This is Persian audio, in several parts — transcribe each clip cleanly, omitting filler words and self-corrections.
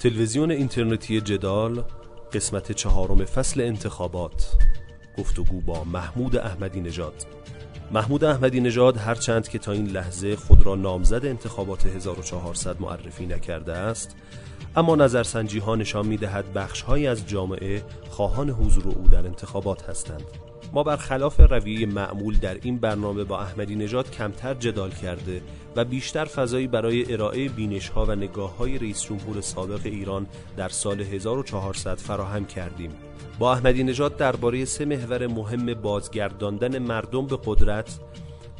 تلویزیون اینترنتی جدال قسمت 4 فصل انتخابات، گفتگو با محمود احمدی نژاد. محمود احمدی نژاد هرچند که تا این لحظه خود را نامزد انتخابات 1400 معرفی نکرده است، اما نظرسنجی ها نشان می دهد بخش هایی از جامعه خواهان حضور او در انتخابات هستند. ما برخلاف رویه معمول در این برنامه با احمدی نژاد کمتر جدال کرده و بیشتر فضایی برای ارائه بینش‌ها و نگاه‌های رئیس جمهور سابق ایران در سال 1400 فراهم کردیم. با احمدی نژاد درباره 3 محور مهم بازگرداندن مردم به قدرت،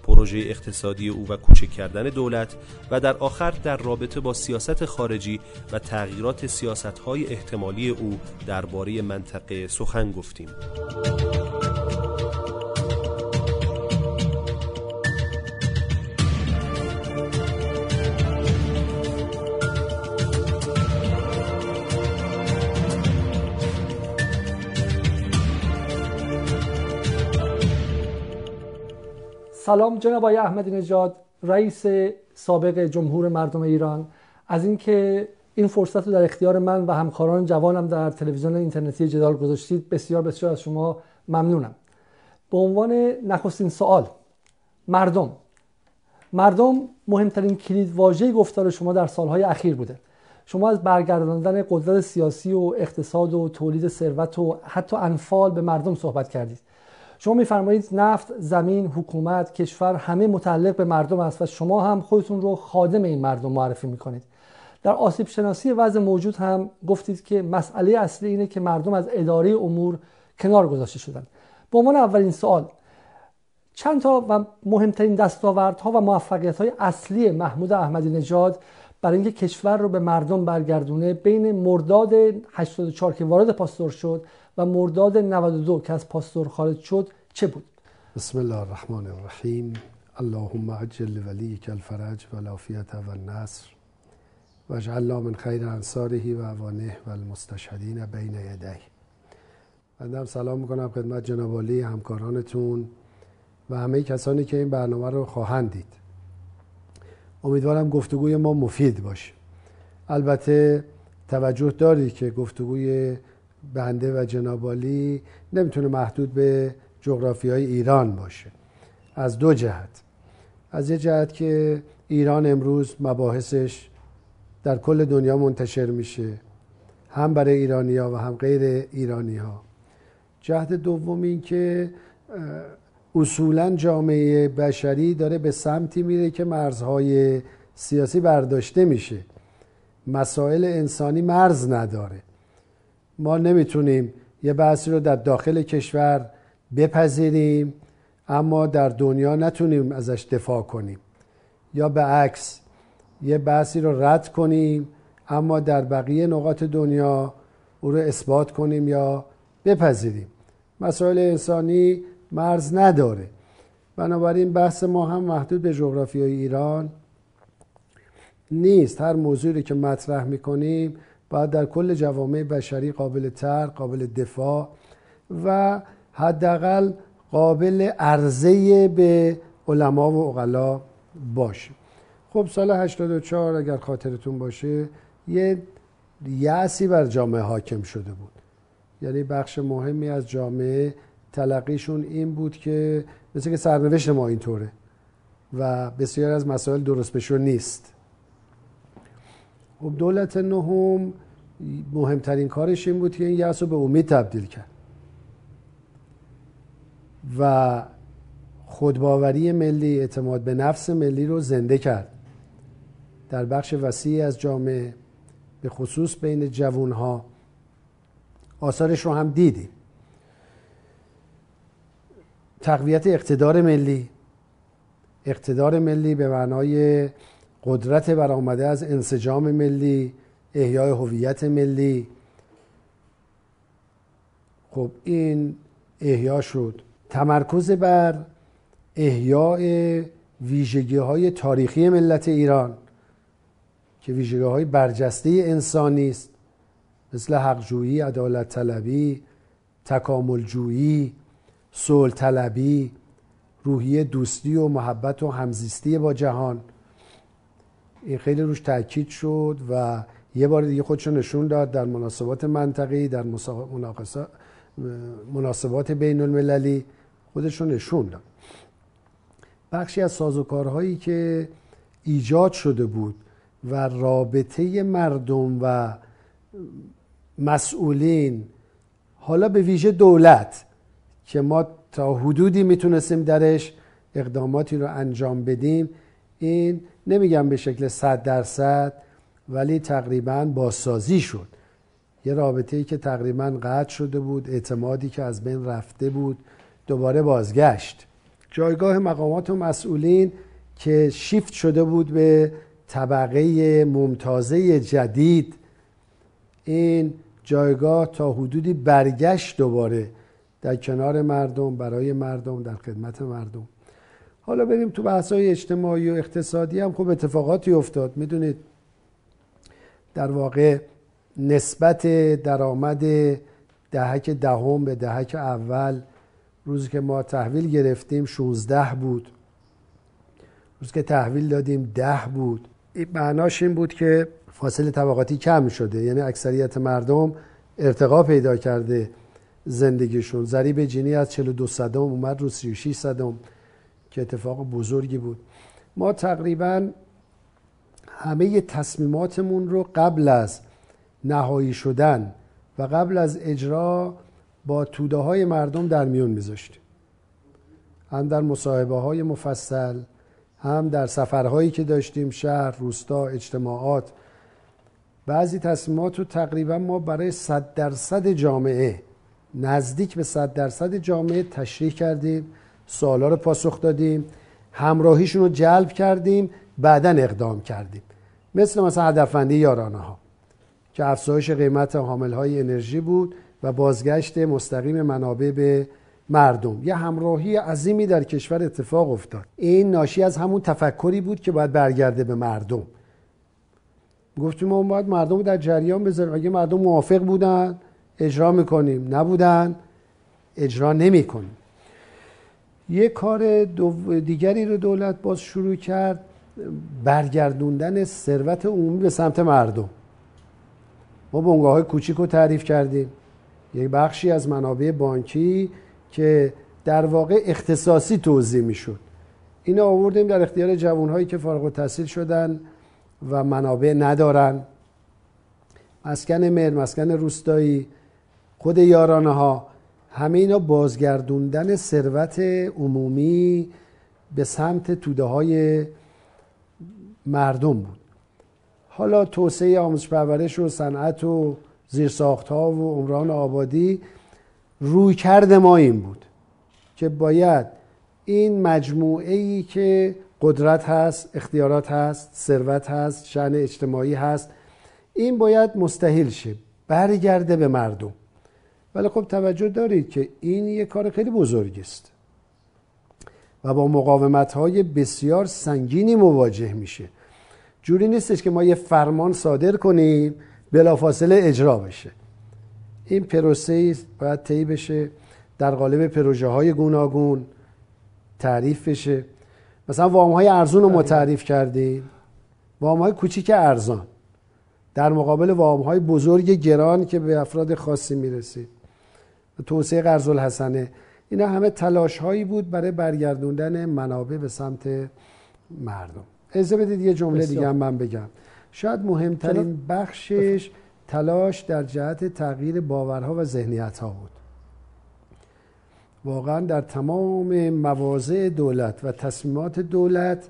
پروژه اقتصادی او و کوچک کردن دولت و در آخر در رابطه با سیاست خارجی و تغییرات سیاست‌های احتمالی او درباره منطقه سخن گفتیم. سلام جناب آقای احمدی نژاد، رئیس سابق جمهور مردم ایران، از اینکه این فرصت رو در اختیار من و همکاران جوانم در تلویزیون اینترنتی جدال گذاشتید بسیار بسیار از شما ممنونم. به عنوان نخستین سوال، مردم مهمترین کلید واژه گفتار شما در سالهای اخیر بوده. شما از برگرداندن قدرت سیاسی و اقتصاد و تولید ثروت و حتی انفال به مردم صحبت کردید. شما میفرمایید نفت، زمین، حکومت، کشور همه متعلق به مردم است و شما هم خودتون رو خادم این مردم معرفی میکنید. در آسیب شناسی وضع موجود هم گفتید که مسئله اصلی اینه که مردم از اداره امور کنار گذاشته شدن. به عنوان اولین سوال، چند تا و مهمترین دستاوردها و موفقیت‌های اصلی محمود احمدی نژاد برای اینکه کشور رو به مردم برگردونه بین مرداد 84 که وارد پاستور شد و مرداد 92 که از پاستور خارج شد چه بود؟ بسم الله الرحمن الرحیم. اللهم عجل ولیک الفرج و العافیة و النصر و اجعلنا من خیر انصاره و اوانه و المستشهدین بین یدیه. بنده سلام میکنم خدمت جناب عالی، همکارانتون و همه کسانی که این برنامه رو خواهند دید. امیدوارم گفتگوی ما مفید باشه. البته توجه داری که گفتگوی بنده و جناب عالی نمیتونه محدود به جغرافیای ایران باشه، از دو جهت. از یه جهت که ایران امروز مباحثش در کل دنیا منتشر میشه، هم برای ایرانی‌ها و هم غیر ایرانی‌ها. جهت دوم این که اصولا جامعه بشری داره به سمتی میره که مرزهای سیاسی برداشته میشه، مسائل انسانی مرز نداره. ما نمیتونیم یه بحثی رو در داخل کشور بپذیریم اما در دنیا نتونیم ازش دفاع کنیم، یا به عکس یه بحثی رو رد کنیم اما در بقیه نقاط دنیا او رو اثبات کنیم یا بپذیریم. مسائل انسانی مرز نداره. بنابراین بحث ما هم محدود به جغرافیای ایران نیست. هر موضوعی که مطرح میکنیم باید در کل جوامع بشری قابل طرح، قابل دفاع و حداقل قابل عرضه به علما و عقلا باشه. خب سال 84 اگر خاطرتون باشه یه یأسی بر جامعه حاکم شده بود، یعنی بخش مهمی از جامعه تلقیشون این بود که مثل که سرنوشت ما اینطوره و بسیار از مسائل درست پیشرو نیست. خب دولت نهم مهمترین کارش این بود که این یأس رو به امید تبدیل کرد و خودباوری ملی، اعتماد به نفس ملی رو زنده کرد در بخش وسیعی از جامعه، به خصوص بین جوانها. آثارش رو هم دیدیم. تقویت اقتدار ملی، اقتدار ملی به معنای قدرت برآمده از انسجام ملی، احیای هویت ملی. خب این احیا شد. تمرکز بر احیای ویژگی‌های تاریخی ملت ایران که ویژگی‌های برجسته انسانی است، مثل حق‌جویی، عدالت طلبی، تکامل جویی، صلح طلبی، روحیه دوستی و محبت و همزیستی با جهان. این خیلی روش تاکید شد و یه بار دیگه خودشو نشون داد در مناسبات منطقه‌ای، در مناسبات بین المللی خودشو نشون داد. بخشی از سازوکارهایی که ایجاد شده بود و رابطه مردم و مسئولین، حالا به ویژه دولت که ما تا حدودی میتونستیم درش اقداماتی رو انجام بدیم، این نمیگم به شکل 100% ولی تقریبا بازسازی شد. یه رابطه‌ای که تقریبا قطع شده بود، اعتمادی که از بین رفته بود دوباره بازگشت. جایگاه مقامات و مسئولین که شیفت شده بود به طبقه ممتازه جدید، این جایگاه تا حدودی برگشت دوباره در کنار مردم، برای مردم، در خدمت مردم. حالا بریم تو بحث‌های اجتماعی و اقتصادی هم خوب اتفاقاتی افتاد. میدونید در واقع نسبت درآمد دهک دهم به دهک اول، روزی که ما تحویل گرفتیم 16 بود، روزی که تحویل دادیم 10 بود. این معناش این بود که فاصله طبقاتی کم شده، یعنی اکثریت مردم ارتقا پیدا کرده زندگیشون. ضریب جینی از 42 صدم اومد رو 36 صدم که اتفاق بزرگی بود. ما تقریبا همه تصمیماتمون رو قبل از نهایی شدن و قبل از اجرا با توده های مردم در میون میذاشتیم، هم در مصاحبه های مفصل، هم در سفرهایی که داشتیم شهر، روستا، اجتماعات. بعضی تصمیمات رو تقریبا ما برای 100% جامعه، نزدیک به 100% جامعه تشریح کردیم، سوالا رو پاسخ دادیم، همراهیشون رو جلب کردیم، بعدن اقدام کردیم. مثلا هدفمندی یارانه ها که افزایش قیمت حامل های انرژی بود و بازگشت مستقیم منابع به مردم. یه همراهی عظیمی در کشور اتفاق افتاد. این ناشی از همون تفکری بود که باید برگرده به مردم. گفتیم ما باید مردم رو در جریان بذاریم، اگه مردم موافق بودن اجرا میکنیم، نبودن اجرا نمیکنیم. یه کار دیگری رو دولت باز شروع کرد، برگردوندن ثروت عمومی به سمت مردم. ما بنگاه‌های کوچیک رو تعریف کردیم، یک بخشی از منابع بانکی که در واقع اختصاصی توزیع میشد، اینو آوردیم در اختیار جوانهایی که فارغ التحصیل شدن و منابع ندارن. مسکن مهر، مسکن روستایی، خود یارانه ها، همه اینا بازگردوندن ثروت عمومی به سمت توده های مردم بود. حالا توسعه آموزش پرورش و صنعت و زیرساخت ها و عمران آبادی، رویکرد ما این بود که باید این مجموعه‌ای که قدرت هست، اختیارات هست، ثروت هست، شأن اجتماعی هست، این باید مستحیل شه، برگرده به مردم. ولی خب توجه دارید که این یک کار خیلی بزرگ است و با مقاومت‌های بسیار سنگینی مواجه میشه. جوری نیستش که ما یه فرمان صادر کنیم بلافاصله اجرا بشه. این پروسه باید طی بشه، در قالب پروژه‌های گوناگون تعریف بشه. مثلا وام‌های ارزون رو ما تعریف کردیم، وام‌های کوچیک ارزان در مقابل وام‌های بزرگ گران که به افراد خاصی میرسید، توسعه قرض الحسنه. اینا همه تلاش‌هایی بود برای برگردوندن منابع به سمت مردم. اجازه بدید یه جمله دیگه هم من بگم. شاید مهمترین بخشش تلاش در جهت تغییر باورها و ذهنیت‌ها بود. واقعا در تمام مواضع دولت و تصمیمات دولت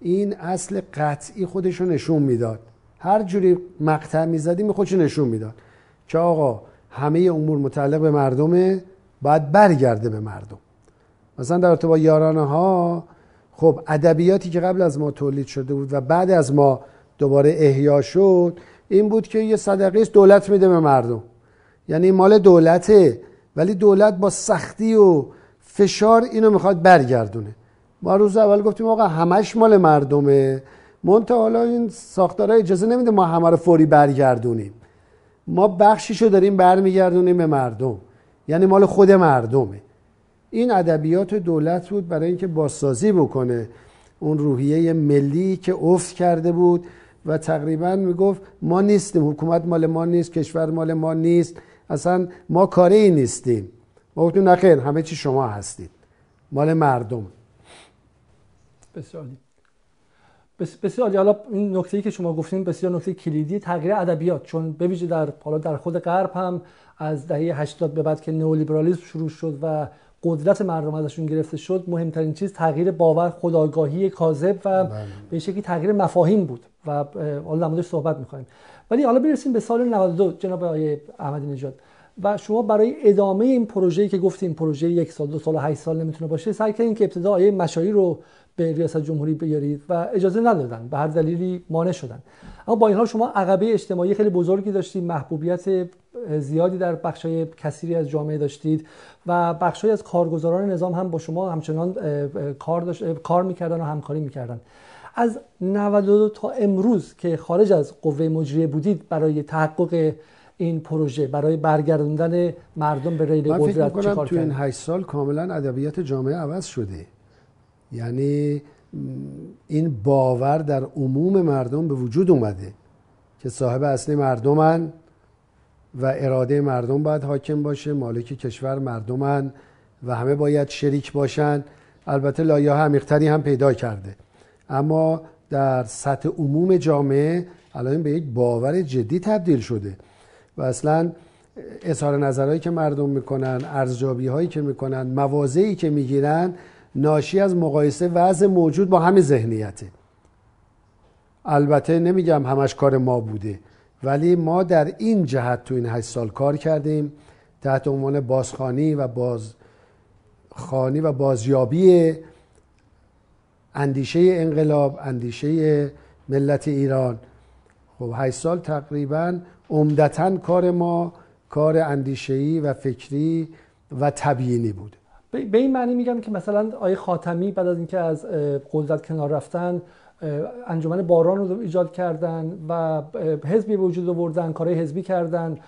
این اصل قطعی خودش رو نشون میداد. هر جوری مقطع میزدیم خودش نشون میداد که آقا همه امور متعلق به مردمه، باید برگرده به مردم. مثلا در ارتباط یارانه ها، خب ادبیاتی که قبل از ما تولید شده بود و بعد از ما دوباره احیا شد، این بود که یه صدقه دولت میده به مردم، یعنی مال دولته، ولی دولت با سختی و فشار اینو میخواد برگردونه. ما روز اول گفتیم آقا همش مال مردمه، منتها حالا این ساختارها اجازه نمیده ما همه رو فوری برگردونیم. ما بخشیشو داریم برمیگردونیم به مردم، یعنی مال خود مردمه. این ادبیات دولت بود برای اینکه بازسازی بکنه اون روحیه ملی که افت کرده بود و تقریبا میگفت ما نیستیم، حکومت مال ما نیست، کشور مال ما نیست، اصلا ما کاری نیستیم. ما گفتیم نخیر، همه چی شما هستید، مال مردم. بسیار حالا این نکته‌ای که شما گفتین بسیار نکته کلیدی، تغییر ادبیات، چون به ویژه در خود غرب هم از دهه 80 به بعد که نئولیبرالیسم شروع شد و قدرت مردم ازشون گرفته شد، مهمترین چیز تغییر باور، خودآگاهی کاذب و به شکلی تغییر مفاهیم بود و حالا در موردش صحبت می‌کنیم. ولی حالا برسیم به سال 92 جناب آقای احمدی نژاد و شما برای ادامه این پروژه‌ای که گفتیم پروژه 1 سال 2 سال 8 سال نمیتونه باشه، سعی کردین که ابتدا آیه مشاهیر رو به ریاست جمهوری بیارید و اجازه ندادن، به هر دلیلی مانع شدن. اما با این حال شما عقبه اجتماعی خیلی بزرگی داشتید، محبوبیت زیادی در بخشای کثیری از جامعه داشتید و بخشای از کارگزاران نظام هم با شما همچنان کار می‌کردن و همکاری می‌کردن. از 92 تا امروز که خارج از قوه مجریه بودید، برای تحقق این پروژه، برای برگردوندن مردم به ریل قدرت چه کار کردید؟ من فکر می‌کنم تو این 8 سال کاملا ادبیات جامعه عوض شده. یعنی این باور در عموم مردم به وجود اومده که صاحب اصلی مردمن و اراده مردم باید حاکم باشه، مالک کشور مردمن و همه باید شریک باشن. البته لایه‌های عمیق‌تری هم پیدا کرده، اما در سطح عموم جامعه الان به یک باور جدی تبدیل شده و اصلا اظهار نظرهایی که مردم میکنن، ارزیابی‌هایی که میکنن، موازه‌ای که میگیرن، ناشی از مقایسه وضع موجود با همین ذهنیته. البته نمیگم همش کار ما بوده، ولی ما در این جهت تو این 8 سال کار کردیم تحت عنوان بازخوانی و بازیابی اندیشه انقلاب، اندیشه ملت ایران. خب 8 سال تقریبا عمدتاً کار ما کار اندیشه‌ای و فکری و تبیینی بود. به این معنی میگم که مثلا آقای خاتمی بعد از اینکه از قدرت کنار رفتن، انجمن باران رو ایجاد کردن و حزبی به وجود آوردن، کارهای حزبی کردن.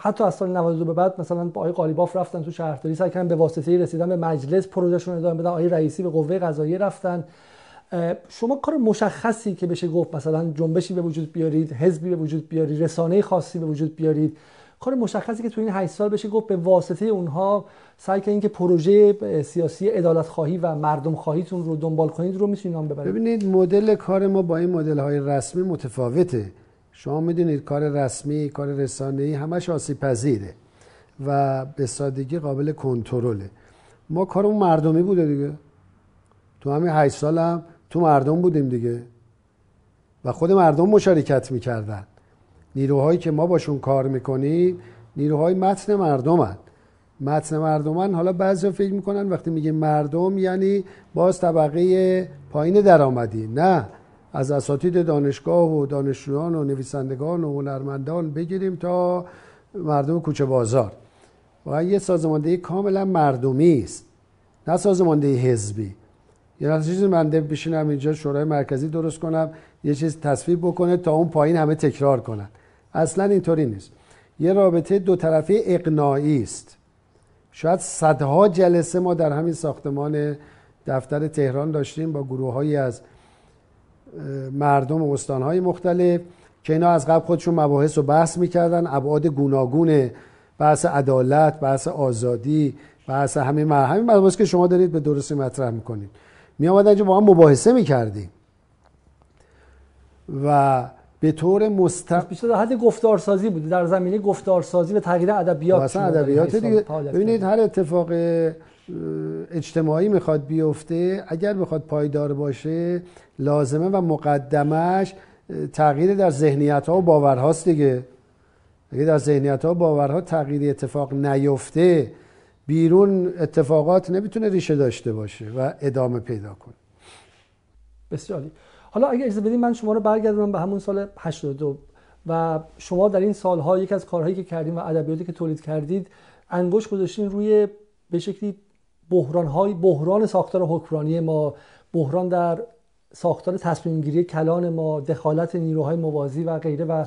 حتی از سال 92 به بعد مثلا با آقای قالیباف رفتن تو شهرداری، سعی کردن به واسطه‌ای رسیدن به مجلس پروژهشون ادامه بدن. آقای رئیسی به قوه قضاییه رفتن. شما کار مشخصی که بشه گفت مثلا جنبشی به وجود بیارید، حزبی به وجود بیارید، رسانه خاصی به وجود بیارید، کار مشخصی که تو این 8 سال بشه گفت به واسطه اونها سعی کردین که پروژه سیاسی عدالت خواهی و مردم خواهیتون رو دنبال کنید رو میتونید نام ببرید؟ ببینید مدل کار ما با این مدل های رسمی متفاوته. شما میدونید کار رسمی، کار رسانه‌ای همش آسیب پذیره و به سادگی قابل کنترله. ما کارمون مردمی بوده دیگه، تو همین 8 سالم تو مردم بودیم دیگه و خود مردم مشارکت میکردن. نیروهایی که ما باشون کار میکنیم نیروهای متن مردمن. متن مردمن حالا بعضیا فکر میکنن وقتی میگه مردم یعنی باز طبقه پایین درآمدی. نه، از اساتید دانشگاه و دانشجویان و نویسندگان و هنرمندان بگیریم تا مردم کوچه بازار. و یه سازماندهی کاملا مردمی است، نه سازماندهی حزبی. یعنی چیزی من بشینم اینجا شورای مرکزی درست کنم یه چیز تصویب بکنه تا اون پایین همه تکرار کنن. اصلا اینطوری نیست. یه رابطه دو طرفه اقناعی است. شاید صدها جلسه ما در همین ساختمان دفتر تهران داشتیم با گروه‌هایی از مردم و استان‌های مختلف که اینا از قبل خودشون مباحث رو بحث می‌کردن، ابعاد گوناگون، بحث عدالت، بحث آزادی، بحث همین مباحثی که شما دارید به درستی مطرح می‌کنید. می‌آمدن اینجا با هم مباحثه می‌کردیم و به طور مستقیم بیشتر حد گفتارسازی بود، در زمینه گفتارسازی و تغییر ادبیات. اصلا ادبیات دیگه، ببینید هر اتفاق اجتماعی میخواد بیفته اگر بخواد پایدار باشه لازمه و مقدمش تغییر در ذهنیت‌ها و باورهاست دیگه. اگه در ذهنیت‌ها و باورها تغییری اتفاق نیفته بیرون اتفاقات نمیتونه ریشه داشته باشه و ادامه پیدا کنه. بسیاری. حالا اگه اجازه بدید من شما رو برگردونم به همون سال 82 و شما در این سال‌ها یک از کارهایی که کردین و ادبیاتی که تولید کردید انگشت گذاشتین روی به شکلی بحران‌های، بحران ساختار حکمرانی ما، بحران در ساختار تصمیم‌گیری کلان ما، دخالت نیروهای موازی و غیره و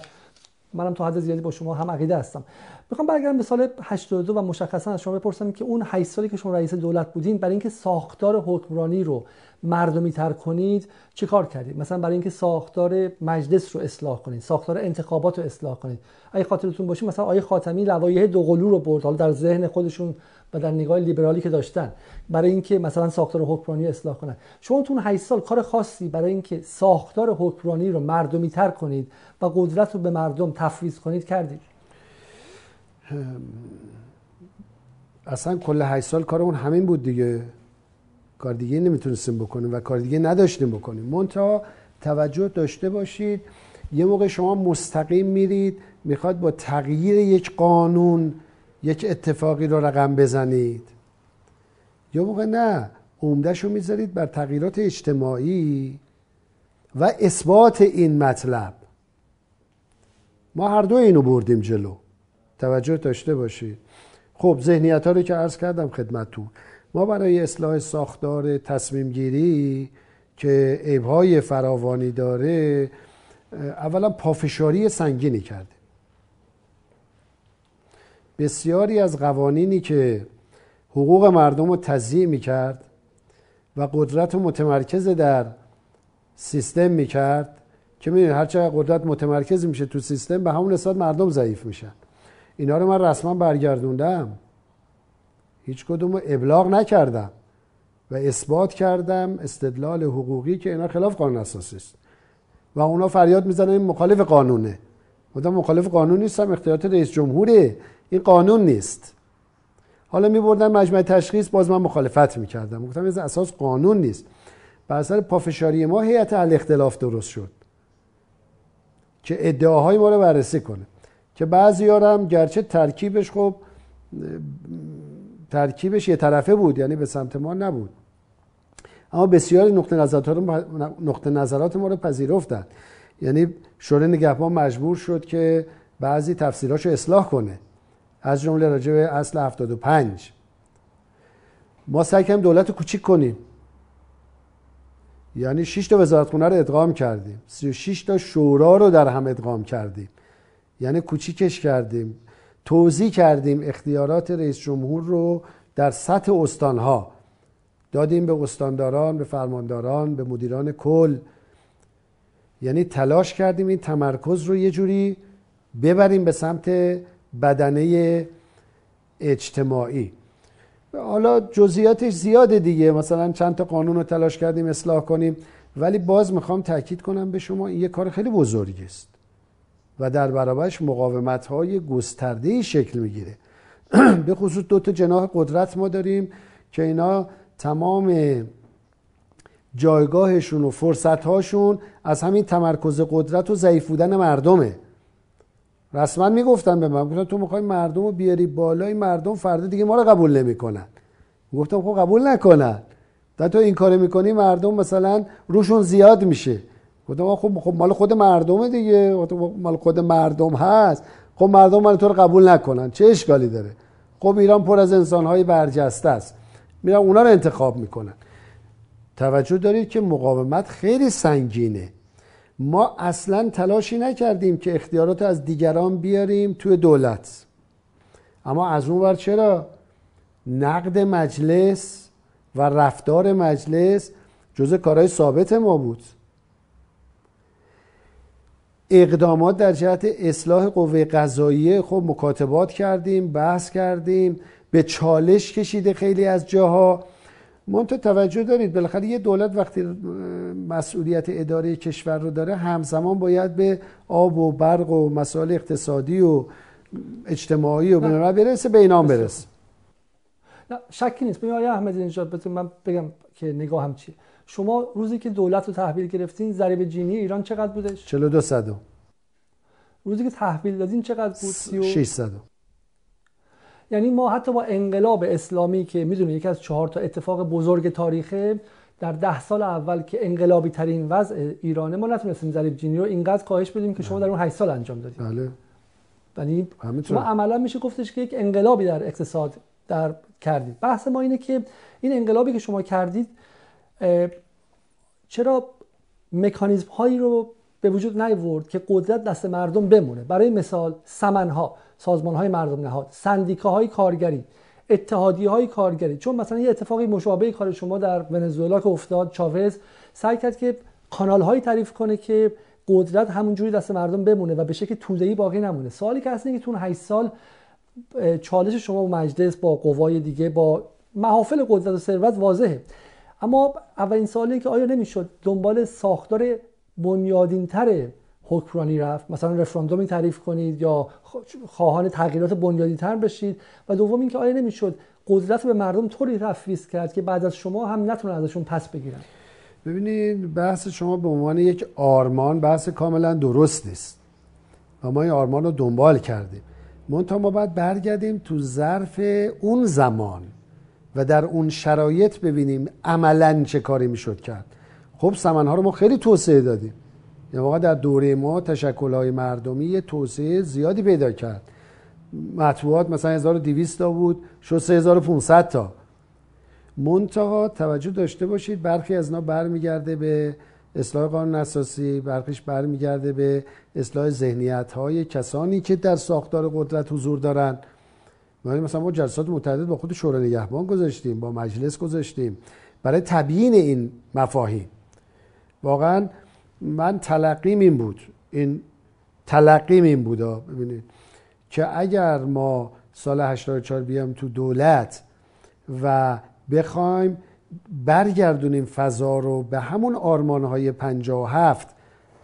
منم تا حد زیادی با شما هم عقیده هستم. میخوام برگردم به سال 82 و مشخصا از شما بپرسم که اون 8 سالی که شما رئیس دولت بودین برای اینکه ساختار حکمرانی رو مردمی تر کنید چه کار کردید؟ مثلا برای اینکه ساختار مجلس رو اصلاح کنید، ساختار انتخابات رو اصلاح کنید. اگه خاطرتون باشه مثلا آیه خاتمی لوایح دوقلو رو برد، حالا در ذهن خودشون و در نگاه لیبرالی که داشتن، برای اینکه مثلا ساختار حکمرانی اصلاح کنن. شما تون 8 سال کار خاصی برای اینکه ساختار حکمرانی رو مردمی تر کنید و قدرت رو به مردم تفویض کنید کردید؟ اصلا کل 8 سال کارمون همین بود دیگه، کار دیگه نمیتونستیم بکنیم و کار دیگه نداشتیم بکنیم. منتها توجه داشته باشید، یه موقع شما مستقیم میرید میخواد با تغییر یک قانون یک اتفاقی رو رقم بزنید، یه موقع نه، عمدهش رو میذارید بر تغییرات اجتماعی و اثبات این مطلب. ما هر دو اینو بردیم جلو، توجه داشته باشید. خب ذهنیت‌ها رو که عرض کردم خدمتتون، ما برای اصلاح ساختار تصمیم گیری که عیب‌های فراوانی داره، اولا پافشاری سنگینی کردیم. بسیاری از قوانینی که حقوق مردم رو تضییع میکرد و قدرت رو متمرکز در سیستم میکرد، که میدونید هرچقدر قدرت متمرکز میشه تو سیستم به همون حساب مردم ضعیف میشن، اینا رو من رسما برگردوندم، هیچ کدوم رو ابلاغ نکردم و اثبات کردم استدلال حقوقی که اینا خلاف قانون اساسی است و اونا فریاد میزنن این مخالف قانونه. من مخالف قانون نیستم، اختیارات رئیس جمهوره، این قانون نیست. حالا می‌بردن مجمع تشخیص، باز من مخالفت می‌کردم، گفتم این اساس قانون نیست. بر اثر پافشاری ما هیئت علیا الاختلاف درست شد که ادعاهای ما رو بررسی کنه، که بعضی‌ها هم گرچه ترکیبش خب ترکیبش یه طرفه بود، یعنی به سمت ما نبود، اما بسیاری نقطه نظرات ما رو پذیرفتن. یعنی شورای نگهبان مجبور شد که بعضی تفسیراشو اصلاح کنه، از جمله راجع به اصل 75. ما سعی کردیم دولت رو کوچیک کنیم، یعنی 6 تا وزارتخونه رو ادغام کردیم، 36 تا شورا رو در هم ادغام کردیم، یعنی کوچیکش کردیم. توزیع کردیم اختیارات رئیس جمهور رو در سطح استانها، دادیم به استانداران، به فرمانداران، به مدیران کل. یعنی تلاش کردیم این تمرکز رو یه جوری ببریم به سمت بدنه اجتماعی. حالا جزئیاتش زیاده دیگه، مثلا چند تا قانون رو تلاش کردیم اصلاح کنیم، ولی باز میخوام تاکید کنم به شما این یه کار خیلی بزرگی است و در برابرش مقاومت‌های گسترده‌ای شکل میگیره. به خصوص دو تا جناح قدرت ما داریم که اینا تمام جایگاهشون و فرصت‌هاشون از همین تمرکز قدرت و ضعیف بودن مردمه. رسما میگفتن به من، گفتن تو میخوای مردم رو بیاری بالای، مردم فردا دیگه ما رو قبول نمیکنن. گفتم خب قبول نکنن، تا تو این کارو میکنی مردم مثلا روشون زیاد میشه. گفتم خب مال خود مردمه دیگه، مال خود مردم هست، خب مردم من تو رو قبول نکنن چه اشکالی داره؟ خب ایران پر از انسانهای برجسته است، میرن اونا رو انتخاب میکنن. توجه دارید که مقاومت خیلی سنگینه. ما اصلا تلاشی نکردیم که اختیارات از دیگران بیاریم توی دولت، اما از اون ور چرا نقد مجلس و رفتار مجلس جزء کارهای ثابت ما بود. اقدامات در جهت اصلاح قوه قضاییه، خب مکاتبات کردیم، بحث کردیم، به چالش کشیده خیلی از جاها. منتها توجه دارید بالاخره یه دولت وقتی مسئولیت اداره کشور رو داره، همزمان باید به آب و برق و مسائل اقتصادی و اجتماعی و بنابرای برسه، به اینام برسه. نه شکی نیست. آقای احمدی نژاد بتونم من بگم که نگاه هم چیه؟ شما روزی که دولت رو تحویل گرفتین، ضریب جینی ایران چقدر بودش؟ 4200. روزی که تحویل دادین چقدر بود؟ 3600. یعنی ما حتی با انقلاب اسلامی که میدونید یکی از 4 تا اتفاق بزرگ تاریخه، در 10 سال اول که انقلابی ترین وضع ایرانه، ما نتونستیم ضریب جینی رو اینقدر کاهش بدیم که شما در اون 8 سال انجام دادید. بله. یعنی ما عملا میشه گفتش که یک انقلابی در اقتصاد در کردید. بحث ما اینه که این انقلابی که شما کردید چرا مکانیزم هایی رو به وجود نیاورد که قدرت دست مردم بمونه؟ برای مثال سمن‌ها، سازمان‌های مردم نهاد، سندیکاهای کارگری، اتحادیه‌های کارگری. چون مثلا یه اتفاقی مشابه کار شما در ونزوئلا که افتاد، چاوز سعی کرد که کانال‌هایی تعریف کنه که قدرت همونجوری دست مردم بمونه و به شکل توده‌ای باقی نمونه. سوالی که هست اینه که تو 8 سال چالش شما با مجلس، با قوای دیگه، با محافل قدرت و ثروت واضحه. اما اولین سوالی که آیا نمیشد دنبال ساختار بنیادین‌تر حکمرانی رفت، مثلا رفراندومی تعریف کنید یا خواهان تغییرات بنیادی‌تر بشید؟ و دوم اینکه آیا نمیشد قدرت به مردم طوری تفویض کرد که بعد از شما هم نتونن ازشون پس بگیرن؟ ببینید، بحث شما به عنوان یک آرمان بحث کاملا درست نیست و ما این آرمان رو دنبال کردیم. منتها ما باید برگردیم تو ظرف اون زمان و در اون شرایط ببینیم عملاً چه کاری میشد کرد. خب سمن‌ها رو ما خیلی توسعه دادیم، یعنی واقعا در دوره ما تشکل‌های مردمی توسعه زیادی پیدا کرد. مطبوعات مثلا 1200 تا بود، شد 3500 تا. منتها توجه داشته باشید برخی از اینا برمیگرده به اصلاح قانون اساسی، برخیش برمیگرده به اصلاح ذهنیت‌های کسانی که در ساختار قدرت حضور دارن. مثلا ما جلسات متعدد با خود شورای نگهبان گذاشتیم، با مجلس گذاشتیم برای تبیین این مفاهیم. واقعا من تلقیم این بود ببینید که اگر ما سال 84 بیام تو دولت و بخوایم برگردونیم فضا رو به همون آرمان‌های 57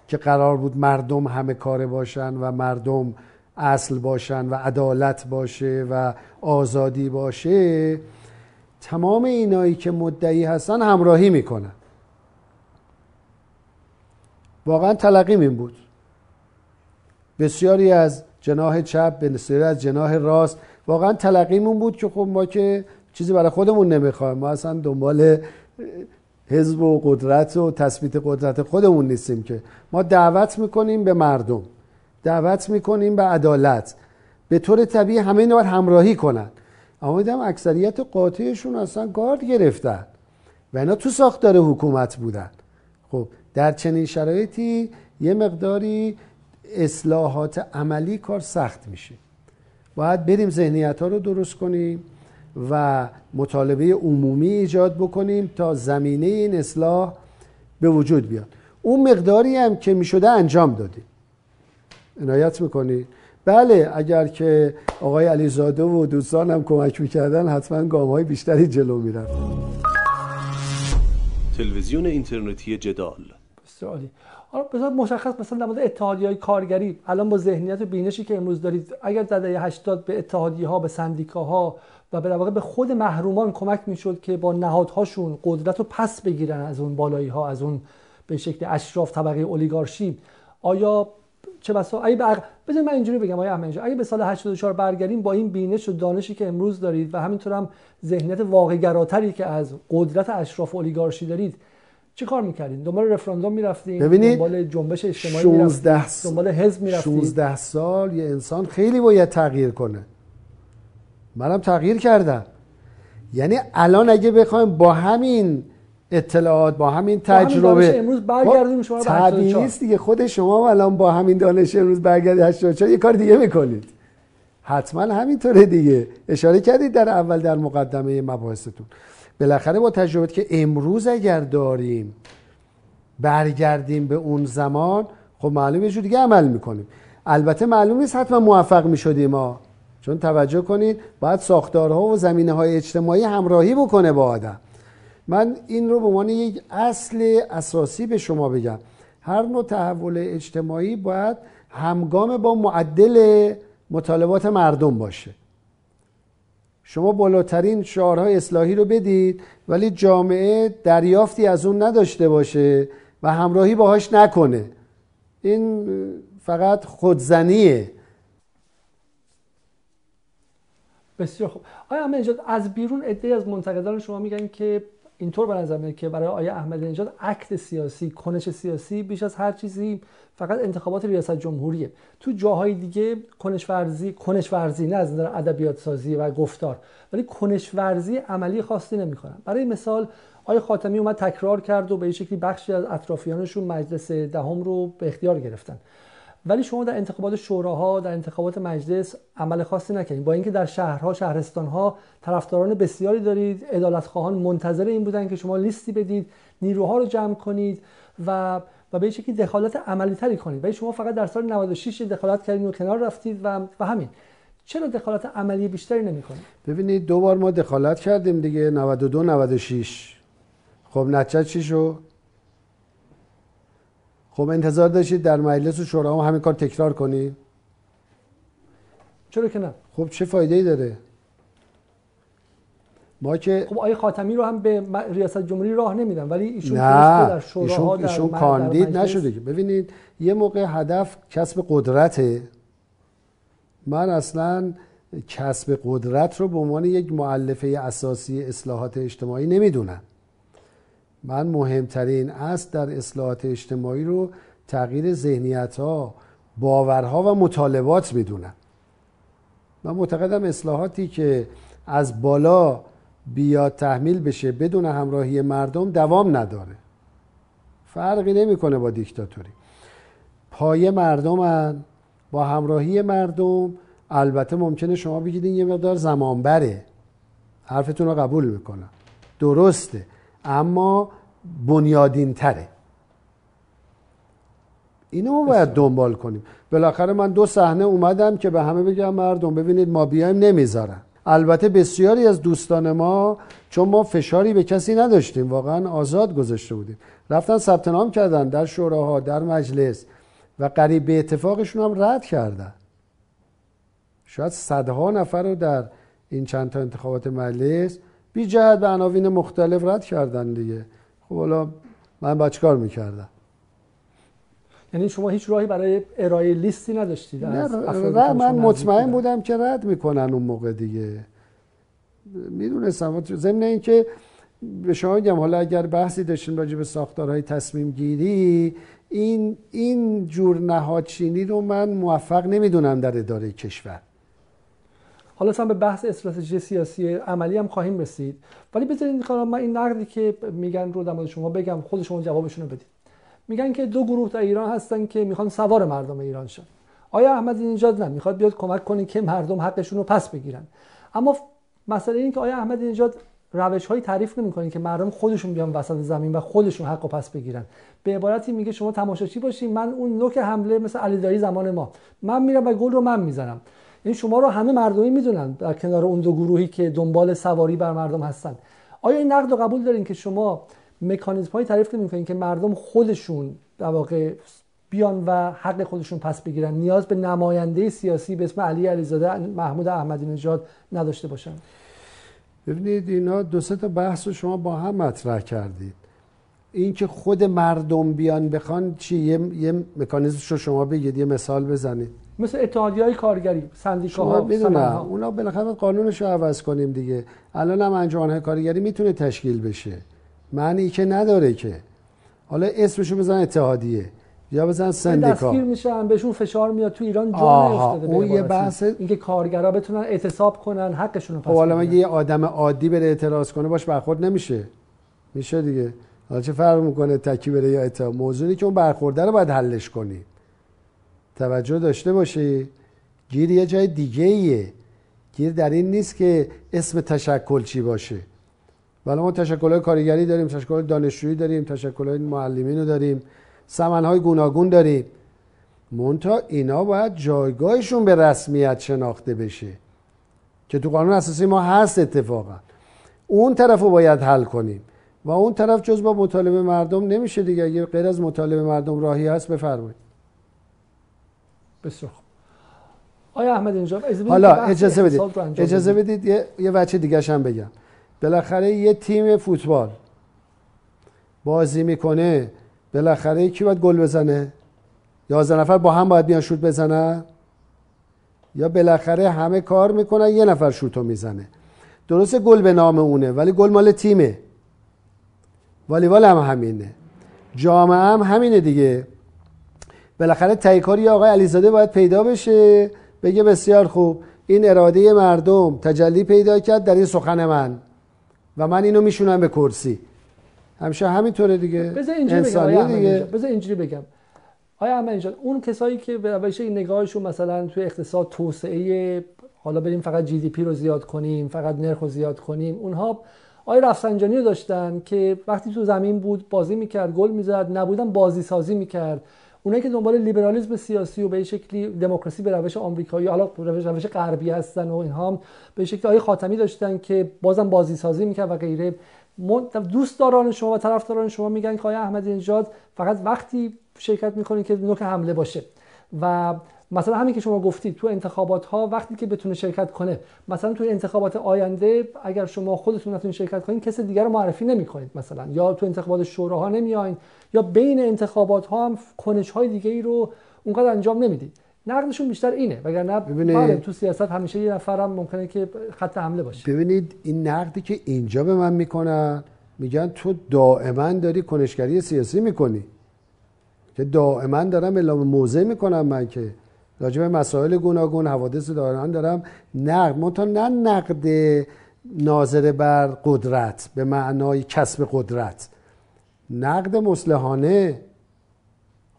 که قرار بود مردم همه کاره باشن و مردم اصل باشن و عدالت باشه و آزادی باشه، تمام اینایی که مدعی هستن همراهی میکنن. واقعا تلقیم این بود. بسیاری از جناح چپ، بسیاری از جناح راست، واقعا تلقیمون بود که خب ما که چیزی برای خودمون نمیخوایم، ما اصلا دنبال حزب و قدرت و تثبیت قدرت خودمون نیستیم، که ما دعوت میکنیم به مردم، دعوت میکنیم به عدالت. به طور طبیعی همه اینا باید همراهی کنن. اما دیدم اکثریت قاطعشون اصلا گارد گرفتن و اینا تو ساختار حکومت بودن. خب در چنین شرایطی یه مقداری اصلاحات عملی کار سخت میشه. باید بریم ذهنیت‌ها رو درست کنیم و مطالبه عمومی ایجاد بکنیم تا زمینه این اصلاح به وجود بیاد. اون مقداری هم که میشده انجام دادیم. عنایت میکنید؟ بله، اگر که آقای علیزاده و دوستان هم کمک میکردن حتما گام‌های بیشتری جلو میرفت. تلویزیون اینترنتی جدال. بسیار عالی. آره، مشخص مثلا در مورد اتحادیه‌های کارگری الان با ذهنیت و بینشی که امروز دارید، اگر در دهه 80 به اتحادیه‌ها، به سندیکاها و به در واقع به خود محرومان کمک میشد که با نهادهاشون قدرت رو پس بگیرن از اون بالایی‌ها، از اون به شکل اشراف طبقه اولیگارشی، آیا چه بسا بذارید من اینجوری بگم آقای احمدی، اگه به سال 84 برگردیم با این بینش و دانشی که امروز دارید و همینطور هم ذهنیت واقع‌گراتری که از قدرت اشراف اولیگارشی دارید، چه کار می‌کردین؟ دنبال رفراندوم می‌رفتین؟ دنبال جنبش اجتماعی می‌رفتین؟ دنبال حزب می‌رفتین؟ 16 سال یه انسان خیلی باید تغییر کنه. منم تغییر کردم. یعنی الان اگه بخوایم با همین اطلاعات، با همین تجربه امروز برگردیم شما طبیعی نیست دیگه. خود شما الان با همین دانش امروز برگردید 84 یه کار دیگه میکنید، حتما همینطوره دیگه. اشاره کردید در اول در مقدمه مباحثتون، بالاخره با تجربه که امروز اگر داریم برگردیم به اون زمان، خب معلومه یه جور دیگه عمل میکنیم. البته معلوم نیست حتما موفق میشدیم ما، چون توجه کنید باید ساختارها و زمینه‌های اجتماعی همراهی بکنه با آدم. من این رو به عنوان یک اصل اساسی به شما بگم، هر نوع تحول اجتماعی باید همگام با معدل مطالبات مردم باشه. شما بالاترین شعارهای اصلاحی رو بدید ولی جامعه دریافتی از اون نداشته باشه و همراهی باهاش نکنه، این فقط خودزنیه. بسیار خوب. آیا احمدی نژاد، از بیرون عده‌ای از منتقدان شما میگن که اینطور به نظر میاد که برای آیه احمدی نژاد اکت سیاسی، کنش سیاسی بیش از هر چیزی فقط انتخابات ریاست جمهوریه. تو جاهای دیگه کنش ورزی نه از نظر ادبیات سازی و گفتار، ولی کنش ورزی عملی خاصی نمیکنن. برای مثال آیه خاتمی اومد تکرار کرد و به شکلی بخشی از اطرافیانشون مجلس دهم رو به اختیار گرفتن. ولی شما در انتخابات شوراها، در انتخابات مجلس عمل خاصی نکردید، با اینکه در شهرها، شهرستانها طرفداران بسیاری دارید. عدالتخواهان منتظر این بودن که شما لیستی بدید، نیروها رو جمع کنید و به شکلی دخالت عملی تری کنید. ولی شما فقط در سال 96 دخالت کردید و کنار رفتید و همین. چرا دخالت عملی بیشتری نمی‌کنید؟ ببینید دو بار ما دخالت کردیم دیگه، 92 96. خب نتیجه چی شد؟ خب انتظار داشتید در مجلس و شورا هم همین کار تکرار کنید؟ چرا که نه؟ خب چه فایده‌ای داره؟ ما که خب آقای خاتمی رو هم به ریاست جمهوری راه نمیدن، ولی ایشون نه. در شوراها ایشون کاندید نشده که. ببینید یه موقع هدف کسب قدرته. من اصلا کسب قدرت رو به عنوان یک مؤلفه اساسی اصلاحات اجتماعی نمیدونم. من مهمترین اصل در اصلاحات اجتماعی رو تغییر ذهنیت‌ها، باورها و مطالبات میدونم. من معتقدم اصلاحاتی که از بالا بیاد تحمیل بشه بدون همراهی مردم دوام نداره. فرقی نمیکنه با دیکتاتوری. پایه مردمن، با همراهی مردم. البته ممکنه شما بگید این یه مقدار زمان بره. حرفتون رو قبول میکنم. درسته. اما بنیادین تره. اینو ما باید دنبال کنیم. بالاخره من دو صحنه اومدم که به همه بگم مردم ببینید ما بیایم نمیذارن. البته بسیاری از دوستان ما چون ما فشاری به کسی نداشتیم، واقعا آزاد گذاشته بودیم، رفتن ثبت نام کردن در شوراها، در مجلس و قریب به اتفاقشون هم رد کردن. شاید صدها نفر رو در این چند تا انتخابات مجلس بی جهت به عناوین مختلف رد کردن دیگه. خب حالا من با چیکار میکردم؟ یعنی شما هیچ راهی برای ارائه لیستی نداشتید؟ نه، من مطمئن بودم که رد میکنن اون موقع دیگه. میدونستم. ضمن این که به شما میگم حالا اگر بحثی داشتیم راجع به ساختارهای تصمیم گیری، این جور نهادچینی رو من موفق نمیدونم در اداره کشور. حالا سم به بحث استراتژی سیاسی عملی هم خواهیم رسید، ولی بذارید من این نقدی که میگن رو در مورد شما بگم، خود شما جوابشون رو بدید. میگن که دو گروه در ایران هستن که میخوان سوار مردم ایران شن. آیا احمدی نژاد نه، میخواد بیاد کمک کنه که مردم حقشون رو پس بگیرن. اما مسئله این که آیا احمدی نژاد روش‌های تعریف نمی‌کنه که مردم خودشون بیان وسط زمین و خودشون حقو پس بگیرن. به عبارتی میگه شما تماشاچی باشین، من اون نوک حمله مثل علیزاده زمان ما، من میرم و گل رو من میزنم. این شما رو همه مردمی میدونن در کنار اون دو گروهی که دنبال سواری بر مردم هستن. آیا این نقد رو قبول دارین که شما مکانیزم‌های تعریف نمی‌کنین که مردم خودشون در واقع بیان و حق خودشون پس بگیرن، نیاز به نماینده سیاسی به اسم علی علیزاده، محمود احمدی نژاد نداشته باشن؟ ببینید اینا دو سه تا بحث رو شما با هم مطرح کردید. این که خود مردم بیان بخوان چی، یه مکانیزمش رو شما بگید، یه مثال بزنید. مثل اتحادیه‌های کارگری، سندیکاها، سنها، اونا بالاخره قانونش رو عوض کنیم دیگه. الان هم انجمن‌های کارگری میتونه تشکیل بشه، معنی که نداره که. حالا اسمشو بزن اتحادیه یا بزن سندیکا، دستگیر میشن، بهشون فشار میاد. تو ایران جان افتاده. اون یه بحث اینکه کارگرا بتونن اعتصاب کنن، حقشون رو پس. حالا مگه یه آدم عادی بره اعتراض کنه باش برخورد نمیشه؟ میشه دیگه. حالا چه فرق میکنه تکی بره یا اعتراض؟ موضوعی که اون برخورده رو باید حلش کنی. توجه داشته باشی، گیر یه جای دیگه ایه. گیر در این نیست که اسم تشکل چی باشه. حالا ما تشکل‌های کارگری داریم، تشکل دانشجویی داریم، تشکل‌های معلمینو داریم، سمن‌های گوناگون داریم. منتها اینا باید جایگاهشون به رسمیت شناخته بشه که تو قانون اساسی ما هست. اتفاقا اون طرفو باید حل کنیم و اون طرف جز با مطالبه مردم نمیشه دیگه. اگه غیر از مطالبه مردم راهی هست بفرمایید. بسیار خوب. آیا احمدی نژاد حالا اجازه بدید یه بچه دیگه شم بگم. بالاخره یه تیم فوتبال بازی میکنه، بالاخره کی باید گل بزنه؟ 11 نفر با هم باید بیان شوت بزنن؟ یا بالاخره همه کار میکنن یه نفر شوتو میزنه؟ درسته گل به نام اونه ولی گل مال تیمه. والیبال هم همینه، جامعه هم همینه دیگه. بالاخره تهیه‌کاری آقای علیزاده باید پیدا بشه، بگه بسیار خوب این اراده مردم تجلی پیدا کرد در این سخن من و من اینو میشونم به کرسی. همیشه همینطوره دیگه. بذار اینجوری بگم. آیا احمدی‌نژاد اون کسایی که به روش نگاهشون مثلا توی اقتصاد توسعه، حالا بریم فقط جی دی پی رو زیاد کنیم، فقط نرخ رو زیاد کنیم، اونها آیا رفسنجانی رو داشتن که وقتی تو زمین بود بازی میکرد، گل میزد، نبودن بازی سازی میکرد؟ اونایی که دنبال لیبرالیسم سیاسی و به شکلی دموکراسی به روش آمریکایی، حالا روش غربی هستن و اینها، به شکلی آقای خاتمی داشتن که بازم بازی سازی میکرد و غیره. دوستداران شما و طرفداران شما میگن که آقای احمدی نژاد فقط وقتی شرکت میکنه که نوک حمله باشه و مثلا همین که شما گفتید تو انتخابات ها وقتی که بتونه شرکت کنه، مثلا تو انتخابات آینده اگر شما خودتون نتونید شرکت کنین کسی دیگر رو معرفی نمی‌کنید، مثلا یا تو انتخابات شوراها نمیاین یا بین انتخابات ها هم کنش‌های دیگه‌ای رو اونقدر انجام نمیدید. نقدشون بیشتر اینه، وگرنه بله تو سیاست همیشه یه نفرم هم ممکنه که خط حمله باشه. ببینید این نقدی که اینجا به من میکنن، میگن تو دائما داری کنشگری سیاسی میکنی، که دائما دارم اعلام موضع میکنم، من که راجع به مسائل گوناگون حوادث داران دارم نقد، منتها نه نقد ناظر بر قدرت به معنای کسب قدرت، نقد مصلحانه.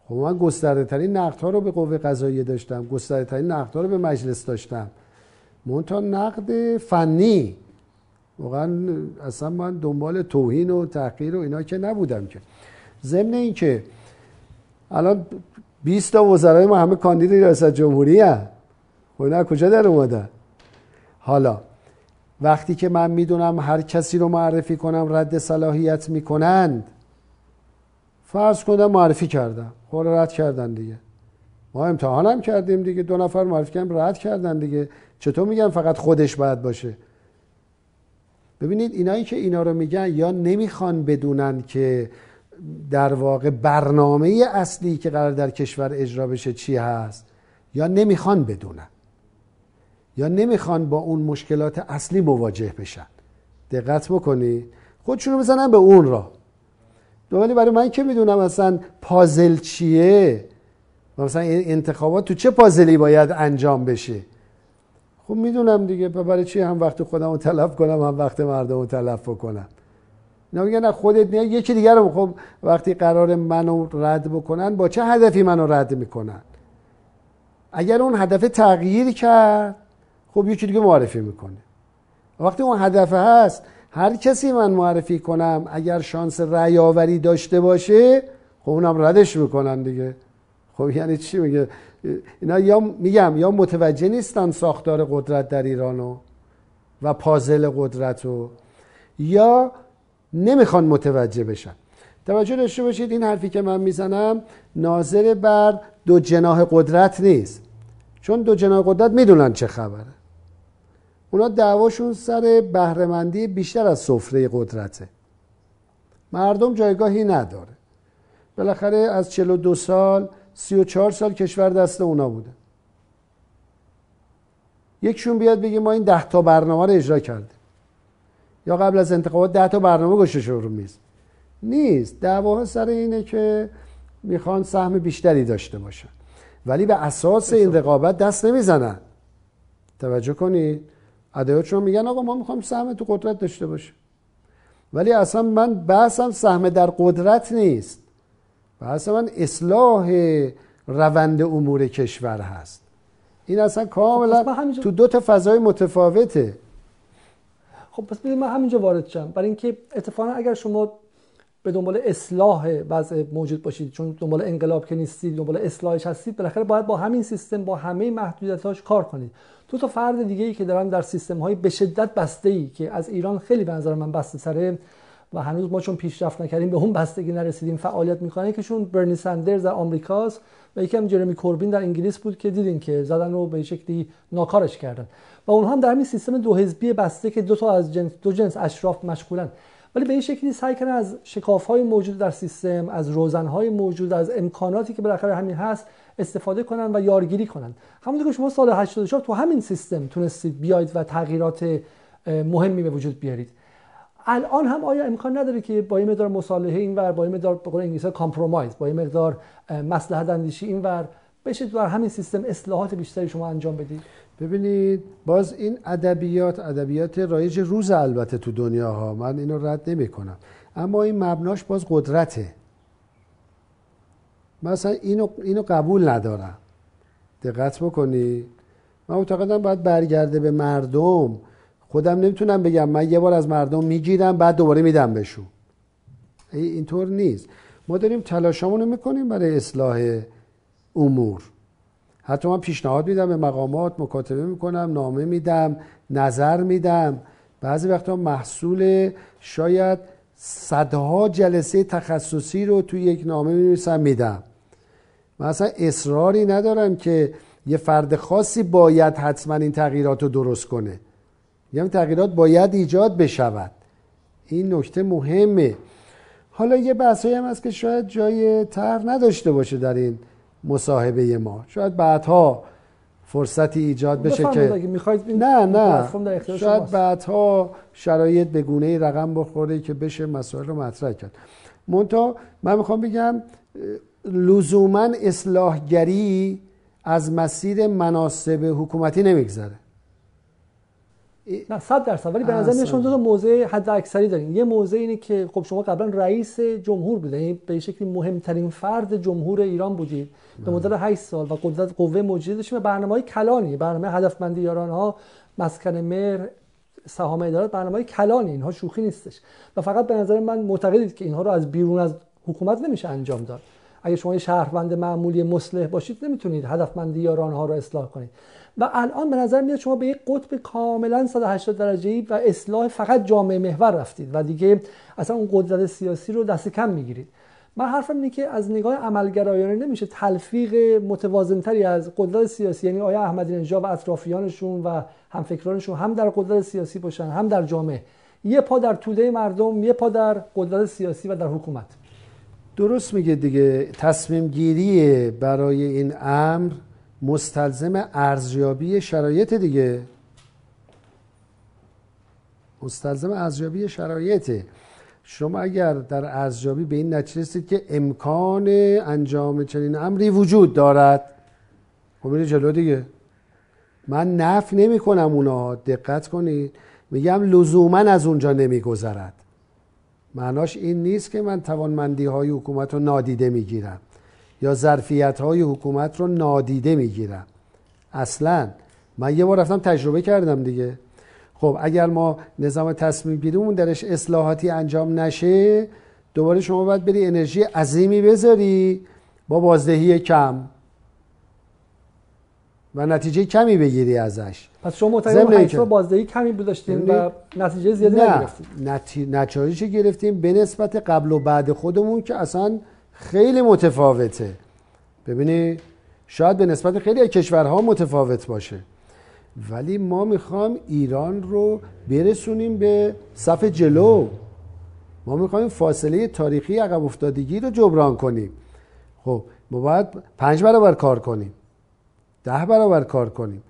خب من گسترده ترین نقدها رو به قوه قضاییه داشتم، گسترده ترین نقدها رو به مجلس داشتم، منتها نقد فنی واقعا اصلا من دنبال توهین و تحقیر و اینا که نبودم. که ضمن این که الان 20 تا وزرای ما همه کاندید ریاست جمهوری هستند، اونا کجا در اومدن؟ حالا وقتی که من میدونم هر کسی رو معرفی کنم رد صلاحیت میکنند، فرض کنم معرفی کردم، خب رد کردن دیگه، ما امتحان هم کردیم دیگه، دو نفر معرفی کردم رد کردن دیگه، چطور میگم فقط خودش باید باشه؟ ببینید اینایی که اینا رو میگن یا نمیخوان بدونن که در واقع برنامه اصلی که قرار در کشور اجرا بشه چی هست، یا نمیخوان بدونن، یا نمیخوان با اون مشکلات اصلی مواجه بشن. دقت بکنید، خودشونو بزنن به اون را. ولی برای من که میدونم مثلا پازل چیه، مثلا انتخابات تو چه پازلی باید انجام بشه، خب میدونم دیگه، برای چی هم وقت خودم رو تلف کنم هم وقت مردم رو تلف بکنم؟ نه خودت نه یکی دیگر رو. خب وقتی قرار منو رد بکنن با چه هدفی منو رد میکنن؟ اگر اون هدف تغییر کرد خب یکی دیگه معرفی میکنه. وقتی اون هدف هست هر کسی من معرفی کنم اگر شانس رأی آوری داشته باشه خب اونم ردش میکنن دیگه. خب یعنی چی میگه اینا؟ یا میگم یا متوجه نیستن ساختار قدرت در ایرانو و پازل قدرتو، یا نمیخوان متوجه بشن. توجه داشته باشید این حرفی که من میزنم ناظر بر دو جناح قدرت نیست، چون دو جناح قدرت میدونن چه خبره، اونا دعواشون سر بهره‌مندی بیشتر از سفره قدرته، مردم جایگاهی نداره. بالاخره از 42 سال 34 سال کشور دست اونا بوده، یکشون بیاد بگه ما این 10 تا برنامه رو اجرا کردیم، یا قبل از انتخابات 10 تا برنامه گوشش رو میز نیست. دعواها سر اینه که میخوان سهم بیشتری داشته باشن، ولی به اساس این رقابت دست نمیزنن. توجه کنید ادعاشون میگن آقا ما میخوام سهم تو قدرت داشته باشه، ولی اصلا من بحثم سهم در قدرت نیست، بحث من اصلاح روند امور کشور هست. این اصلا کاملا تو دو تا فضای متفاوته. خب پس من همینجا وارد شدم، برای اینکه اتفاقا اگر شما به دنبال اصلاح وضع موجود باشید، چون دنبال انقلاب که نیستید، دنبال اصلاحش هستید، بالاخره باید با همین سیستم با همه محدودیتاش کار کنید. دو تا فرد دیگه ای که دارن در سیستم های به شدت بسته ای که از ایران خیلی به نظر من بسته سره و هنوز ما چون پیشرفت نکردیم به اون بستگی نرسیدیم فعالیت میکنن، یکیشون برنی سندرز در آمریکاست و یکی هم جرمی کوربین در انگلیس بود که دیدین که زدن رو به شکلی ناکارش کردن، و اونها هم در همین سیستم دو حزبی بسته که دو تا از دو جنس اشراف مشغولن، ولی به این شکلی سعی کردن از شکاف‌های موجود در سیستم، از روزن‌های موجود، از امکاناتی که بالاخره همین هست استفاده کنن و یارگیری کنن. همونطور که شما سال 84 تو همین سیستم تونستید بیاید و تغییرات مهمی به وجود بیارید، الان هم آیا امکان نداره که با یه مقدار مصالحه اینور، با یه مقدار به قول انگلیس‌ها کامپرومایز، با یه مقدار مصلحت اندیشی اینور بشه در همین سیستم اصلاحات بیشتری شما انجام بدید؟ ببینید باز این ادبیات رایج روز البته تو دنیا ها، من اینو رد نمی کنم، اما این مبناش باز قدرته. من اصلا اینو قبول ندارم. دقت بکنی، من معتقدم باید برگرده به مردم. خودم نمیتونم بگم من یه بار از مردم میگیرم بعد دوباره میدم بهشون. اینطور نیست. ما داریم تلاشمونو میکنیم برای اصلاح امور. حتی من پیشنهاد میدم به مقامات، مکاتبه میکنم، نامه میدم، نظر میدم. بعضی وقتا محصول شاید صدها جلسه تخصصی رو توی یک نامه می‌نویسم میدم. من اصلا اصراری ندارم که یه فرد خاصی باید حتما این تغییرات رو درست کنه. یعنی تغییرات باید ایجاد بشود. این نکته مهمه. حالا یه بحثایی هم هست که شاید جای طرح نداشته باشه در این مصاحبه ما. شاید بعدها فرصتی ایجاد بشه که نه شاید بعدها شرایط به گونه‌ای رقم بخوره که بشه مسائل رو مطرح کرد. منتها من میخوام بگم لزوما اصلاحگری از مسیر مناسب حکومتی نمیگذره. نه 100%. ولی به نظر میاد شما دو تا موضع حداکثری دارین. یه موضع اینه که خب شما قبلا رئیس جمهور بودین، به شکلی مهمترین فرد جمهور ایران بودید به مدت 8 سال و قدرت قوه موجودی داشتین و برنامه‌های کلانی، برنامه هدفمندی یارانها، مسکن مهر، سهام عدالت، برنامه‌های کلانی، اینها شوخی نیستش. و فقط به نظر من معتقدید که اینها رو از بیرون از حکومت نمیشه انجام داد. اگه شما شهروند معمولی مصلح باشید نمیتونید هدفمندی یارانها رو اصلاح کنید. و الان به نظر میاد شما به یک قطب کاملا 180 درجه‌ای و اصلاح فقط جامعه محور رفتید و دیگه اصلا اون قدرت سیاسی رو دست کم میگیرید. من حرفم اینه که از نگاه عملگرایانه نمیشه تلفیق متوازنتری از قدرت سیاسی، یعنی آیا احمدی نژاد و اطرافیانشون و همفکرانشون هم در قدرت سیاسی باشن هم در جامعه، یه پا در توده مردم یه پا در قدرت سیاسی و در حکومت. درست میگه دیگه. تصمیم گیری برای این امر مستلزم ارزیابی شرایط دیگه، مستلزم ارزیابی شرایطه. شما اگر در ارزیابی به این نتیجه رسید که امکان انجام چنین امری وجود دارد، خب میره جلو دیگه. من نفی نمی کنم اونا، دقت کنید، میگم لزوما از اونجا نمیگذرد. معناش این نیست که من توانمندی های حکومت رو نادیده میگیرم یا ظرفیت های حکومت رو نادیده میگیرم. اصلا من یه بار رفتم تجربه کردم دیگه. خب اگر ما نظام تصمیم گیریمون درش اصلاحاتی انجام نشه، دوباره شما باید بری انرژی عظیمی بذاری با بازدهی کم و نتیجه کمی بگیری ازش. پس شما معتقدید حیث بازدهی کمی بوداشتیم و نتیجه زیادی نگرفتیم؟ نتیجه گرفتیم به نسبت قبل و بعد خودمون که اصلا خیلی متفاوته. ببینید شاید به نسبت خیلی از کشورها متفاوت باشه، ولی ما میخوایم ایران رو برسونیم به صف جلو. ما میخوایم فاصله تاریخی عقب افتادگی رو جبران کنیم. خب ما باید 5 برابر کار کنیم، 10 برابر کار کنیم.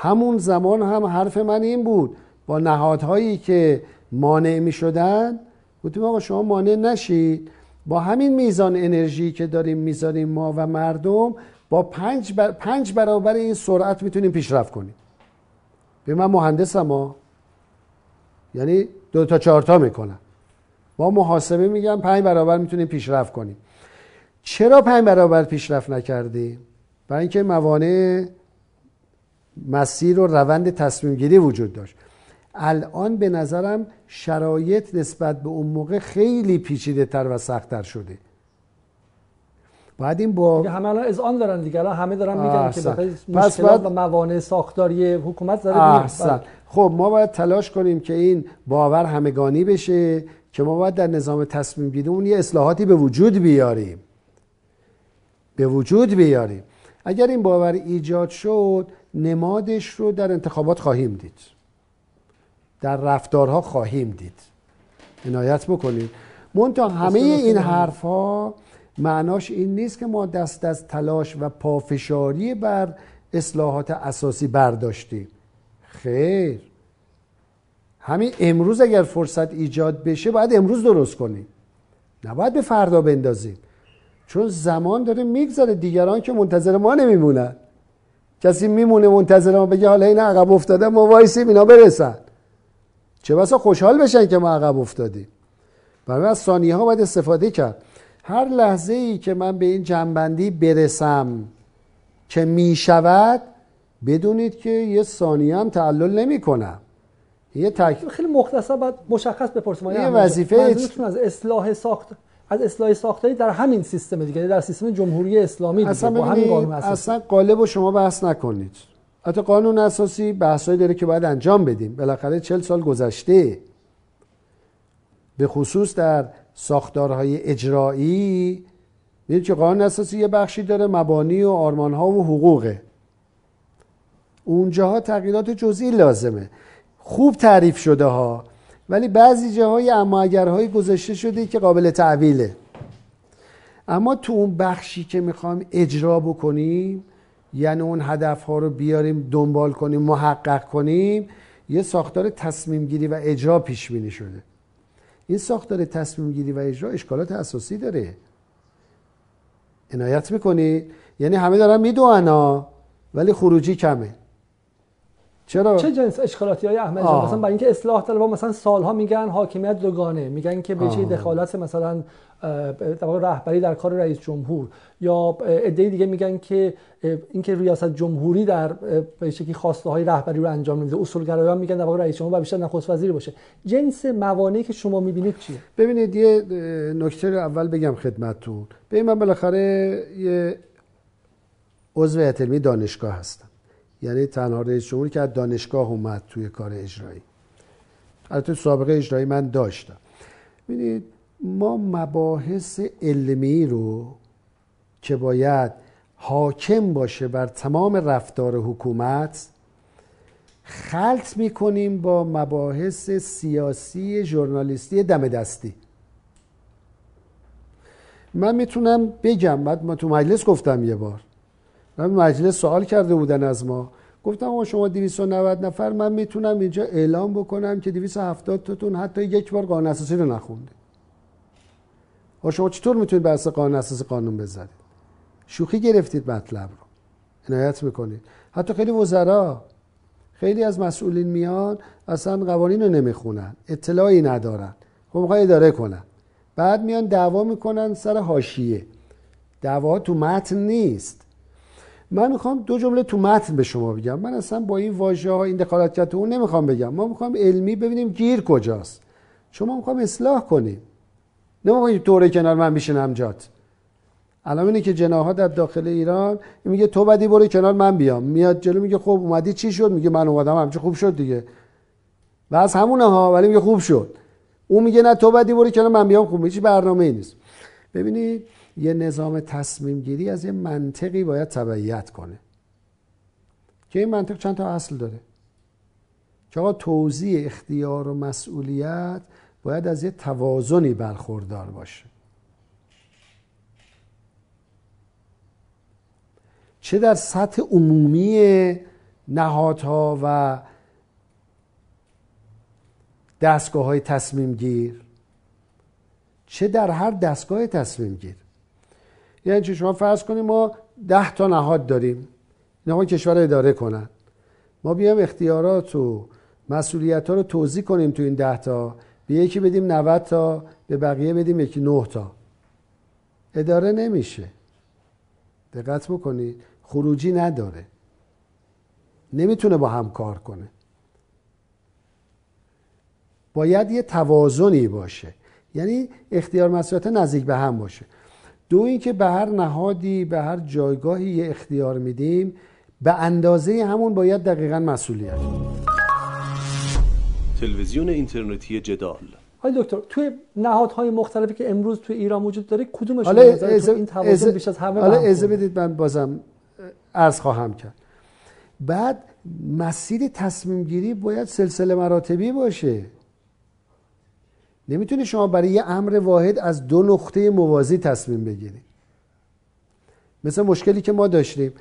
همون زمان هم حرف من این بود، با نهادهایی که مانع میشدن گفتیم آقا شما مانع نشید، با همین میزان انرژی که داریم میذاریم ما و مردم، با 5 برابر این سرعت میتونیم پیشرفت کنیم. ببین من مهندسم ها، یعنی 2 تا 4 تا میکنم. با محاسبه میگم 5 برابر میتونیم پیشرفت کنیم. چرا 5 برابر پیشرفت نکردیم؟ برای اینکه موانع مسیر و روند تصمیم گیری وجود داشت. الان به نظرم شرایط نسبت به اون موقع خیلی پیچیده تر و سخت تر شده. بعد این با همه الان اذعان دارن دیگه، الان همه دارن میگن که بخاطر مشکلات و موانع ساختاری حکومت زده. خب ما باید تلاش کنیم که این باور همگانی بشه که ما باید در نظام تصمیم گیری اون یه اصلاحاتی به وجود بیاریم. اگر این باور ایجاد شد، نمادش رو در انتخابات خواهیم دید، در رفتارها خواهیم دید. عنایت بکنید. منتها همه این حرفها معناش این نیست که ما دست از تلاش و پافشاری بر اصلاحات اساسی برداشتیم. خیر، همین امروز اگر فرصت ایجاد بشه باید امروز درست کنیم، نباید به فردا بندازیم، چون زمان داره میگذره. دیگران که منتظر ما نمیمونن. کسی میمونه منتظر ما بگه حالا این عقب افتاده ما وایسیم اینا برسن، چه بسا خوشحال بشن که ما عقب افتادیم. برای از ثانیه ها باید استفاده کرد. هر لحظه ای که من به این جنبندی برسم که می شود، بدونید که یه ثانیه هم تعلل نمی کنم. یه تاکید خیلی مختصر بعد مشخص بپرسم. یه وظیفه از اصلاح ساخت، از اصلاح ساختاری در همین سیستم دیگه، در سیستم جمهوری اسلامی دیگه، با همین قانون اساسی. اصلا قالب رو شما بحث نکنید. حتی قانون اساسی بحثایی داره که باید انجام بدیم. بالاخره 40 سال گذشته. به خصوص در ساختارهای اجرایی می‌بینید که قانون اساسی یه بخشی داره مبانی و آرمان‌ها و حقوقه. اونجاها تغییرات جزئی لازمه. خوب تعریف شده ها، ولی بعضی جاهای اما اگرهایی گذاشته شده که قابل تعویله. اما تو اون بخشی که میخوایم اجرا بکنیم، یعنی اون هدفها رو بیاریم دنبال کنیم محقق کنیم، یه ساختار تصمیم گیری و اجرا پیش بینی شده. این ساختار تصمیم گیری و اجرا اشکالات اساسی داره. عنایت میکنی؟ یعنی همه دارن میدونن ها، ولی خروجی کمه. چرا؟ چه جنس اشکالاتی های احمد جان؟ مثلا برای اینکه اصلاح طلبان مثلا سالها میگن حاکمیت دوگانه، میگن که به چه دخالت مثلا رهبری در کار رئیس جمهور، یا عده دیگه میگن که اینکه ریاست جمهوری در به شکلی خواسته های رهبری رو انجام نمیده. اصولگرایان میگن در واقع رئیس جمهور باید بیشتر نخست وزیر باشه. جنس موانعی که شما میبینید چیه؟ ببینید یه نکته رو اول بگم خدمتتون. ببین من بالاخره یه عضو هیئت علمی دانشگاه هستم. یعنی تنها رئیس جمهوری که از دانشگاه اومد توی کار اجرایی. البته سابقه اجرایی من داشتم. ببینید ما مباحث علمی رو که باید حاکم باشه بر تمام رفتار حکومت خلط میکنیم با مباحث سیاسی ژورنالیستی دم دستی. من میتونم بگم، بعد ما تو مجلس گفتم یه بار، من مجلس سوال کرده بودن از ما، گفتم شما 290 نفر، من میتونم اینجا اعلام بکنم که 270 تاتون حتی یک بار قانون اساسی رو نخونده. شما چطور میتونید بر اساس قانون اساسی قانون بزنید؟ شوخی گرفتید مطلب رو. عنایت میکنید. حتی خیلی وزرا، خیلی از مسئولین میان اصلا قوانین رو نمیخونن، اطلاعی ندارن، خب میخوان اداره کنن، بعد میان دعوا میکنن سر حاشیه. دعوا تو متن نیست. من میخوام دو جمله تو متن به شما بگم. من اصلا با این واژه ها این دخالت کرد اون نمیخوام بگم. ما میخوام علمی ببینیم گیر کجاست. شما میخوام اصلاح کنیم. نمیخوام دوره کنار من بشینم جات. الان اینه که جناح‌ها در داخل ایران میگه تو بدی برو کنار من بیام. میاد جلو میگه خب اومدی چی شد؟ میگه من اومدم همچه خوب شد دیگه. و از همونه ها، ولی میگه خوب شد. اون میگه نه تو بدی برو کنار من بیام خوب. هیچ برنامه‌ای نیست. ببینید یه نظام تصمیم گیری از یه منطقی باید تبعیت کنه که این منطق چند تا اصل داره که آقا توزیع اختیار و مسئولیت باید از یه توازنی برخوردار باشه. چه در سطح عمومی نهادها و دستگاه‌های تصمیم گیر، چه در هر دستگاه تصمیم گیر. یعنی چه شما فرض کنیم ما 10 تا نهاد داریم، نهاد کشور رو اداره کنن، ما بیایم اختیارات و مسئولیت‌ها رو توزیع کنیم تو این 10 تا، به یکی بدیم 90 تا، به بقیه بدیم یکی 9 تا، اداره نمیشه. دقت بکنید، خروجی نداره، نمیتونه با هم کار کنه. باید یه توازنی باشه، یعنی اختیار مسئولیت نزدیک به هم باشه. دو اینکه به هر نهادی، به هر جایگاهی یه اختیار میدیم، به اندازه همون باید دقیقاً مسئولیت. تلویزیون اینترنتی جدال. حالا دکتر توی نهادهای مختلفی که امروز توی ایران وجود داره کدومشون به نظرتون این توازن بیش از همه؟ حالا اجازه بدید من بازم عرض خواهم کرد. بعد مسیر تصمیم گیری باید سلسله مراتبی باشه. نمیتونی شما برای یه امر واحد از دو نقطه موازی تصمیم بگیرید. مثلا مشکلی که ما داشتیم،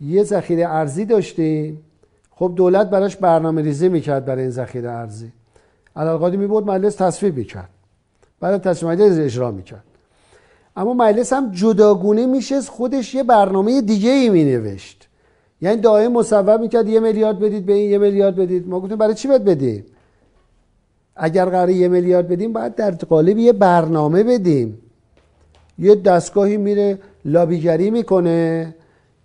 یه ذخیره ارزی داشتیم، خب دولت براش برنامه ریزی میکرد برای این ذخیره ارزی، علاقاتی میبرد مجلس تصویب میکرد، بعد تصمیم مجلس اجرا میکرد. اما مجلس هم جداگونه میشست، خودش یه برنامه دیگه ای مینوشت، یعنی دائم مصوب میکرد 1 میلیارد بدید به این، 1 میلیارد بدید. ما گفتیم برای چی باید بدیم؟ اگر قراره 1 میلیارد بدیم باید در قالب یه برنامه بدیم. یه دستگاهی میره لابیگری میکنه،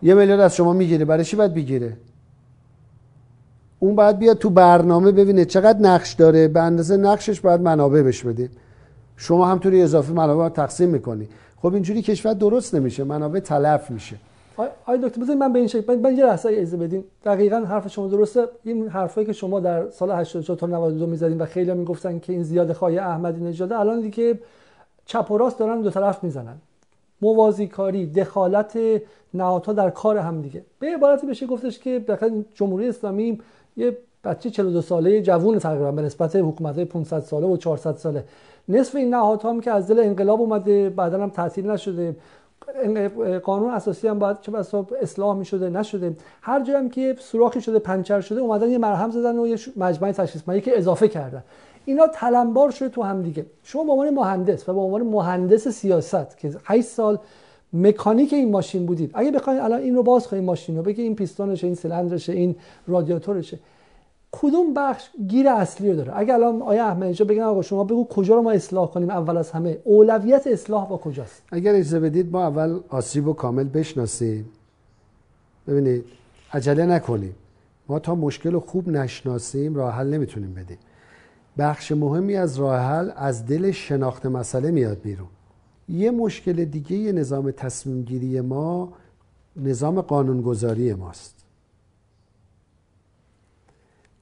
1 میلیارد از شما میگیره، برای چی باید بگیره؟ اون باید بیاد تو برنامه ببینه چقدر نقش داره، به اندازه نقشش باید منابع بهش بده. شما هم توی اضافه منابع تقسیم میکنی. خب اینجوری کشور درست نمیشه، منابع تلف میشه. آی دکتر بذارید من به این شکل من یه لحظه اجازه بدین. دقیقاً حرف شما درسته. این حرفایی که شما در سال 84 تا 92 میزدین و خیلی‌ها میگفتن که این زیاد خواهی احمدی نژاد، الان دیگه چپ و راست دارن دو طرف میزنن. موازی کاری، دخالت نهادها در کار هم دیگه. به عبارتی بشه گفتش که بخاطر جمهوری اسلامی یه بچه 42 ساله جوون تقریبا به نسبت حکومت‌های 500 ساله و 400 ساله، نصف این نهادها هم که از دل انقلاب اومده بعداً هم تحصیل نشده، قانون اساسی هم باید چه بسا اصلاح می‌شده نشده، هر جایی هم که سوراخی شده پنچر شده اومدن یه مرهم زدن و یه مجمعی تشخیص مایی که اضافه کردن، اینا تلمبار شده تو هم دیگه. شما به عنوان مهندس و به عنوان مهندس سیاست که 8 سال مکانیک این ماشین بودید، اگه بخواید الان این رو باز کنید ماشین رو، بگید این پیستونشه، این سیلندرشه، این رادیاتورشه، کدوم بخش گیر اصلی رو داره؟ اگه الان آیه احمدی بگن آقا شما بگو کجا رو ما اصلاح کنیم، اول از همه اولویت اصلاح با کجاست؟ اگر اجازه بدید ما اول آسیب رو کامل بشناسیم. ببینید عجله نکنیم، ما تا مشکل رو خوب نشناسیم راه حل نمیتونیم بدیم. بخش مهمی از راه حل از دل شناخت مسئله میاد بیرون. یه مشکل دیگه یه نظام تصمیم گیری ما، نظام قانونگذاری ماست.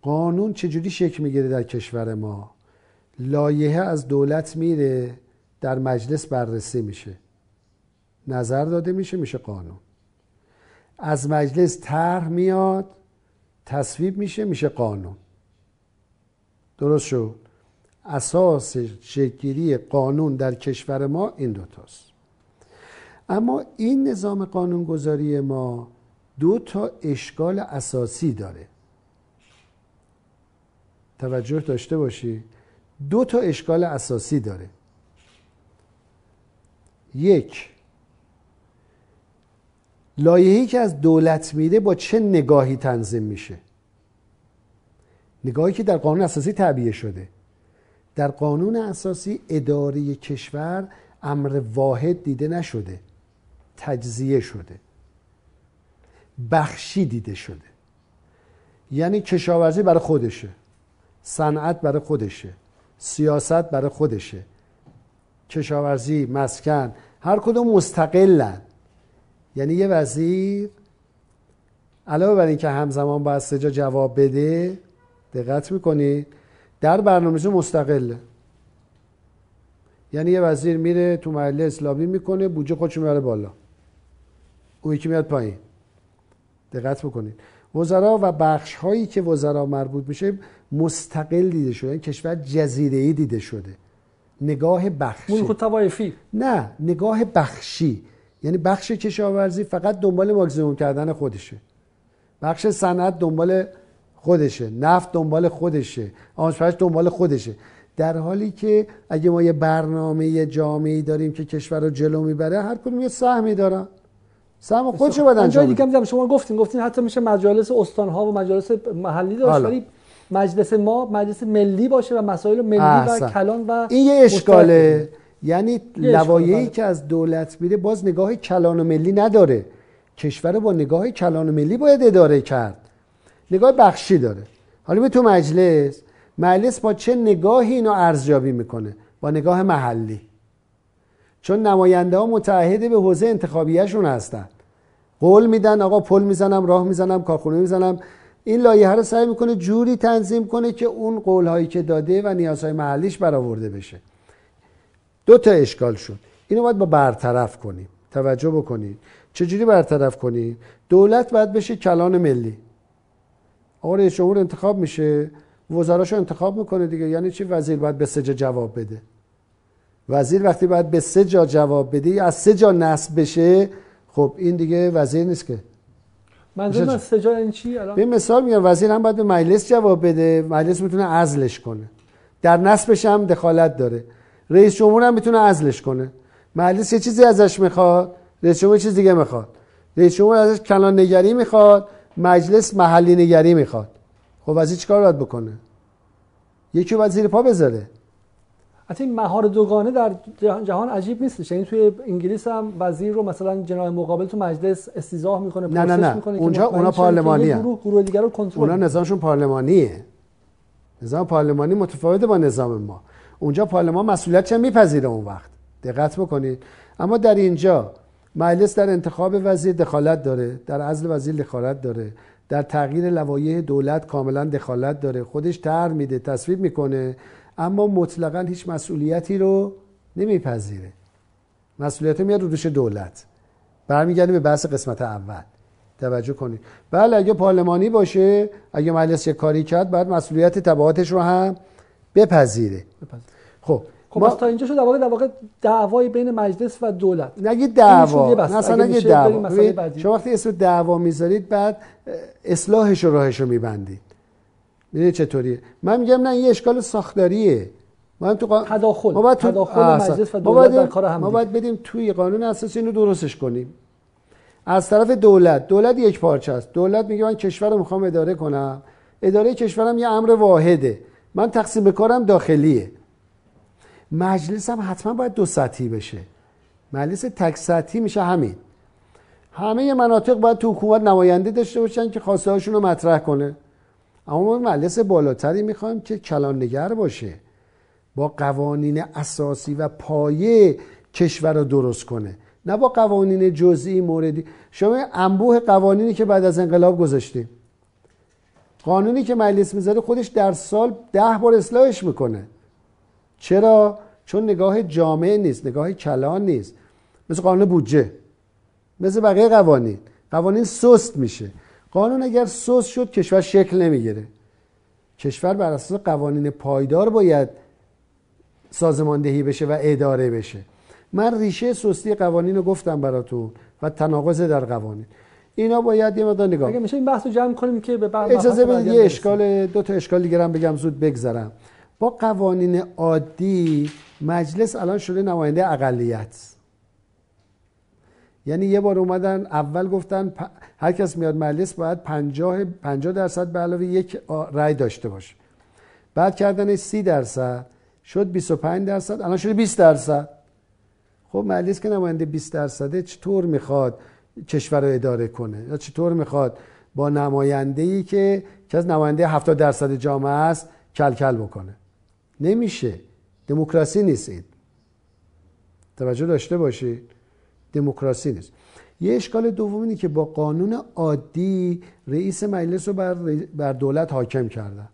قانون چجوری شکل میگیره در کشور ما؟ لایحه از دولت میره در مجلس بررسی میشه، نظر داده میشه، میشه قانون. از مجلس طرح میاد، تصویب میشه، میشه قانون. درست شد؟ اساس شکل‌گیری قانون در کشور ما این دوتاست. اما این نظام قانونگذاری ما 2 تا اشکال اساسی داره، توجه داشته باشی. 2 تا اشکال اساسی داره. 1، لایحه‌ای که از دولت میده با چه نگاهی تنظیم میشه؟ نگاهی که در قانون اساسی تعبیه شده. در قانون اساسی اداره کشور امر واحد دیده نشده، تجزیه شده، بخشی دیده شده. یعنی کشاورزی برای خودشه، صنعت برای خودشه، سیاست برای خودشه، کشاورزی، مسکن، هر کدوم مستقلن. یعنی یه وزیر علاوه بر این که همزمان باید 3 جا جواب بده، دقت میکنی، در برنامه‌ریزی مستقله. یعنی یه وزیر میره تو محله اسلامی میکنه، بودجه خودش میاره بالا، اون یکی میاد پایین. دقت بکنید. وزرا و بخش هایی که وزرا مربوط میشه مستقل دیده شده. یعنی کشور جزیره‌ای دیده شده. نگاه بخشی. ملک توایفی. نه، نگاه بخشی. یعنی بخش کشاورزی فقط دنبال ماکسیموم کردن خودشه. بخش صنعت دنبال خودشه، نفت دنبال خودشه، آموزش دنبال خودشه. در حالی که اگه ما یه برنامه جامعی داریم که کشور رو جلو میبره، هر کدوم یه سهمی دارن. سهم خودش رو بدن. جای دیگه میگم، شما گفتین حتی میشه مجالس استان‌ها و مجالس محلی داشت، ولی مجلس ما مجلس ملی باشه و مسائل ملی و کلان و این یه اشکاله. یعنی لوایحی که از دولت میره باز نگاه کلان و ملی نداره. کشور رو با نگاه کلان و ملی باید اداره کرد. نگاه بخشی داره. حالا به تو مجلس با چه نگاهی اینو ارزیابی میکنه؟ با نگاه محلی، چون نماینده ها متعهد به حوزه انتخابیهشون هستن، قول میدن آقا پل میزنم، راه میزنم، کارخونه میزنم. این لایحه رو سعی میکنه جوری تنظیم کنه که اون قول هایی که داده و نیازهای محلیش برآورده بشه. 2 تا اشکال شد، اینو باید برطرف کنیم. توجه بکنید چجوری برطرف کنیم. دولت باید بشه کلان ملی. آقا رئیس جمهور انتخاب میشه، وزراشو انتخاب میکنه دیگه. یعنی چی وزیر باید به 3 جا جواب بده؟ وزیر وقتی باید به 3 جا جواب بده، از 3 جا نصب بشه، خب این دیگه وزیر نیست که. منظور از 3 جا این چی الان؟ به مثال میگم وزیر هم باید به مجلس جواب بده، مجلس میتونه عزلش کنه، در نصبش هم دخالت داره. رئیس جمهور هم میتونه عزلش کنه، مجلس یه چیزی ازش میخواد، رئیس جمهور چیز دیگه میخواد. رئیس جمهور ازش کلان نگری میخواد، مجلس محلی نگری میخواد. خب وزیر چیکار باید بکنه؟ یکی رو باید زیر پا بذاره. البته این مهار دوگانه در جهان عجیب نیستش، یعنی توی انگلیس هم وزیر رو مثلا جناح مقابل تو مجلس استیضاح میکنه، پرسش میکنه. اونجا اونا پارلمانیه، گروه دیگه رو کنترل، اونا نظامشون پارلمانیه. نظام پارلمانی متفاوته با نظام ما. اونجا پارلمان مسئولیتش میپذیره اون وقت، دقت بکنید. اما در اینجا مجلس در انتخاب وزیر دخالت داره، در عزل وزیر دخالت داره، در تغییر لوایح دولت کاملا دخالت داره، خودش طرح میده، تصویب میکنه، اما مطلقا هیچ مسئولیتی رو نمیپذیره. مسئولیت رو میاد رو دوش دولت. برمیگردیم به بحث قسمت اول. توجه کنید. بله اگه پارلمانی باشه، اگه مجلس یه کاری کرد، باید مسئولیت تبعاتش رو هم بپذیره. خب تا اینجا شد در واقع دعوای بین مجلس و دولت. نه دعوا، مثلا یه دعوا. شما وقتی اسم دعوا میذارید بعد اصلاحش و راهش رو میبندید. ببینید چطوریه. من میگم نه این اشکال ساختاریه. ما هم تو تداخل مجلس و دولت در کار هم. ما باید بدیم توی قانون اساسی اینو درستش کنیم. از طرف دولت یک پارچه است. دولت میگه من کشورم میخوام اداره کنم. اداره کشورم یه امر واحده. من تقسیم کارم داخلیه. مجلس هم حتما باید دو سطحی بشه. مجلس تک سطحی میشه همین. همه مناطق باید تو حکومت نماینده داشته باشن که خواسته هاشون رو مطرح کنه. اما مجلس بالاتری میخوایم که کلان‌نگر باشه، با قوانین اساسی و پایه کشور رو درست کنه، نه با قوانین جزئی موردی. شما انبوه قوانینی که بعد از انقلاب گذاشتیم، قانونی که مجلس میذاره خودش در سال 10 بار اصلاحش میکنه. چرا؟ چون نگاه جامع نیست، نگاه کلان نیست. مثل قانون بودجه، مثل بقیه قوانین سست میشه. قانون اگر سست شد کشور شکل نمیگیره. کشور بر اساس قوانین پایدار باید سازماندهی بشه و اداره بشه. من ریشه سستی قوانین رو گفتم براتون و تناقض در قوانین. اینا باید یه مقدار نگاه. اگه میشه این بحث رو جمع کنیم که به بعد اجازه بدید یه اشکال، 2 تا اشکال دیگه هم بگم زود بگذرم. با قوانین عادی مجلس الان شده نماینده اقلیت. یعنی یه بار اومدن اول گفتن هر کس میاد مجلس باید 50% به علاوه 1 رأی داشته باشه. بعد کردنش 30% شد 25%، الان شده 20%. خب مجلس که نماینده 20% چطور میخواد کشور رو اداره کنه؟ یا چطور میخواد با نماینده‌ای که از نماینده 70% جامعه است کلکل بکنه؟ نمیشه. دموکراسی نیست این. توجه داشته باشید. دموکراسی نیست. یه اشکال دوم اینه که با قانون عادی رئیس مجلس رو بر دولت حاکم کردن.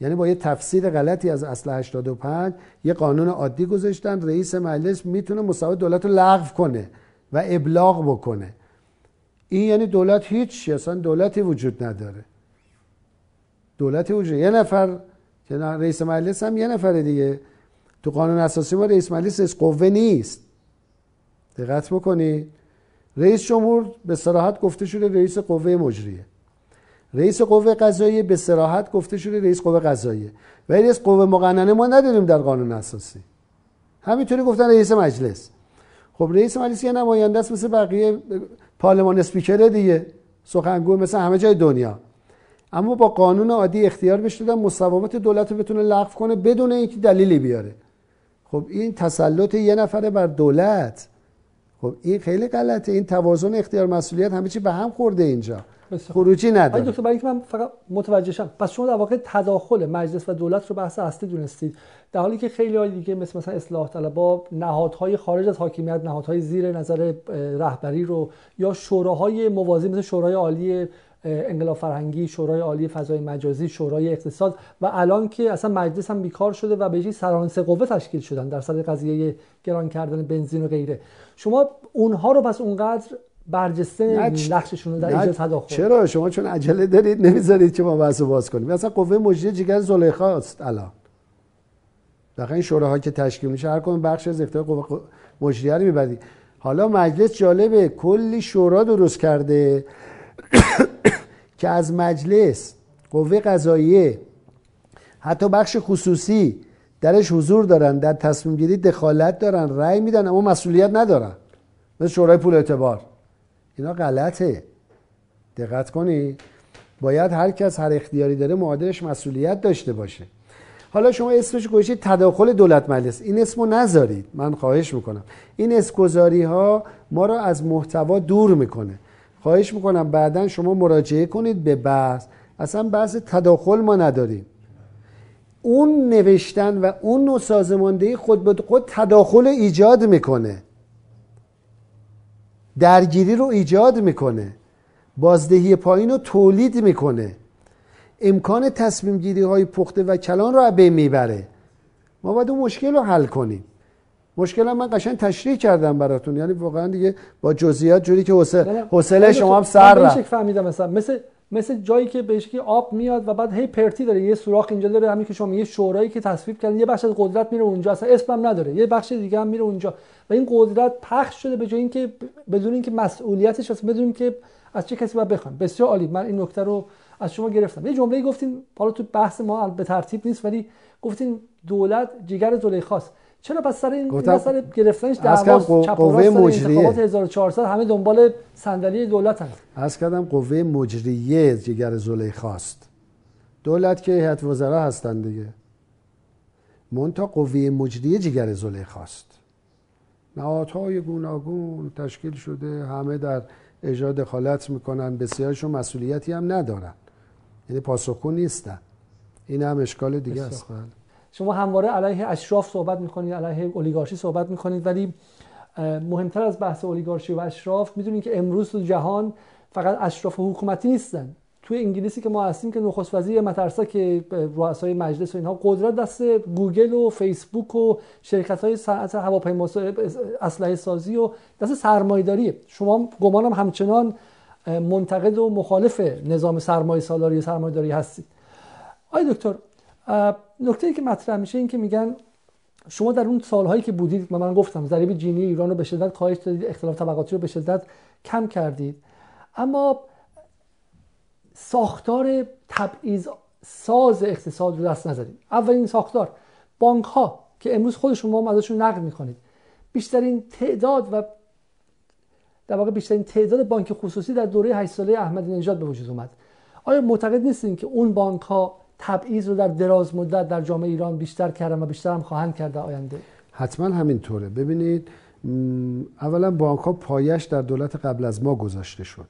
یعنی با یه تفسیر غلطی از اصل 85 یه قانون عادی گذاشتن رئیس مجلس میتونه مصوبه دولت رو لغو کنه و ابلاغ بکنه. این یعنی دولت هیچ، اصلا دولتی وجود نداره. دولتی وجود، یه نفر که رئیس مجلس هم یه نفر دیگه. تو قانون اساسی ما رئیس مجلس رئیس قوه نیست. دقت بکنی. رئیس جمهور به صراحت گفته شده رئیس قوه مجریه. رئیس قوه قضاییه به صراحت گفته شده رئیس قوه قضاییه. و رئیس قوه مقننه ما نداریم در قانون اساسی. همینطوری گفتن رئیس مجلس. خب رئیس مجلس یه نماینده است مثل بقیه پارلمان، اسپیکره دیگه، سخنگو مثل همه جای دنیا. اما با قانون عادی اختیار بهش دادن مصوبات دولت رو بتونه لغو کنه بدون اینکه دلیلی بیاره. خب این تسلط یه نفر بر دولت، خب این خیلی غلطه. این توازن اختیار مسئولیت همه چی به هم خورده اینجا. خروجی نداره. دکتر برای اینکه من فقط متوجه شم، پس شما در واقع تداخل مجلس و دولت رو بحث اصلی دونستید، در حالی که خیلی های دیگه مثل مثلا اصلاح طلبها نهادهای خارج از حاکمیت، نهادهای زیر نظر رهبری رو یا شوراهای موازی مثل شورای عالی انقلاب فرهنگی، شورای عالی فضای مجازی، شورای اقتصاد و الان که اصلا مجلس هم بیکار شده و به سرانسه قوه تشکیل شدن در سر قضیه گران کردن بنزین و غیره، شما اونها رو پس اونقدر برجسته نقششون رو در ایجاد تداخل. چرا؟ شما چون عجله دارید نمیذارید که ما بحثو باز کنیم. اصلا قوه مجریه جگر زلیخا است الان. واقعا این شوراها که تشکیل میشه هر کدوم بخشی از اختیار قوه مجریه رو میبره. حالا مجلس جالبه کلی شورا درست کرده که از مجلس، قوه قضاییه، حتی بخش خصوصی درش حضور دارن، در تصمیم گیری دخالت دارن، رأی میدن اما مسئولیت ندارن، مثل شورای پول و اعتبار. اینا غلطه. دقت کنی. باید هر کس هر اختیاری داره معادلش مسئولیت داشته باشه. حالا شما اسمش گوشید تداخل دولت مجلس، این اسمو نذارید، من خواهش میکنم. این اسکوزاری ها ما را از محتوا دور میکنه. خواهش میکنم بعدن شما مراجعه کنید به بحث، اصلا بحث تداخل ما نداریم. اون نوشتن و اون نوع سازماندهی خود به خود تداخل ایجاد میکنه، درگیری رو ایجاد میکنه، بازدهی پایین رو تولید میکنه، امکان تصمیم گیری های پخته و کلان رو از بین میبره. ما باید اون مشکل رو حل کنیم. مشکل هم من قشنگ تشریح کردم براتون، یعنی واقعا دیگه با جزئیات جوری که حوصله شما هم سر رفت. من فهمیدم مثلا مثل جایی که بهش کی آب میاد و بعد هی پرتی داره، یه سوراخ اینجا داره، همین که شما میگه شورایی که تصویب کردن یه بخش از قدرت میره اونجا، اصلا اسمم نداره، یه بخش دیگه هم میره اونجا و این قدرت پخش شده به جای اینکه بدون اینکه مسئولیتش هست، بدونیم که از چه کسی باید بخوایم. بسیار عالی، من این نکته رو از شما گرفتم. یه جمله‌ای گفتین، حالا تو بحث ما به ترتیب نیست، ولی گفتین دولت جگر زلیخاست. چرا پس سر این مسئله گرفتنش دعواست؟ قوه مجریه انتخابات 1400 همه دنبال صندلی دولت هست. عرض کردم قوه مجریه جگر زلیخاست. دولت که هیئت وزرا هستن دیگه، منتها قوه مجریه جگر زلیخاست. نهادهای گوناگون تشکیل شده، همه در اجرا دخالت میکنن، بسیارشون مسئولیتی هم ندارن، یعنی پاسخگو نیستن. این هم اشکال دیگه است. شما همواره علیه اشراف صحبت میکنید، علیه اولیگارشی صحبت میکنید، ولی مهمتر از بحث اولیگارشی و اشراف میدونید که امروز تو جهان فقط اشراف حکومتی نیستن. توی انگلیسی که ما هستیم که نخست وزیر مترسا که رؤسای مجلس و اینها قدرت دست گوگل و فیسبوک و شرکت‌های صنعت هواپیما اسلحه سازی و دست سرمایه‌داریه. شما گمانم همچنان منتقد و مخالف نظام سرمایه سالاری و سرمایه‌داری هستید. آی دکتر، نکته‌ای که مطرح میشه این که میگن شما در اون سالهایی که بودید، من گفتم ضریب جینی ایران رو به شدت کاهش دادید، اختلاف طبقاتی رو به شدت کم کردید، اما ساختار تبعیض ساز اقتصاد رو دست نزدید. اولین ساختار بانک ها که امروز خود شما ازشون نقد میکنید، بیشترین تعداد و در واقع بیشترین تعداد بانک خصوصی در دوره 8 ساله احمدی نژاد به وجود اومد. آیا معتقد نیستین که اون بانک ها تبعیض رو در دراز مدت در جامعه ایران بیشتر کردن و بیشتر هم خواهند کرد در آینده؟ حتما همینطوره. ببینید، اولا بانک ها پایش در دولت قبل از ما گذاشته شد،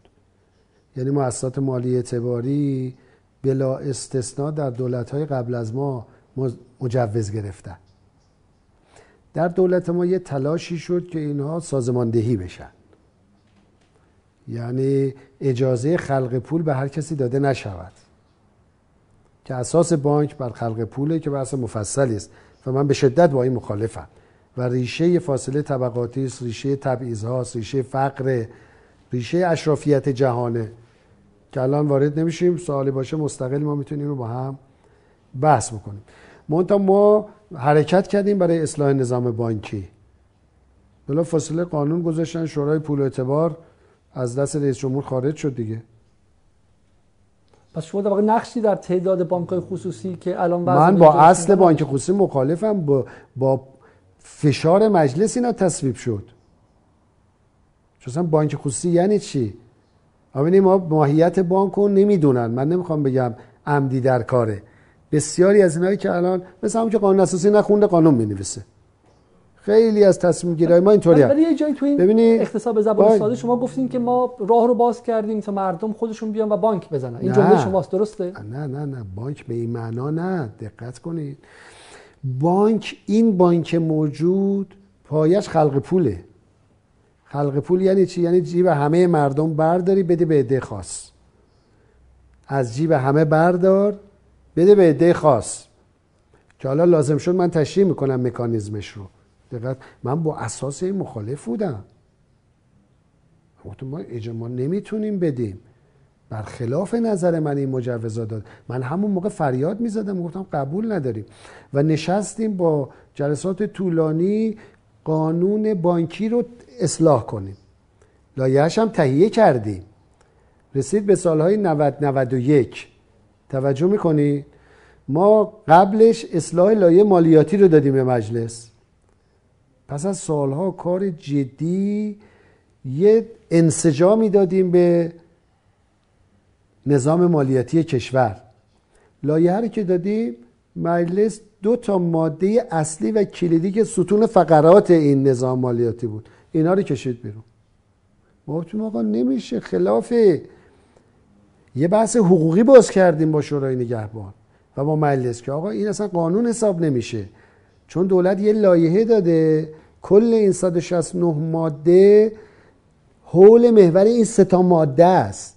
یعنی مؤسسات مالی اعتباری بلا استثنا در دولت‌های قبل از ما مجوز گرفتن. در دولت ما یه تلاشی شد که اینها سازماندهی بشن، یعنی اجازه خلق پول به هر کسی داده نشود، که اساس بانک بر خلق پوله که بحث مفصلی است و من به شدت با این مخالفم و ریشه فاصله طبقاتی است، ریشه تبعیض‌هاست، ریشه فقر، ریشه اشرافیت جهانه که الان وارد نمیشیم. سوالی باشه مستقل ما میتونیم رو با هم بحث بکنیم. منتها ما حرکت کردیم برای اصلاح نظام بانکی. بلا فاصله قانون گذاشتن، شورای پول و اعتبار از دست رئیس جمهور خارج شد دیگه. پس شما در واقع نقشی در تعداد بانک‌های خصوصی که الان من با اصل بانک خصوصی مخالفم، با فشار مجلس اینا تصویب شد. چون بانک خصوصی یعنی چی؟ همین ما ماهیت بانک رو نمیدونن. من نمیخوام بگم عمدی در کاره. بسیاری از اینایی که الان مثل همون که قانون اساسی نخونده قانون مینویسه، خیلی از تصمیم گیرای ما اینطوریه. ولی یه جایی تو این اختصاب زبان ساده شما گفتین که ما راه رو باز کردیم تا مردم خودشون بیان و بانک بزنن. این جمله شماست، درسته؟ نه نه نه، بانک به این معنا نه، دقت کنید. بانک، این بانک موجود پایش خلق پوله. خلق پول یعنی چی؟ یعنی جیب همه مردم برداری بده به عده خاص. از جیب همه بردار بده به عده خاص، که حالا لازم شد من تشریح میکنم مکانیزمش رو. دقیقا من با اساس این مخالف بودم. ما اجماع نمیتونیم بدیم. برخلاف نظر من این مجوزا داد. من همون موقع فریاد میزدم، گفتم قبول نداریم و نشستیم با جلسات طولانی قانون بانکی رو اصلاح کنیم. لایحه‌اش هم تهیه کردیم. رسید به سالهای 90-91. توجه میکنی؟ ما قبلش اصلاح لایحه مالیاتی رو دادیم به مجلس. پس از سالها کار جدی یه انسجامی دادیم به نظام مالیاتی کشور. لایحه رو که دادیم مجلس دو تا ماده اصلی و کلیدی که ستون فقرات این نظام مالیاتی بود اینا رو کشید بیرون. ما گفتیم آقا نمیشه، خلاف یه بحث حقوقی باز کردیم با شورای نگهبان و با مجلس که آقا این اصلا قانون حساب نمیشه، چون دولت یه لایحه داده کل این 169 ماده حول محور این 3 ماده است،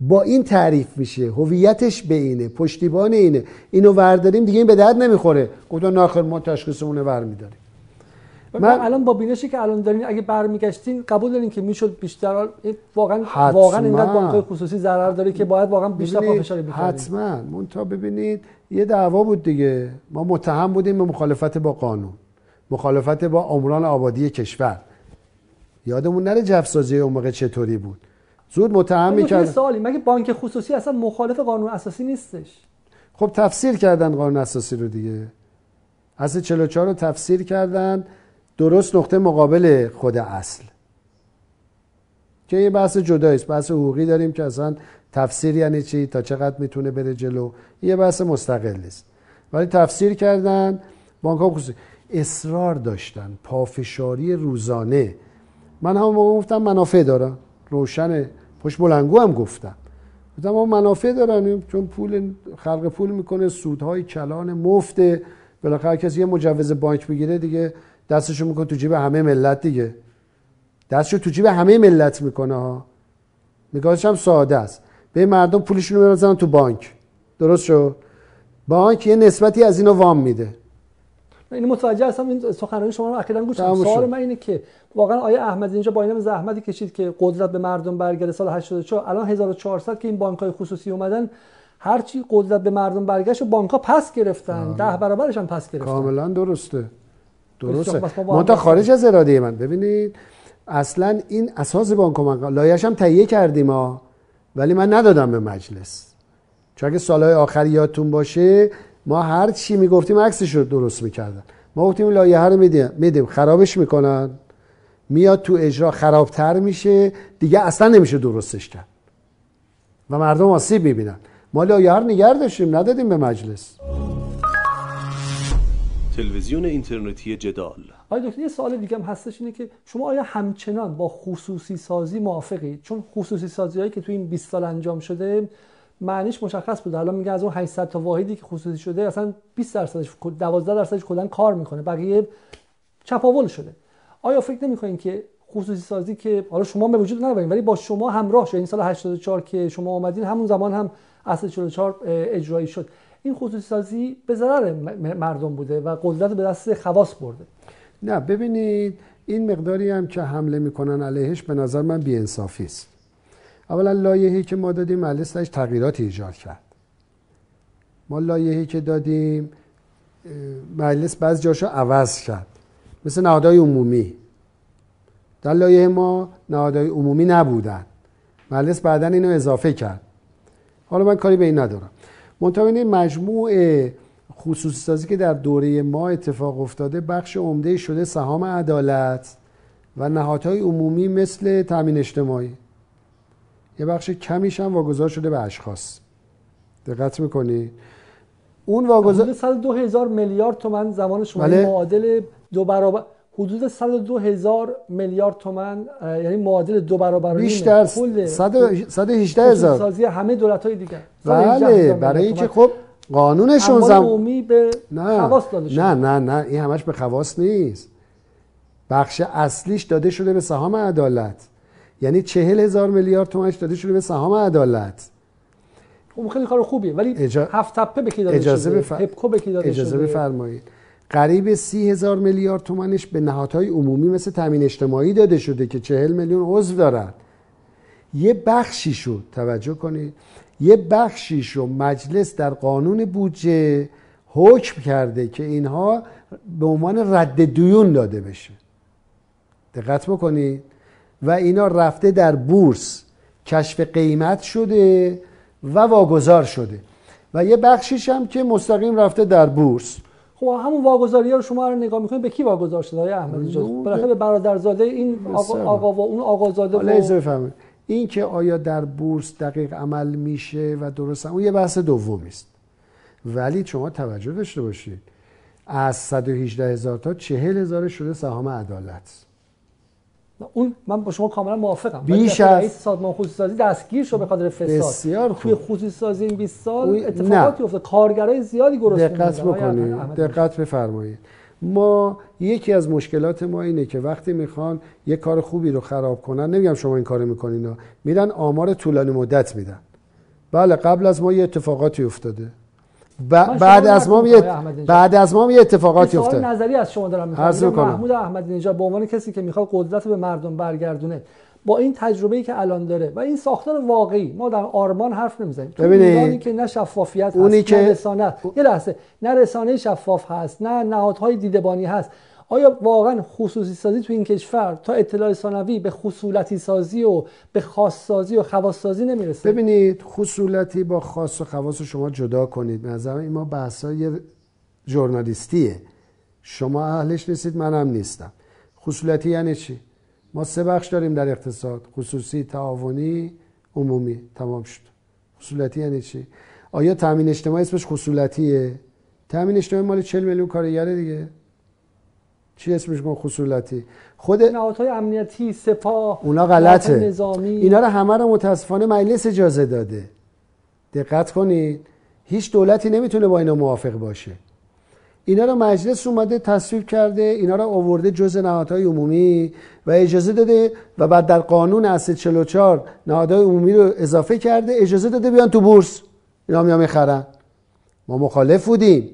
با این تعریف میشه، هویتش به اینه، پشتیبان اینه، اینو ورداریم دیگه این به درد نمیخوره. گفتن آخر ما تشخیصمونه برمیداریم. من الان با بینشی که الان دارین اگه برمیگشتین قبول دارین که میشد بیشتر واقعا اینقدر بانک‌های خصوصی ضرر داره که باید واقعا بیشتر پافشاری بکنیم؟ حتما. منتها ببینید یه دعوا بود دیگه، ما متهم بودیم به مخالفت با قانون، مخالفت با آمران آبادی کشور. یادمون نره جفسازی اون موقع چطوری بود، زود متهم می‌کردن. سوالی مگه بانک خصوصی اصلا مخالف قانون اساسی نیستش؟ خب تفسیر کردن قانون اساسی رو دیگه، اصل 44 رو تفسیر کردن درست نقطه مقابل خود اصل، که یه بحث جدایی است، بحث حقوقی داریم که اصلا تفسیر یعنی چی، تا چقدر میتونه بره جلو، یه بحث مستقل است. ولی تفسیر کردن بانک‌ها خصوصی اصرار داشتن پافشاری روزانه. من هم گفتم منافع دارن، روشن پشت بلنگو هم گفتم ما منافع دارن، چون پول خلق پول میکنه، سودهای کلان مفته، بالاخره کسی یه مجوز بانک بگیره دیگه دستشو میکنه تو جیب همه ملت دیگه، دستشو تو جیب همه ملت میکنه ها. نگاهش هم ساده است، به مردم پولشون رو میذارن تو بانک، درست شد؟ بانک یه نسبتی از اینو وام میده. این متوجه هستم، این سخنرانی شما رو اخیراً گوش کردم. سوال من اینه که واقعا آیا احمدی اینجا با اینم زحمتی کشید که قدرت به مردم برگرده سال 84؟ الان 1400 که این بانک‌های خصوصی اومدن هرچی قدرت به مردم برگشت و بانک‌ها پس گرفتن، 10 برابرش هم پس گرفتن. کاملا درسته. منتها خارج از اراده من. ببینید اصلا این اساس بانک‌ها لایحه‌اش هم تهیه کردیم ها، ولی من ندادم به مجلس. چون اگه سال‌های آخر یادتون باشه ما هر چی میگفتیم عکسش رو درست میکردن. ما گفتیم لایحه رو میدیم خرابش میکنن، میاد تو اجرا خرابتر میشه دیگه، اصلا نمیشه درستش کرد و مردم آسیب میبینن. ما لایحه رو نگه داشتیم ندادیم به مجلس. تلویزیون اینترنتی جدال. آقای دکتر یه سوال دیگه هم هستش، اینه که شما آیا همچنان با خصوصی سازی موافقید؟ چون خصوصی سازیایی که تو این 20 سال انجام شده معنیش مشخص بود. الان میگه از اون 800 تا واحدی که خصوصی شده اصلا 20%ش 12% کلا کار میکنه، بقیه چپاول شده. آیا فکر نمیکنین که خصوصی سازی که حالا شما به وجود نیاورین ولی با شما همراه شد، این سال 84 که شما اومدین همون زمان هم اصل 44 اجرایی شد، این خصوصی سازی به ضرر مردم بوده و قدرت به دست خواص برده؟ نه ببینید این مقداری هم که حمله میکنن علیهش به نظر من بی انصافی است. اولا لایحه‌ای که ما دادیم مجلس داشت تغییراتی ایجاد کرد. ما لایحه‌ای که دادیم مجلس بعضی جاشو عوض کرد، مثل نهادهای عمومی. در لایحه ما نهادهای عمومی نبودن، مجلس بعداً اینو اضافه کرد. حالا من کاری به این ندارم. منتها این مجموع خصوصی سازی که در دوره ما اتفاق افتاده بخش عمده شده سهام عدالت و نهادهای عمومی مثل تامین اجتماعی، یه بخش کمیش هم واگذار شده به اشخاص. دقت میکنی؟ اون واگذار حدود 102,000 میلیارد تومان زمان شما معادل 2 برابر، حدود 102,000 میلیارد تومان یعنی معادل 2 برابر بیشتر، 118,000 سازی همه دولت‌های دیگه. بله برای اینکه خب قانونشون عمومی به خواص داده شده. نه این همش به خواص نیست، بخش اصلیش داده شده به سهام عدالت، یعنی 40,000 میلیارد تومانش داده شده به سهام عدالت. اون خیلی کار خوبیه ولی هفت تپه به کی داده شده؟ هپکو به کی داده شده؟ اجازه بفرمایید. قریب 30,000 میلیارد تومانش به نهادهای عمومی مثل تامین اجتماعی داده شده که 40 میلیون عضو دارن. یه بخشیشو توجه کنید، یه بخشیشو مجلس در قانون بودجه حکم کرده که اینها به عنوان رد دیون داده بشه. دقت بکنید و اینا رفته در بورس کشف قیمت شده و واگذار شده و یه بخشیش هم که مستقیم رفته در بورس. خب همون واگذاری‌ها رو شما رو نگاه می‌کنید به کی واگذار شده آقای احمدی نژاد؟ بالاخره به برادرزاده این آقا و اون آقازاده. حالا اجازه بفرمایید این که آیا در بورس دقیق عمل میشه و درست، اون یه بحث دومی است. ولی شما توجه داشته باشید از 118,000 تا 40,000 شده سهام عدالت. اون من با شما کاملا موافقم. بیش از سازمان خصوصی سازی دستگیر شد به خاطر فساد. توی خصوصی سازی این 20 سال اتفاقاتی افتاد، کارگرای زیادی گرسنه شدن. دقت بکنید، دقت بفرمایید. ما یکی از مشکلات ما اینه که وقتی میخوان یه کار خوبی رو خراب کنن، نمیگم شما این کارو میکنین، میرن آمار طولانی مدت میدن. بله قبل از ما یه اتفاقاتی افتاده. بعد از ما یه اتفاقاتی افتاد. سوال نظری از شما دارم می‌خوام. محمود احمدی نژاد به عنوان کسی که میخواد قدرت به مردم برگردونه، با این تجربه‌ای که الان داره و این ساختار واقعی، ما در آرمان حرف نمی‌زنیم. ببینید که نه شفافیت هست، نه رسانه، یه لحظه، نه رسانه شفاف هست، نه نهادهای دیدبانی هست. آیا واقعا خصوصی سازی تو این کشور تا اطلاع ثانوی به خصولتی سازی و به خاص سازی و خواص سازی نمیرسه؟ ببینید خصولتی با خاص و خواص شما جدا کنید. مثلا اینا بحث‌های ژورنالیستیه. شما اهلش نیستید، منم نیستم. خصولتی یعنی چی؟ ما سه بخش داریم در اقتصاد: خصوصی، تعاونی، عمومی. تمام شد. خصولتی یعنی چی؟ آیا تامین اجتماعی اسمش خصولتیه؟ تامین اجتماعی مال 40 میلیون کارگر دیگه. چی اسمش گفتم خصولتی؟ خود نهادهای امنیتی، سپاه، اونا غلطه، نظامی، اینا رو همه رو متاسفانه مجلس اجازه داده. دقت کنید، هیچ دولتی نمیتونه با اینا موافق باشه. اینا رو مجلس اومده تصویب کرده، اینا رو آورده جزء نهادهای عمومی و اجازه داده و بعد در قانون اصل 44 نهادهای عمومی رو اضافه کرده، اجازه داده بیان تو بورس. اینا میام میخرن. ما مخالف بودیم.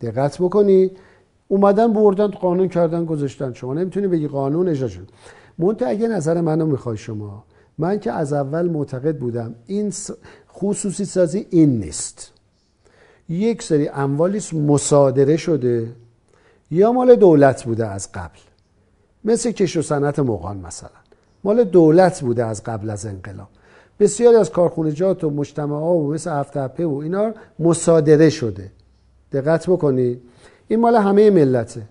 دقت بکنید. اومدن بردن قانون کردن گذاشتن، شما نمیتونی بگی قانون اجرا شد. منتها اگه نظر منو میخوای شما، من که از اول معتقد بودم این خصوصی سازی این نیست، یک سری اموالیست مصادره شده یا مال دولت بوده از قبل، مثل کشت و صنعت مغان مثلا مال دولت بوده از قبل از انقلاب. بسیاری از کارخونجات و مجتمع ها و مثل هفته‌په و اینا مصادره شده. دقت بکنید، این مال همه ملته.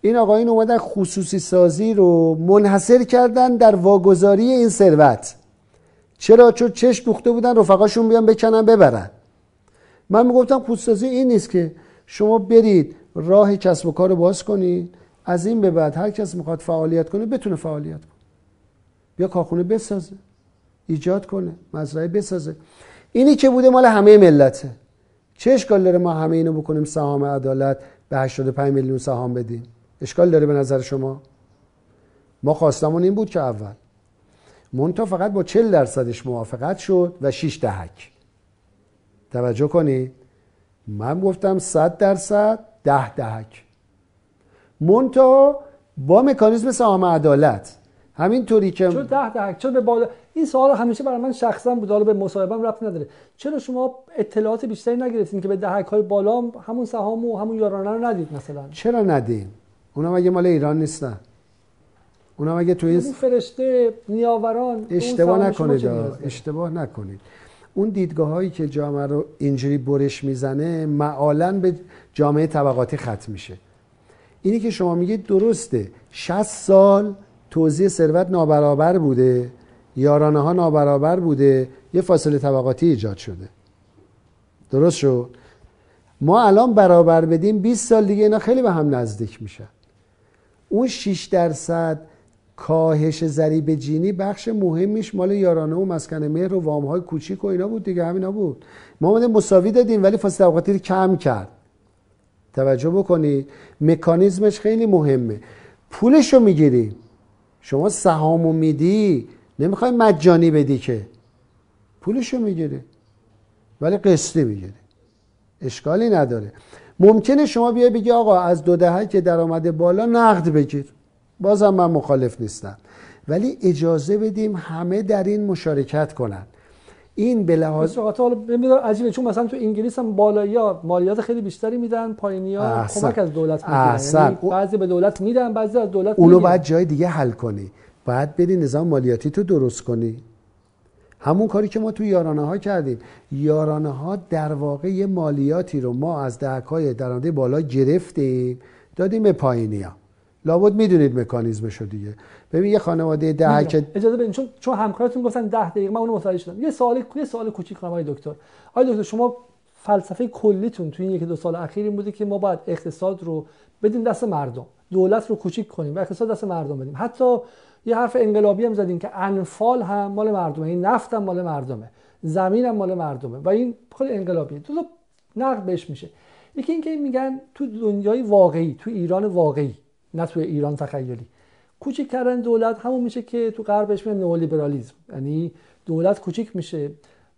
این آقایون اومدن خصوصی سازی رو منحصر کردن در واگذاری این ثروت. چرا؟ چون چشم دوخته بودن رفقاشون بیان بکنن ببرن. من میگفتم خصوصی سازی این نیست که شما برید راه کسب و کار رو باز کنید، از این به بعد هر کس میخواد فعالیت کنه بتونه فعالیت کنه، بیا کارخونه بسازه، ایجاد کنه، مزرعه بسازه. اینی که بوده مال همه ملته. چه اشکال داره ما همه اینو بکنیم سهام عدالت به 85 میلیون سهام بدیم؟ اشکال داره به نظر شما؟ ما خواستمون این بود که اول منتها فقط با 40%ش موافقت شد و 6 دهک. توجه کنید، من گفتم 100% 10 دهک منتها با مکانیزم سهام عدالت. همینطوری که چون 10 دهک چون به بالا. این سوال همیشه برای من شخصا بود، حالا به مصاحبه‌ام ربط نداره. چرا شما اطلاعات بیشتری نگرفتین که به دهک‌های بالا همون سهام و همون یارانه رو ندید مثلا؟ چرا ندیم؟ اونا مگه مال ایران نیستن؟ اونا مگه تو این فرشته نیاوران؟ اشتباه نکنید، اشتباه نکنید. اون دیدگاه‌هایی که جامعه رو اینجوری برش میزنه معالاً به جامعه طبقاتی ختم میشه. اینی که شما میگید درسته، 60 سال توزیع ثروت نابرابر بوده، یارانه ها نابرابر بوده، یه فاصله طبقاتی ایجاد شده. درست شد؟ ما الان برابر بدیم 20 سال دیگه اینا خیلی به هم نزدیک میشن. اون 6% کاهش ضریب جینی بخش مهمیش مال یارانه و مسکن مهر و وام های کوچیک و اینا بود دیگه، همینا بود. ما اومدیم مساوی دادیم ولی فاصله طبقاتی رو کم کرد. توجه بکنید، مکانیزمش خیلی مهمه. پولشو میگیریم، شما سهامو میدی، نمیخوای مجانی بدی که، پولشو میگیره ولی قسطی میگیره، اشکالی نداره. ممکنه شما بیای بگی آقا از 2 دهک درآمد بالا نقد بگیر، بازم من مخالف نیستم، ولی اجازه بدیم همه در این مشارکت کنن. این به لحاظ عجیبه، چون مثلا تو انگلیس هم بالایی‌ها مالیات خیلی بیشتری میدن، پایینی‌ها کمک از دولت میگیرن، بعضی به دولت میدن، بعضی از دولت میگیرن. اونو باید جای دیگه حل کنی، باید بری نظام مالیاتی تو درست کنی. همون کاری که ما تو یارانه ها کردیم. یارانه ها در واقع یه مالیاتی رو ما از دهک‌های درآمد بالا گرفتیم دادیم به پایینیا. لابد میدونید مکانیزمشو دیگه. ببین یه خانواده دهک، اجازه بدین چون همکارتون گفتن 10 دقیقه، من اونو متوجه شدم. یه سوال کوچیک کنم آقای دکتر. آقای دکتر شما فلسفه کلیتون توی این 1-2 سال اخیر این بوده که ما باید اقتصاد رو بدیم دست مردم، دولت رو کوچیک کنیم و اقتصاد دست مردم بدیم. حتی یه حرف انقلابی هم زدیم که انفال هم مال مردمه، این نفت هم مال مردمه، زمین هم مال مردمه و این خیلی انقلابیه. دو تا نقد بهش میشه. یکی اینکه میگن تو دنیای واقعی، تو ایران واقعی، نه تو ایران تخیلی، کوچیک کردن دولت همون میشه که تو غرب بهش میگن نئولیبرالیسم، یعنی دولت کوچیک میشه،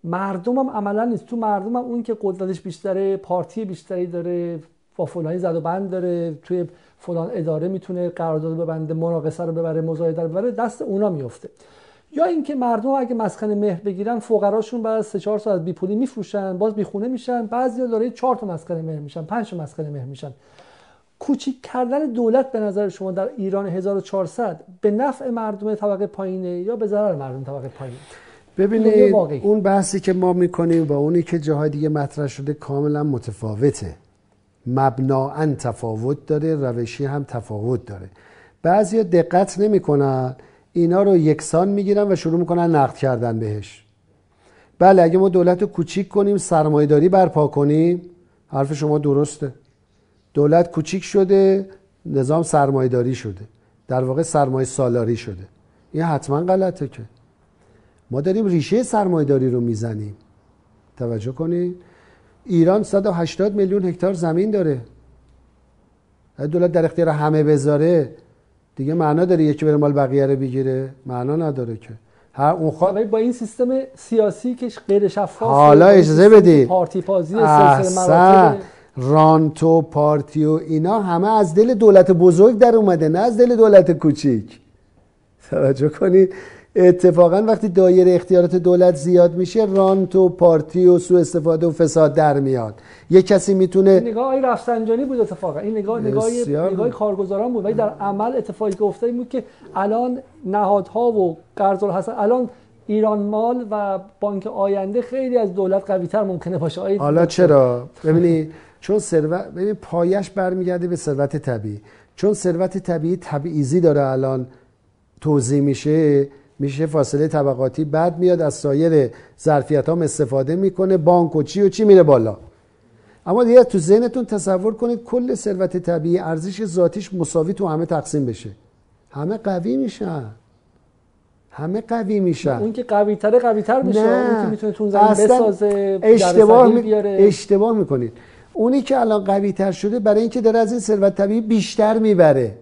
مردم هم عملا نیست. تو مردم هم اون که قدرتش بیشتره، پارتی بیشتری داره، با فلانی زد و بند داره، توی فلان اداره میتونه قرارداد ببنده، مناقصه رو ببره، مزایده رو ببره، دست اونا میفته. یا اینکه مردم اگه مسکن مهر بگیرن، فقراشون بعد 3-4 سال از بیپولی میفروشن، باز بیخونه میشن، بعضیا داره 4 تا مسکن مهر میشن، 5 تا مسکن مهر میشن. کوچیک کردن دولت به نظر شما در ایران 1400 به نفع مردم طبقه پایینه یا به ضرر مردم طبقه پایینه؟ ببینید، اون بحثی که ما میکنیم و اونی که جاهای دیگه مطرح شده کاملا متفاوته، مبنااً تفاوت داره، روشی هم تفاوت داره. بعضیا دقت نمیکنن، اینا رو یکسان میگیرن و شروع میکنن نقد کردن بهش. بله، اگه ما دولت رو کوچیک کنیم، سرمایه‌داری برپا کنیم، حرف شما درسته، دولت کوچیک شده، نظام سرمایه‌داری شده، در واقع سرمایه سالاری شده. این حتما غلطه که ما داریم ریشه سرمایه‌داری رو میزنیم. توجه کنید، ایران 180 میلیون هکتار زمین داره. اگه دولت در اختیار همه بذاره دیگه معنا داره یکی بره مال بقیه رو بگیره؟ معنا نداره که. هر اون با این سیستم سیاسی که غیر شفاف، حالا اجازه بدید پارتی بازی، سلسله مراتب، رانتو، پارتی و اینا همه از دل دولت بزرگ در اومده، نه از دل دولت کوچیک. توجه کنید، اتفاقا وقتی دایره اختیارات دولت زیاد میشه، رانت و پارتی و سوء استفاده و فساد در میاد. یه کسی میتونه، نگاه این رفسنجانی بود اتفاقا، این نگاه کارگزاران بود، ولی در عمل اتفاقی که افتاد بود که الان نهادها و قرض‌الحسن، الان ایران مال و بانک آینده خیلی از دولت قوی‌تر ممکنه باشه. حالا چرا؟ ببینید، چون ثروت، ببین پایش برمیگرده به ثروت طبیعی، چون ثروت طبیعی تبعیضی داره الان توزیع میشه، میشه فاصله طبقاتی، بعد میاد از سایر ظرفیت هم استفاده میکنه، بانک و چی میره بالا. اما دیگه تو ذهنتون تصور کنید کل ثروت طبیعی ارزش ذاتیش مساوی تو همه تقسیم بشه، همه قوی میشن. اون که قوی تره قوی تر میشه، اون که میتونه تون زمین بسازه، اشتباه میکنید. اونی که الان قوی تر شده برای اینکه داره از این ثروت طبیعی بیشتر میبره،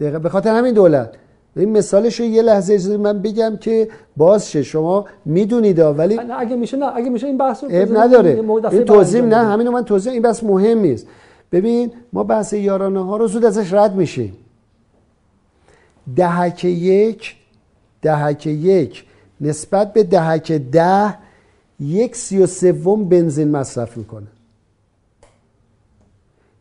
دقیقاً به خاطر همین دولت. این مثالش رو یه لحظه اجازه من بگم که باز شه، شما میدونید، ولی اگه میشه این بحث رو اب نداره، این توضیح نه، همینو من توضیح، این بحث مهم نیست. ببین، ما بحث یارانه ها رو زود ازش رد میشیم. دهک یک نسبت به دهک 10 1/33 بنزین مصرف میکنه.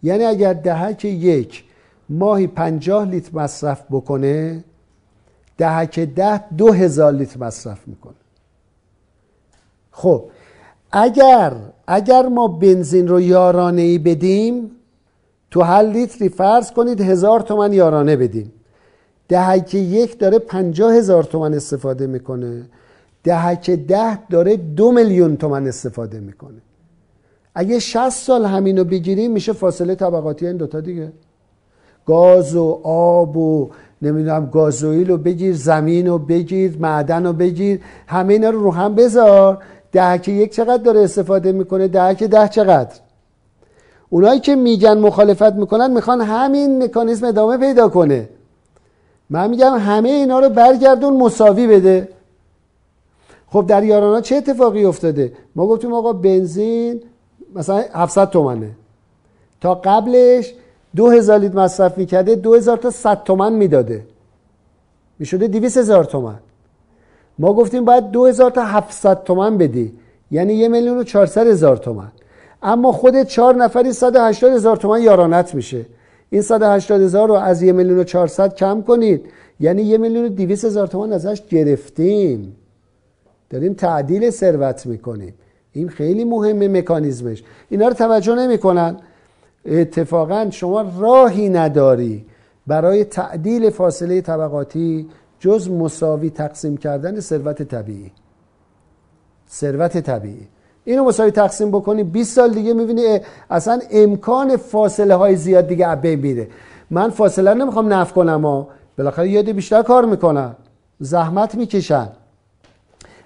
یعنی اگر دهک 1 ماهی 50 لیتر مصرف بکنه، دهک 10 2000 لیتر مصرف میکنه. خب اگر ما بنزین رو یارانه ای بدیم، تو هر لیتری فرض کنید 1000 تومان یارانه بدیم، دهک 1 داره 50,000 تومان استفاده میکنه، دهک 10 داره 2,000,000 تومان استفاده میکنه. اگه 60 سال همینو بگیریم، میشه فاصله طبقاتی این دوتا دیگه. گاز و آب و نمیدونم گازوئیل رو بگیر، زمین رو بگیر، معدن رو بگیر، همه اینا رو هم بذار، دهک 1 چقدر داره استفاده میکنه، دهک 10 چقدر. اونایی که میگن مخالفت میکنن میخوان همین مکانیزم ادامه پیدا کنه. من میگم همه اینا رو برگردون مساوی بده. خب در یارانا چه اتفاقی افتاده؟ ما گفتیم آقا بنزین مثلا 700 تومنه، تا قبلش 2000 لیتر مصرف میکرده، 2000 تا 100 تومن میداده، میشده 200,000 تومن. ما گفتیم باید 2000 تا 700 تومن بدی، یعنی 1,400,000 تومن. اما خود 4 نفری 180,000 تومن یارانت میشه. این 180,000 رو از 1,400,000 کم کنید، یعنی 1,200,000 تومن ازش گرفتیم، داریم تعدیل ثروت میکنیم. این خیلی مهمه مکانیزمش، اینا رو توجه نمیکنن. اتفاقا شما راهی نداری برای تعدیل فاصله طبقاتی جز مساوی تقسیم کردن ثروت طبیعی. اینو مساوی تقسیم بکنی 20 سال دیگه می‌بینی اصلا امکان فاصله های زیاد دیگه از بین میره. من فاصله نمیخوام نفع کنم ها، بالاخره یه عده بیشتر کار میکنن، زحمت میکشن،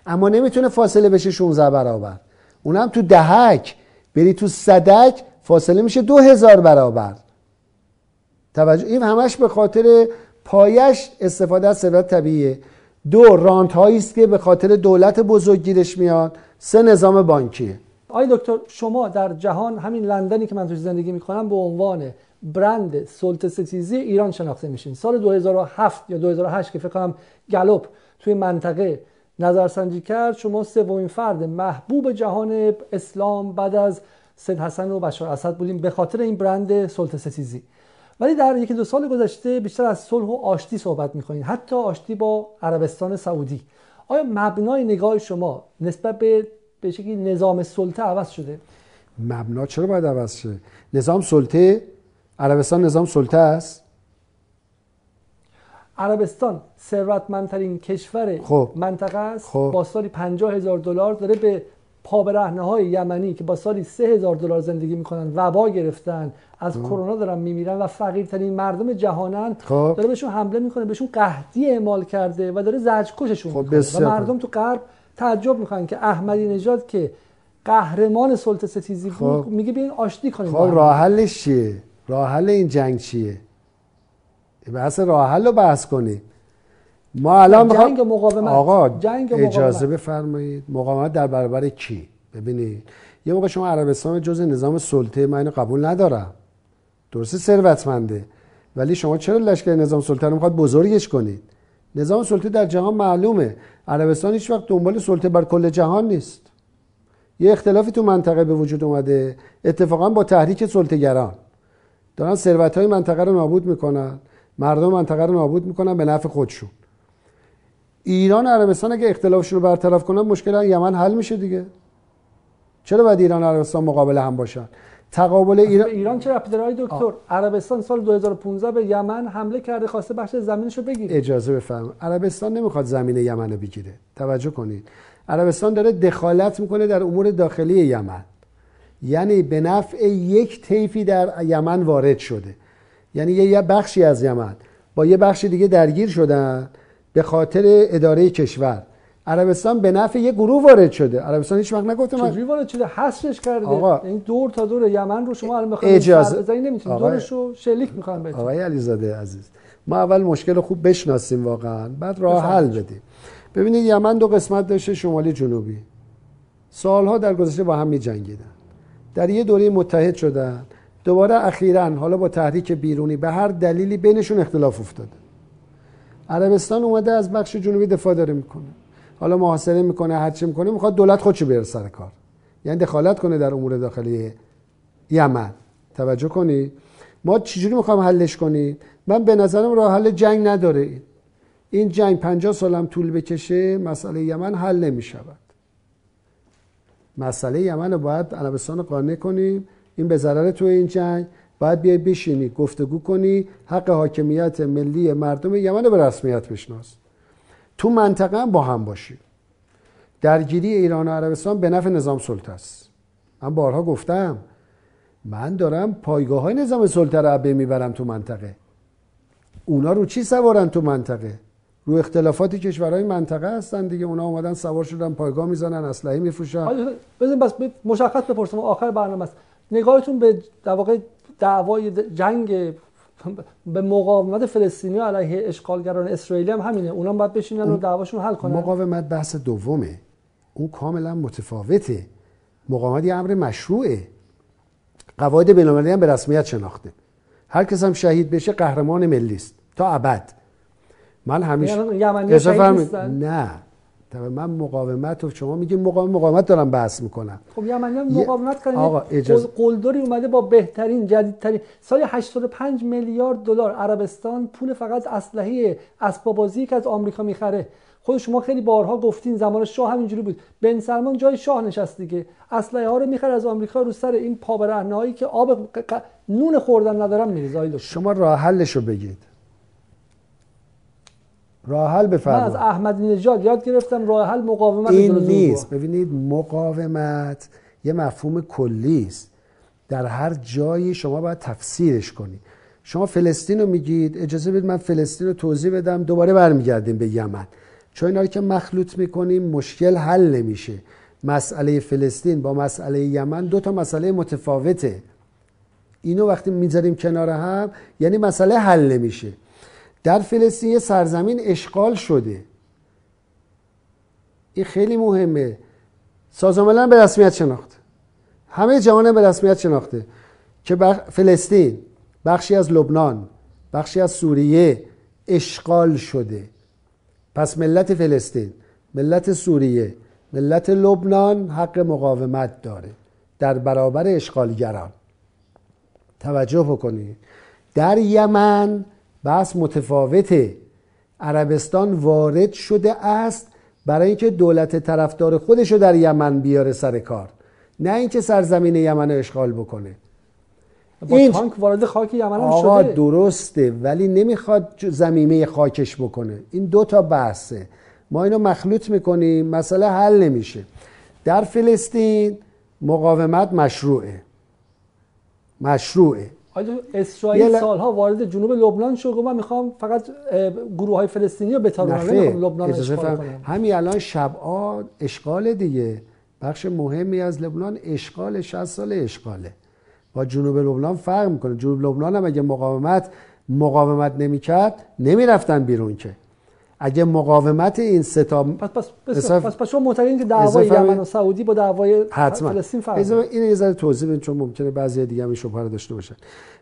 اما نمیتونه فاصله بشه 16 برابر. اونم تو دهک، بری تو صدک فاصله میشه 2000 برابر. توجه، این همش به خاطر پایش استفاده از ثروت طبیعیه. دو، رانت هایی است که به خاطر دولت بزرگ گیرش میاد. سه، نظام بانکیه. آی دکتر، شما در جهان همین لندنی که من توش زندگی میکنم به عنوان برند سلطه ستیزی ایران شناخته میشین. سال 2007 یا 2008 که فکر کنم گلوب توی منطقه نظرسنجی کرد، شما سومین فرد محبوب جهان اسلام بعد از سید حسن و بشار اسد بودیم به خاطر این برند سلطه ستیزی. ولی در یکی دو سال گذشته بیشتر از صلح و آشتی صحبت میکنین، حتی آشتی با عربستان سعودی. آیا مبنای نگاه شما نسبت به شکلی نظام سلطه عوض شده؟ مبنا چرا باید عوض شه؟ نظام سلطه عربستان نظام سلطه است. عربستان ثروتمندترین کشور منطقه است. با سالی 50,000 دلار داره به پابرهنه‌های یمنی که با سالی 3,000 دلار زندگی میکنن، وبا گرفتن، از کرونا دارن میمیرن و فقیرترین مردم جهانن، داره بهشون حمله میکنه، بهشون قحطی اعمال کرده و داره زجرکششون میکنه. و مردم تو غرب تعجب میکنن که احمدی نژاد که قهرمان سلطه ستیزی بود میگه بیاین آشتی کنیم. خب راه حلش چیه؟ راه حل این جنگ چیه؟ بحث راه حل رو بحث کنیم. ما الان جنگ مقاومت. آقا جنگ اجازه بفرمایید، مقاومت در برابر کی؟ ببینید یه موقع شما عربستان جزء نظام سلطه، من اینو قبول ندارم، درسته ثروتمنده، ولی شما چرا لشکر نظام سلطه رو میخواد بزرگش کنید؟ نظام سلطه در جهان معلومه. عربستان هیچ وقت دنبال سلطه بر کل جهان نیست. یه اختلافی تو منطقه به وجود اومده، اتفاقا با تحریک سلطه گران دارن ثروت‌های منطقه رو نابود میکنن، مردم منطقه رو نابود میکنن به نفع خودشون. ایران و عربستان اگه اختلافشون رو برطرف کنن، مشکل یمن حل میشه دیگه. چرا باید ایران و عربستان مقابل هم باشن؟ تقابل ایران چه ربطی داره دکتر؟ عربستان سال 2015 به یمن حمله کرده، خواسته بخش زمینش رو بگیره. اجازه بفرمایید، عربستان نمیخواد زمین یمن رو بگیره. توجه کنید، عربستان داره دخالت میکنه در امور داخلی یمن، یعنی به نفع یک طیفی در یمن وارد شده، یعنی یه بخشی از یمن با یه بخش دیگه درگیر شدن به خاطر اداره کشور. عربستان به نفع یه گروه وارد شده. عربستان هیچ وقت نگفت چجوری وارد شده، حذفش کرده. این دور تا دور یمن رو شما الان بخواید بزنید نمیتونید، دورش رو شلیک می‌خوام بهتون. آقای علیزاده عزیز، ما اول مشکل رو خوب بشناسیم واقعا، بعد راه حل بدیم. ببینید یمن دو قسمت داشته، شمالی جنوبی. سالها در گذشته با هم می‌جنگیدن، در یه دوره متحد شدن، دوباره اخیراً حالا با تحریک بیرونی به هر دلیلی بینشون اختلاف افتاده. عربستان اومده از بخش جنوبی دفاع داره میکنه، حالا محاصره میکنه، هر چی میکنه، میخواد دولت خودشو بیاره سر کار، یعنی دخالت کنه در امور داخلی یمن. توجه کنید، ما چجوری میخوام حلش کنیم؟ من به نظرم راه حل جنگ نداره. این جنگ 50 سال هم طول بکشه مسئله یمن حل نمیشود. مسئله یمن رو باید عربستان رو قانع کنیم این به ضرر تو این جنگ، باید بیای بشینی گفتگو کنی، حق حاکمیت ملی مردم یمن رو به رسمیت بشناس، تو منطقه هم با هم باشی. درگیری ایران و عربستان به نفع نظام سلطه است. من بارها گفتم من دارم پایگاه های نظام سلطه رو به میبرم تو منطقه. اونا رو چی سوارن تو منطقه؟ رو اختلافات کشورهای منطقه هستن دیگه. اونا اومدن سوار شدن، پایگاه میزنن، اسلحه میفروشن. بزن بس مشخص بپرسم، آخر برنامه است، نگاهتون به در واقع دعوای جنگ به مقاومت فلسطینی علیه اشغالگران اسرائیلی هم همینه، اونا باید بشینن و دعواشون حل کنن. مقاومت بحث دومه، اون کاملا متفاوته. مقاومت یه امر مشروعه، قواعد بین‌المللی هم به رسمیت شناخته، هر کس هم شهید بشه قهرمان ملی است تا ابد. من همیشه نه، من مقاومت رو شما میگه مقاومت دارم بحث میکنم. خب یمنیان مقاومت کردن. آقا اجازه، قلدری اومده با بهترین جدیدترین، سال 85 میلیارد دلار عربستان پول فقط اسلحه اسباب بازی که از آمریکا میخره. خود شما خیلی بارها گفتین زمان شاه همینجوری بود، بن سلمان جای شاه نشست دیگه، اسلحه ها رو میخره از آمریکا رو سر این پابرهنه‌هایی که آب نون خوردن ندارن میریزه. شما راه حلش رو بگید. راه حل بفرما. من از احمدی نژاد یاد گرفتم راه حل مقاومت این نیست. ببینید مقاومت یه مفهوم کلی است، در هر جایی شما باید تفسیرش کنید. شما فلسطین رو میگید، اجازه بدید من فلسطین رو توضیح بدم، دوباره برمیگردیم به یمن، چون اینا رو که مخلوط میکنیم مشکل حل نمیشه. مسئله فلسطین با مسئله یمن دو تا مسئله متفاوته، اینو وقتی میذاریم کنار هم یعنی مسئله حل نمیشه. در فلسطین یه سرزمین اشغال شده، این خیلی مهمه، سازمان ملل به رسمیت شناخته، همه جهان به رسمیت شناخته که فلسطین بخشی از لبنان، بخشی از سوریه اشغال شده. پس ملت فلسطین، ملت سوریه، ملت لبنان حق مقاومت داره در برابر اشغالگران. توجه بکنید. در یمن بحث متفاوته، عربستان وارد شده است برای اینکه دولت طرفدار خودشو در یمن بیاره سر کار، نه اینکه سرزمین یمن رو اشغال بکنه. با این تانک وارد خاک یمن هم شده. آقا درسته، ولی نمیخواد زمینه خاکش بکنه. این دو تا بحثه، ما اینو مخلوط میکنیم، مسئله حل نمیشه. در فلسطین مقاومت مشروعه. آیا اسرائیل سالها وارد جنوب لبنان شد و من میخوام فقط گروه های فلسطینی رو بتارونه، نمیخوام لبنان رو اشغال کنم. همین الان شبعا اشغال دیگه، بخش مهمی از لبنان اشغال، 60 ساله اشغاله. با جنوب لبنان فرق میکنه. جنوب لبنان هم اگه مقاومت نمیکرد نمیرفتن بیرون که. اگه مقاومت این سه تا پس شما معتقدین که دعوای یمن و سعودی با دعوای فلسطین فرق داره؟ اینو یه ذره توضیح بدین، چون ممکنه بعضی دیگه هم شبهه داشته باشن.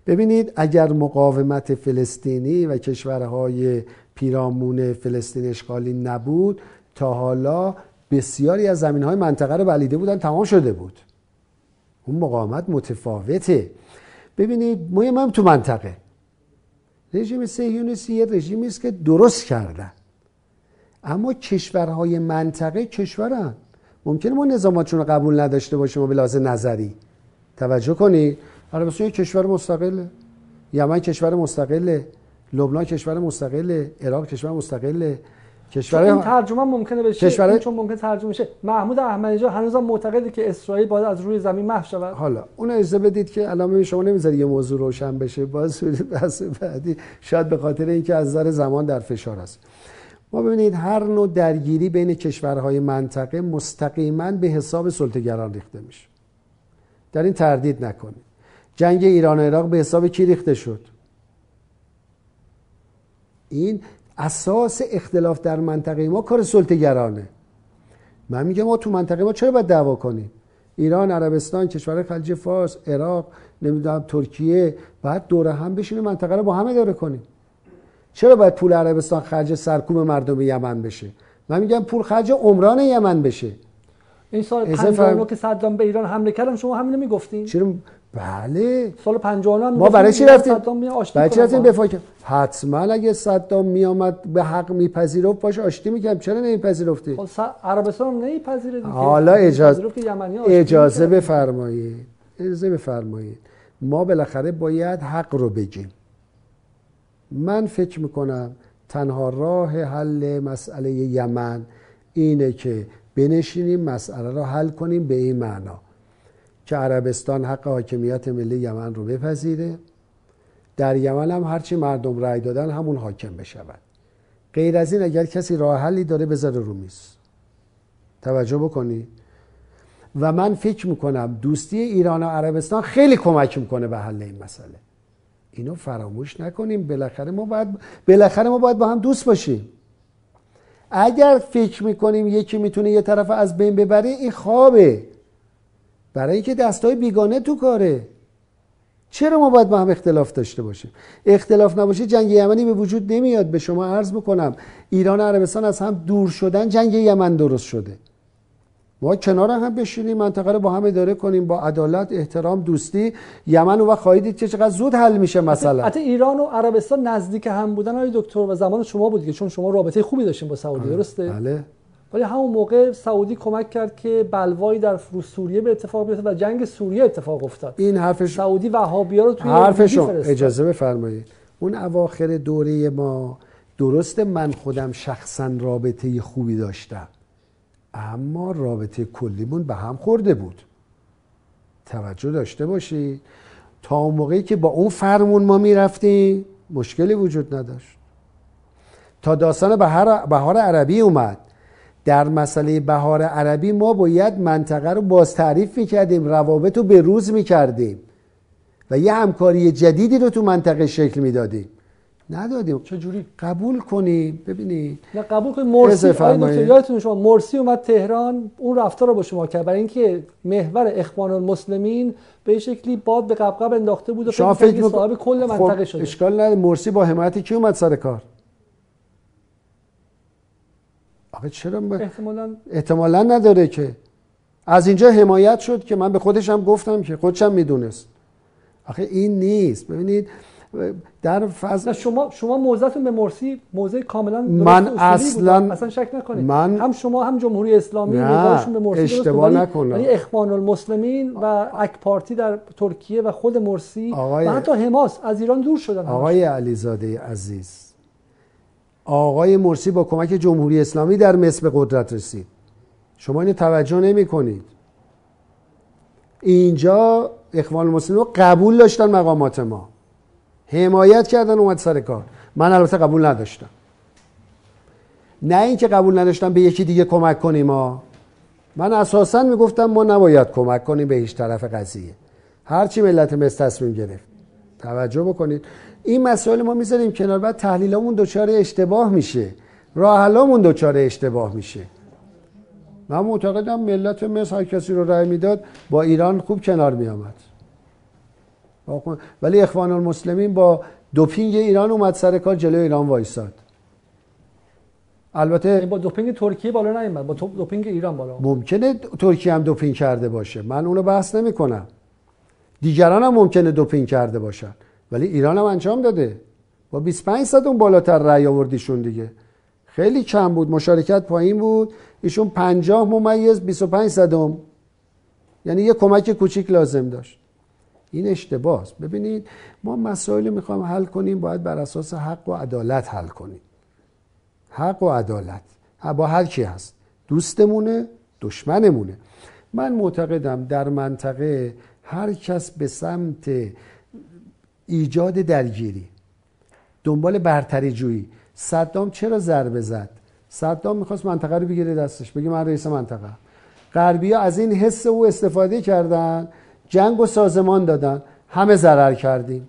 ببینید اگر مقاومت فلسطینی و کشورهای پیرامون فلسطین اشغالی نبود، تا حالا بسیاری از زمینهای منطقه رو بلعیده بودن، تمام شده بود. اون مقاومت متفاوته. ببینید مهم هم تو منطقه رژیم صهیونیستی یه رژیمی است که درست کردن، اما کشورهای منطقه کشورن، ممکنه ما نظاماتشون رو قبول نداشته باشیم به لحاظ نظری. توجه کنی عربستان یک کشور مستقله، یمن کشور مستقله، لبنان کشور مستقله، عراق کشور مستقله. این ترجمه ممکنه بشه، چون ممکنه ترجمه شه. محمود احمدی نژاد هنوزم معتقده که اسرائیل باید از روی زمین محو شود. حالا اون اجازه بدید که الان شما نمیذاری یه موضوع روشن بشه، باز بحث بعدی، شاید به خاطر اینکه از نظر زمان در فشار است. ما ببینید هر نوع درگیری بین کشورهای منطقه مستقیما به حساب سلطه‌گران ریخته میشه، در این تردید نکنید. جنگ ایران و عراق به حساب کی ریخته شد؟ این اساس اختلاف در منطقه ما کار سلطه‌گرانه. من میگم ما تو منطقه ما چرا باید دعوا کنیم؟ ایران، عربستان، کشور خلیج فارس، عراق، نمیدونم ترکیه، باید دوره هم بشینیم منطقه رو با هم اداره کنیم. چرا باید پول عربستان خرج سرکوب مردم یمن بشه؟ من میگم پول خرج عمران یمن بشه. این سال 59 که صدام به ایران حمله کردم، شما همینو میگفتین؟ چرا؟ بله، سال 59 هم ما برای چی رفتیم؟ برای چی رفتیم دفاع کردیم؟ حتما اگه صدام میامد به حق میپذیرفت باش آشتی میکردم. چرا نمیپذیرفتی؟ عربستان نمیپذیره دیگه. حالا اجازه بفرمایید، اجازه بفرمایید، ما بالاخره باید حق رو بگیم. من فکر میکنم تنها راه حل مسئله یمن اینه که بنشینیم مسئله رو حل کنیم، به این معنا که عربستان حق حاکمیت ملی یمن رو بپذیره، در یمن هم هرچی مردم رأی دادن همون حاکم بشود. غیر از این اگر کسی راه حلی داره بذاره رو میز. توجه بکنی. و من فکر میکنم دوستی ایران و عربستان خیلی کمک میکنه به حل این مسئله. اینو فراموش نکنیم. بالاخره ما باید با هم دوست باشیم. اگر فکر میکنیم یکی میتونه یه طرف از بین ببره، این خوابه، برای اینکه دستای بیگانه تو کاره. چرا ما باید با هم اختلاف داشته باشیم؟ اختلاف نباشه جنگ یمنی به وجود نمیاد. به شما عرض میکنم ایران و عربستان از هم دور شدن جنگ یمن درست شده. ما کنار هم بشینیم، منطقه رو با هم اداره کنیم با عدالت، احترام، دوستی. یمن و خواهیدید که چقدر زود حل میشه مثلا. حتی ایران و عربستان نزدیک هم بودن آقای دکتر، و زمان شما بود که چون شما رابطه خوبی داشتین با سعودی، درسته؟ بله. ولی همون موقع سعودی کمک کرد که بلوایی در سوریه به اتفاق بیفته و جنگ سوریه اتفاق افتاد. این حرفش سعودی وهابی‌ها رو توی حرفشون. اجازه بفرمایید. اون اواخر دوره ما درسته من خودم شخصا رابطه خوبی داشتم، اما رابطه کلیمون به هم خورده بود. توجه داشته باشید، تا اون موقعی که با اون فرمون ما میرفتیم مشکلی وجود نداشت. تا داستان بهار عربی اومد، در مسئله بهار عربی ما باید منطقه رو باز تعریف میکردیم، روابط رو به روز میکردیم و یه همکاری جدیدی رو تو منطقه شکل میدادیم. ندادیم. چجوری؟ قبول کنیم. ببینید نه قبول کنیم. مرسی آقای یادتون شما مرسی اومد تهران، اون رفتار رو با شما کرد، برای اینکه محور اخوان المسلمین به شکلی باد به قبقب انداخته بود و شما فکر صاحب کل منطقه شده. اشکال نداره. مرسی با حمایت کی اومد سر کار؟ آخه چرا احتمالاً نداره که از اینجا حمایت شد که من به خودش هم گفتم که خودش هم میدونست. آخه این نیست. ببینید در فضل شما موضعتون به مرسی موضع کاملا درست، من اصلا شک نکنید، من هم شما هم جمهوری اسلامی موضعشون به مرسی اشتباه نکنه، ولی اخوان المسلمین و اک پارتی در ترکیه و خود مرسی و حتی حماس از ایران دور شدن. آقای علیزاده عزیز، آقای مرسی با کمک جمهوری اسلامی در مصر به قدرت رسید، شما اینو توجه نمی کنید. اینجا اخوان المسلمین رو قبول داشتن مقامات ما، حمایت کردن اومد سر کار. من البته قبول نداشتم، نه اینکه قبول نداشتم به یکی دیگه کمک کنیم ما. من اساسا میگفتم ما نباید کمک کنیم به هیچ طرف قضیه، هرچی ملت مصر تصمیم گرفت. توجه بکنید این مسائل ما میذاریم کنار، بعد تحلیلامون دچار اشتباه میشه، راه حلامون دچار اشتباه میشه. من معتقدم ملت مصر هر کسی رو رای میداد با ایران خوب کنار میآمد، ولی اخوان المسلمین با دوپینگ ایران اومد سر کار، جلوی ایران وایساد. البته با دوپینگ ترکیه بالا نیامد، با دوپینگ ایران بالا. ممکنه ترکیه هم دوپینگ کرده باشه، من اونو بحث نمی کنم، دیگران هم ممکنه دوپینگ کرده باشن، ولی ایران هم انجام داده. با 25% اون بالاتر رأی آوردیشون دیگه، خیلی کم بود، مشارکت پایین بود. ایشون 50.25%، یعنی یه کمک کوچیک لازم داشت. این اشتباه است. ببینید ما مسائل میخوایم حل کنیم، باید بر اساس حق و عدالت حل کنیم. حق و عدالت با هر کی هست، دوستمونه دشمنمونه. من معتقدم در منطقه هر کس به سمت ایجاد درگیری، دنبال برتری جویی. صدام چرا ضربه زد؟ صدام میخواست منطقه رو بگیره دستش، بگه من رئیس منطقه. غربی‌ها از این حس او استفاده کردن، جنگ و سازمان دادن، همه ضرر کردیم.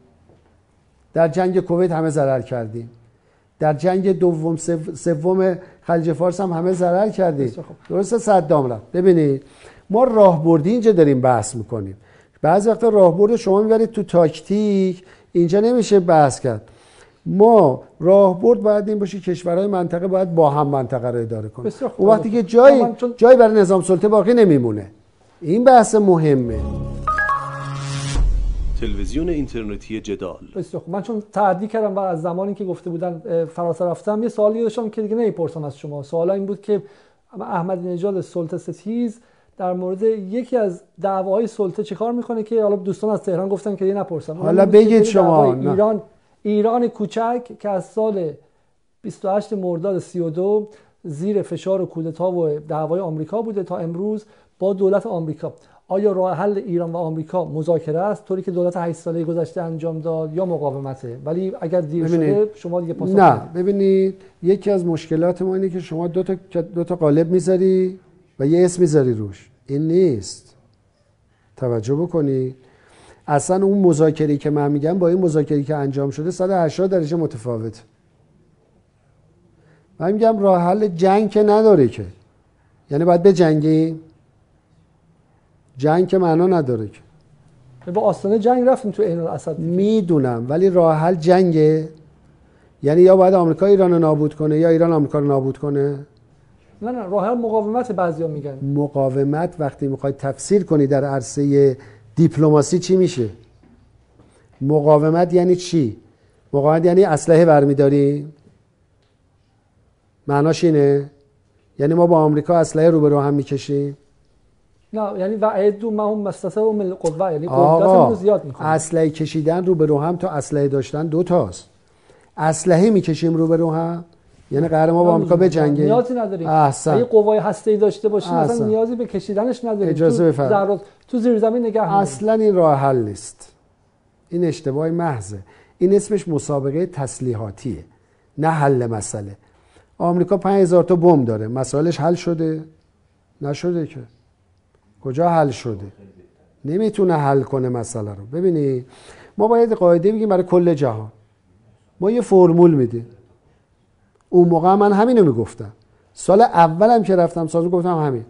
در جنگ کویت همه ضرر کردیم، در جنگ دوم سوم خلیج فارس هم همه ضرر کردیم. درسته صدام رفت. ببینید ما راهبردی اینجا داریم بحث میکنیم، بعضی وقتا راهبرد شما میبرید تو تاکتیک، اینجا نمیشه بحث کرد. ما راهبرد باید این باشه کشورهای منطقه باید با هم منطقه رو اداره کنن، اون وقتی که جایی برای نظام سلطه باقی نمیمونه. این بحث مهمه. تلویزیون اینترنتی جدال. من چون تعدی کردم و از زمانی که گفته بودن فراتر رفتم، یه سوالی داشتم که دیگه نمیپرسم از شما. سوال این بود که احمدی نژاد سلطه ستیز در مورد یکی از دعواهای سلطه چیکار میکنه که حالا دوستان از تهران گفتن که دیگه نپرسم. حالا بگید شما. ایران کوچک که از سال 28 مرداد 32 زیر فشار و کودتا و دعوای آمریکا بوده تا امروز با دولت آمریکا، آیا راه حل ایران و آمریکا مذاکره است طوری که دولت 8 ساله گذشته انجام داد یا مقاومته؟ ولی اگر دیر شده شما دیگه پاسخ نه. ببینید یکی از مشکلات ما اینه که شما دو تا قالب میذاری و یه اسم میذاری روش، این نیست. توجه بکنید اصلا اون مذاکره که من میگم با این مذاکره که انجام شده 180 درجه متفاوت. من میگم راه حل جنگ که نداره، که یعنی باید بجنگیم. جنگ که معنا نداره، که با آستانه جنگ رفتیم تو عین الاسد. میدونم، ولی راه حل جنگه، یعنی یا باید آمریکا ایران رو نابود کنه یا ایران آمریکا رو نابود کنه. نه راه حل مقاومت. بعضیا میگن مقاومت وقتی میخوای تفسیر کنی در عرصه دیپلماسی چی میشه. مقاومت یعنی چی؟ مقاومت یعنی اسلحه برمیداری، معناش اینه؟ یعنی ما با آمریکا اسلحه روبرو هم میکشیم؟ نه، یعنی وعدو ما هم مستصو من القوه، یعنی قدرتمون رو زیاد میکنه. اسلحه کشیدن رو به رو هم تا اسلحه داشتن دو تاست. اسلحه میکشیم رو به رو هم، یعنی قرار ما با آمریکا بجنگیم، نیازی نداریم. اگه قوای هسته‌ای داشته باشیم اصلا نیازی به کشیدنش نداریم. اجازه بفرمایید تو زیر زمین نگه. اصلا این راه حل نیست، این اشتباه محضه. این اسمش مسابقه تسلیحاتیه، نه حل مسئله. آمریکا 5000 تا بمب داره، مسائلش حل شده؟ نشده که. کجا حل شده؟ نمیتونه حل کنه مسئله رو. ببینید ما باید قاعده بگیم برای کل جهان، ما یه فرمول میدیم. اون موقع من همینو میگفتم، سال اولم که رفتم سازو گفتم همین،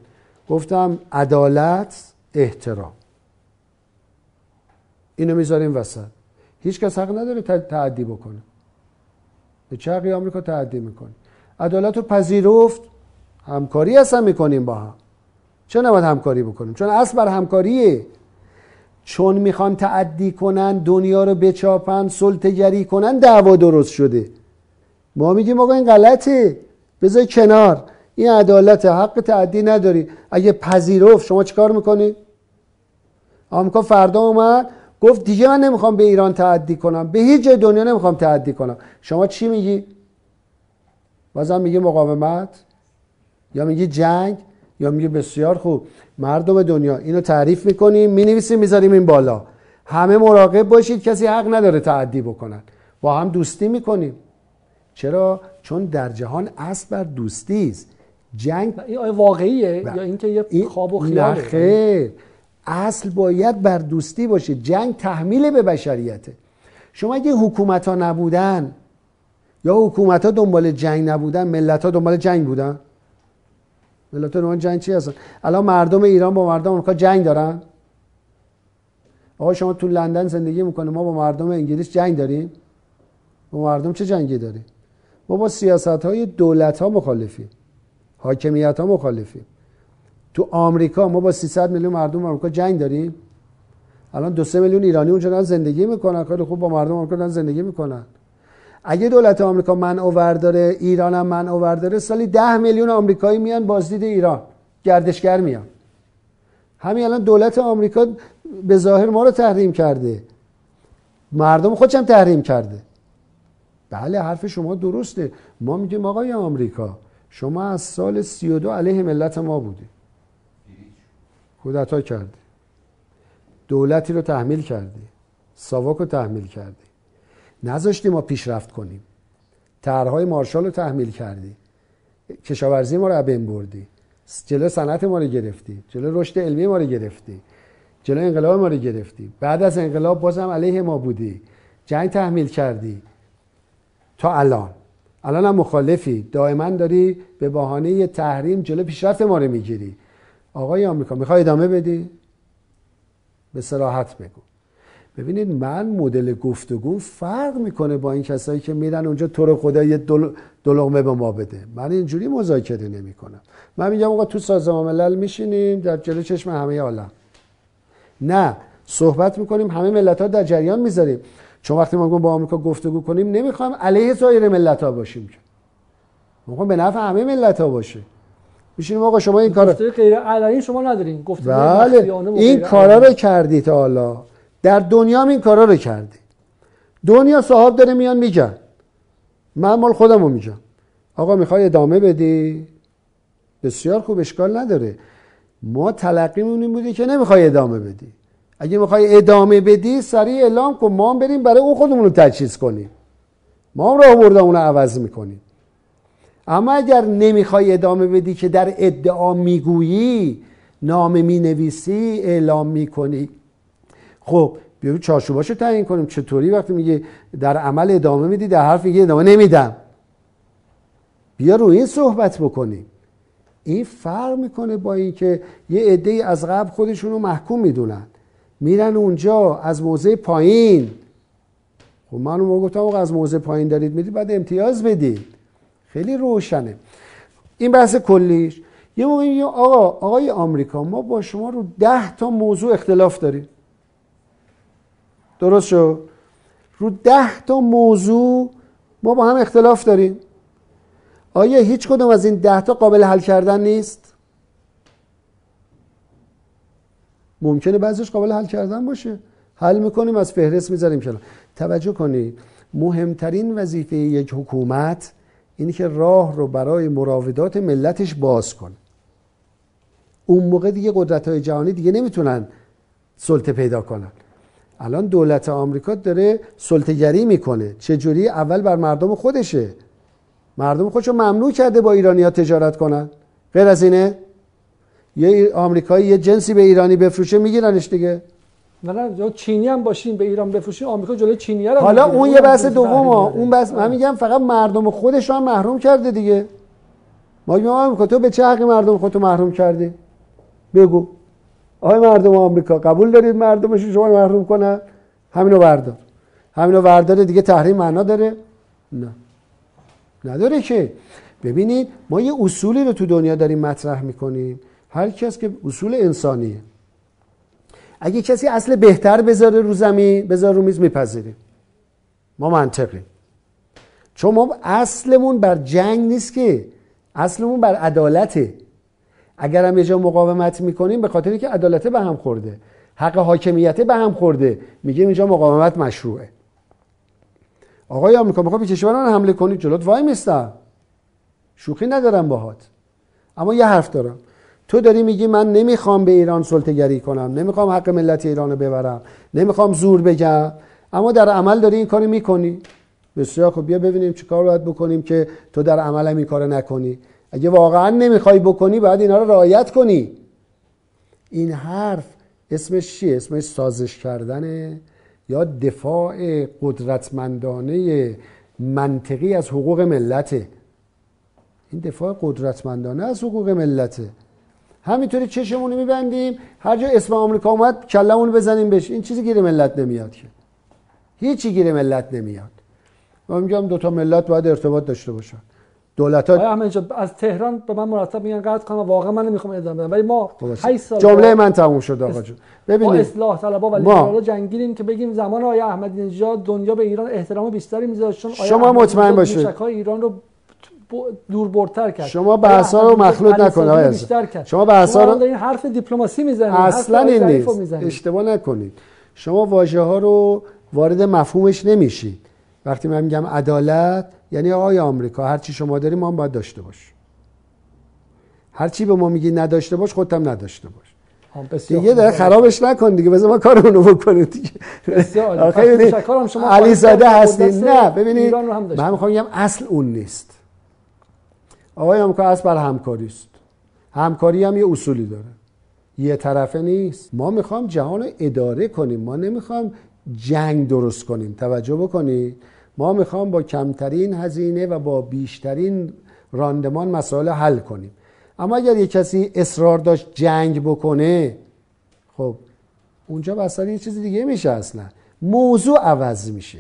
گفتم عدالت، احترام، اینو میذاریم وسط. هیچ کس حق نداره تعدی بکنه. به چه حقی آمریکا تعدی میکنه؟ عدالت رو پذیرفت، همکاری اصلا میکنیم با هم. چون نباید همکاری بکنیم، چون اصل بر همکاریه. چون میخوان تعدی کنن، دنیا رو بچاپن، سلطه‌گری کنن، دعوا درست شده. ما میگیم آقا این غلطه، بذار کنار، این عدالت، حق تعدی نداری. اگه پذیرفت شما چیکار میکنی؟ آمریکا فردا اومد گفت دیگه من نمیخوام به ایران تعدی کنم، به هیچ جای دنیا نمیخوام تعدی کنم. شما چی میگی؟ بازم میگی مقاومت، یا میگی جنگ، یا میگه بسیار خوب مردم دنیا. اینو تعریف میکنیم، مینویسیم، میذاریم این بالا. همه مراقب باشید کسی حق نداره تعدی بکنن. با هم دوستی میکنیم. چرا؟ چون در جهان اصل بر دوستی است. جنگ این واقعیه یا اینکه یه خواب و خیاله؟ خیر، اصل باید بر دوستی باشه. جنگ تحمیل به بشریته. شما اگه حکومت‌ها نبودن، یا حکومت‌ها دنبال جنگ نبودن، ملت‌ها دنبال جنگ بودن. ملت‌ها دنبال جنگ چی هستن؟ الان مردم ایران با مردم آمریکا جنگ دارن؟ آقا شما تو لندن زندگی میکنه، ما با مردم انگلیس جنگ داریم؟ با مردم چه جنگی داریم؟ ما با سیاست‌های دولت‌ها مخالفیم، حاکمیت‌ها مخالفیم. تو آمریکا ما با 300 میلیون مردم آمریکا جنگ داریم؟ الان 2-3 میلیون ایرانی اونجا دارن زندگی میکنن، خیلی خوب با مردم آمریکا دارن زندگی میکنن. اگه دولت آمریکا منعور داره، ایران هم منعور داره، سالی 10 میلیون آمریکایی میان بازدید ایران، گردشگر میان. همین الان دولت آمریکا به ظاهر ما رو تحریم کرده، مردم خودش هم تحریم کرده. بله حرف شما درسته. ما میگیم آقای آمریکا شما از سال 32 علیه ملت ما بودی، کودتا کردی، دولتی رو تحمیل کردی، ساواک رو تحمیل کردی، نذاشتی ما پیشرفت کنیم، طرح‌های مارشال رو تحمیل کردی، کشاورزی ما رو از بین بردی، جلو صنعت ما رو گرفتی، جلو رشد علمی ما رو گرفتی، جلو انقلاب ما رو گرفتی. بعد از انقلاب بازم علیه ما بودی، جنگ تحمیل کردی تا الان. الان هم مخالفی، دائما داری به بهانه تحریم جلو پیشرفت ما رو میگیری. آقای آمریکا میخوای ادامه بدی؟ به صراحت بگو. ببینید من مدل گفتگو فرق میکنه با این کسایی که میرن اونجا تو رو خدا یه دو لقمه به ما بده. من اینجوری مذاکره نمیکنم. من میگم آقا تو سازمان ملل میشینیم در جلوی چشم همه عالم. نه، صحبت میکنیم، همه ملت‌ها در جریان میذاریم. چون وقتی ما با آمریکا گفتگو کنیم نمیخوام علیه سایر ملت‌ها باشیم که. میخوام به نفع همه ملت‌ها باشه. میشینیم آقا شما این کارا غیر علنی شما ندارین، گفتگو مخفیانه این کارا رو کردید تا حالا. در دنیا هم این کارا رو کردی. دنیا صاحب داره میان میگن، من مال خودمو میگم آقا میخوای ادامه بدی؟ بسیار خوب، اشکال نداره. ما تلقیمون این بوده که نمیخوای ادامه بدی. اگه میخوای ادامه بدی سریع اعلام کن، ما هم بریم برای اون خودمون رو تجهیز کنیم، ما هم راه بردمون رو عوض میکنیم. اما اگر نمیخوای ادامه بدی که در ادعا میگویی، نامه مینویسی، اعلام میکنی، خب بیا چارچوباشو تعیین کنیم. چطوری وقتی میگه در عمل ادامه میدی، در حرف میگه ادامه نمیدم؟ بیا روی این صحبت بکنیم. این فرق میکنه با این که یه عده‌ای از قبل خودشونو محکوم میدونن، میرن اونجا از موضع پایین. خب من اون گفتم آقا از موضع پایین دارید میدید، بعد امتیاز بدید. خیلی روشنه این بحث کلیش. یه موقع میگه آقا آقای آمریکا ما با شما رو 10 تا موضوع اختلاف داریم. درست شد؟ رو 10 تا موضوع ما با هم اختلاف داریم. آیا هیچ کدوم از این 10 تا قابل حل کردن نیست؟ ممکنه بعضیش قابل حل کردن باشه، حل میکنیم، از فهرست میذاریم کنار. توجه کنید مهمترین وظیفه یک حکومت اینه که راه رو برای مراودات ملتش باز کنه. اون موقع دیگه قدرت‌های جهانی دیگه نمیتونن سلطه پیدا کنن. الان دولت آمریکا داره سلطه‌گری میکنه. چجوری؟ اول بر مردم خودشه. مردم خودشو ممنوع کرده با ایرانی‌ها تجارت کنن. غیر از اینه یه آمریکایی یه جنسی به ایرانی بفروشه میگیرنش دیگه. نه چینی هم باشین به ایران بفروشین آمریکا جلوی چینی‌ها رو. حالا اون یه بحث دومه. اون بحث من میگم فقط مردم خودش رو هم محروم کرده دیگه. ما میگم آمریکا تو به چه حقی مردم خودتو محروم کردی؟ بگو آهای مردم آمریکا قبول دارید مردمشون شما محروم کنن؟ همینو بردار دیگه. تحریم معنا داره؟ نه نداره که. ببینید ما یه اصولی رو تو دنیا داریم مطرح میکنیم. هر کس که اصول انسانیه، اگه کسی اصل بهتر بذاره رو زمین، بذاره رو میز، میپذیریم. ما منطقیم، چون ما اصلمون بر جنگ نیست که، اصلمون بر عدالته. اگر هم یه جا مقاومت میکنیم به خاطر اینکه عدالت به هم خورده، حق حاکمیت به هم خورده، میگیم اینجا مقاومت مشروعه. آقای آمریکا میخواد به کشوران حمله کنید، جلوت وای میستم، شوخی ندارم باهات، اما یه حرف دارم. تو داری میگی من نمیخوام به ایران سلطه گری کنم، نمیخوام حق ملت ایرانو ببرم، نمیخوام زور بگم، اما در عمل داری این کارو میکنی. بسیار خب، بیا ببینیم چیکار باید بکنیم که تو در عمل هم این کارو نکنی. اگه واقعا نمیخوای بکنی باید اینا رو رعایت کنی. این حرف اسمش چیه؟ اسمش سازش کردنه یا دفاع قدرتمندانه منطقی از حقوق ملته. این دفاع قدرتمندانه از حقوق ملته. همینطوری چشمونو میبندیم هر جا اسم آمریکا اومد کلمونو بزنیم بهش. این چیزی گیر ملت نمیاد که، هیچی گیر ملت نمیاد. من میگم دو تا ملت باید ارتباط داشته باشن. دولت‌ها از تهران به من مرتب میگن قطع کن، واقعا من نمیخوام ادامه بدم، ولی ما 8 سال جمله من تموم شد آقا جون. ببینید ما اصلاح طلبا و لیبرال‌ها جنگیدیم که بگیم زمان آیه احمدی نژاد دنیا به ایران احترام بیشتری میذاشت، چون شما مطمئن باشید شکای ایران رو دور برتر کرد. شما بحثا رو مخلوط نکنید آقا. شما بحثا رو این حرف دیپلماسی میزنید، اصلا این نیست. اشتباه نکنید، شما واژه ها رو وارد مفهومش نمیشید. وقتی من میگم عدالت یعنی آقای آمریکا هر چی شما داری ما هم باید داشته باش، هر چی به ما میگی نداشته باش خودتم نداشته باش. دیگه در خرابش نکن دیگه، بذار ما کارمونو بکنیم دیگه. آخه علیزاده هستین. نه ببینید من میخوام بگم اصل اون نیست. آقای آمریکا اصل بر همکاری است. همکاری هم یه اصولی داره، یه طرفه نیست. ما میخوام جهان رو اداره کنیم، ما نمیخوام جنگ درست کنیم. توجه بکنید، ما میخوام با کمترین هزینه و با بیشترین راندمان مسائل حل کنیم. اما اگر یک کسی اصرار داشت جنگ بکنه، خب اونجا بسیار یه چیز دیگه میشه، اصلا موضوع عوض میشه.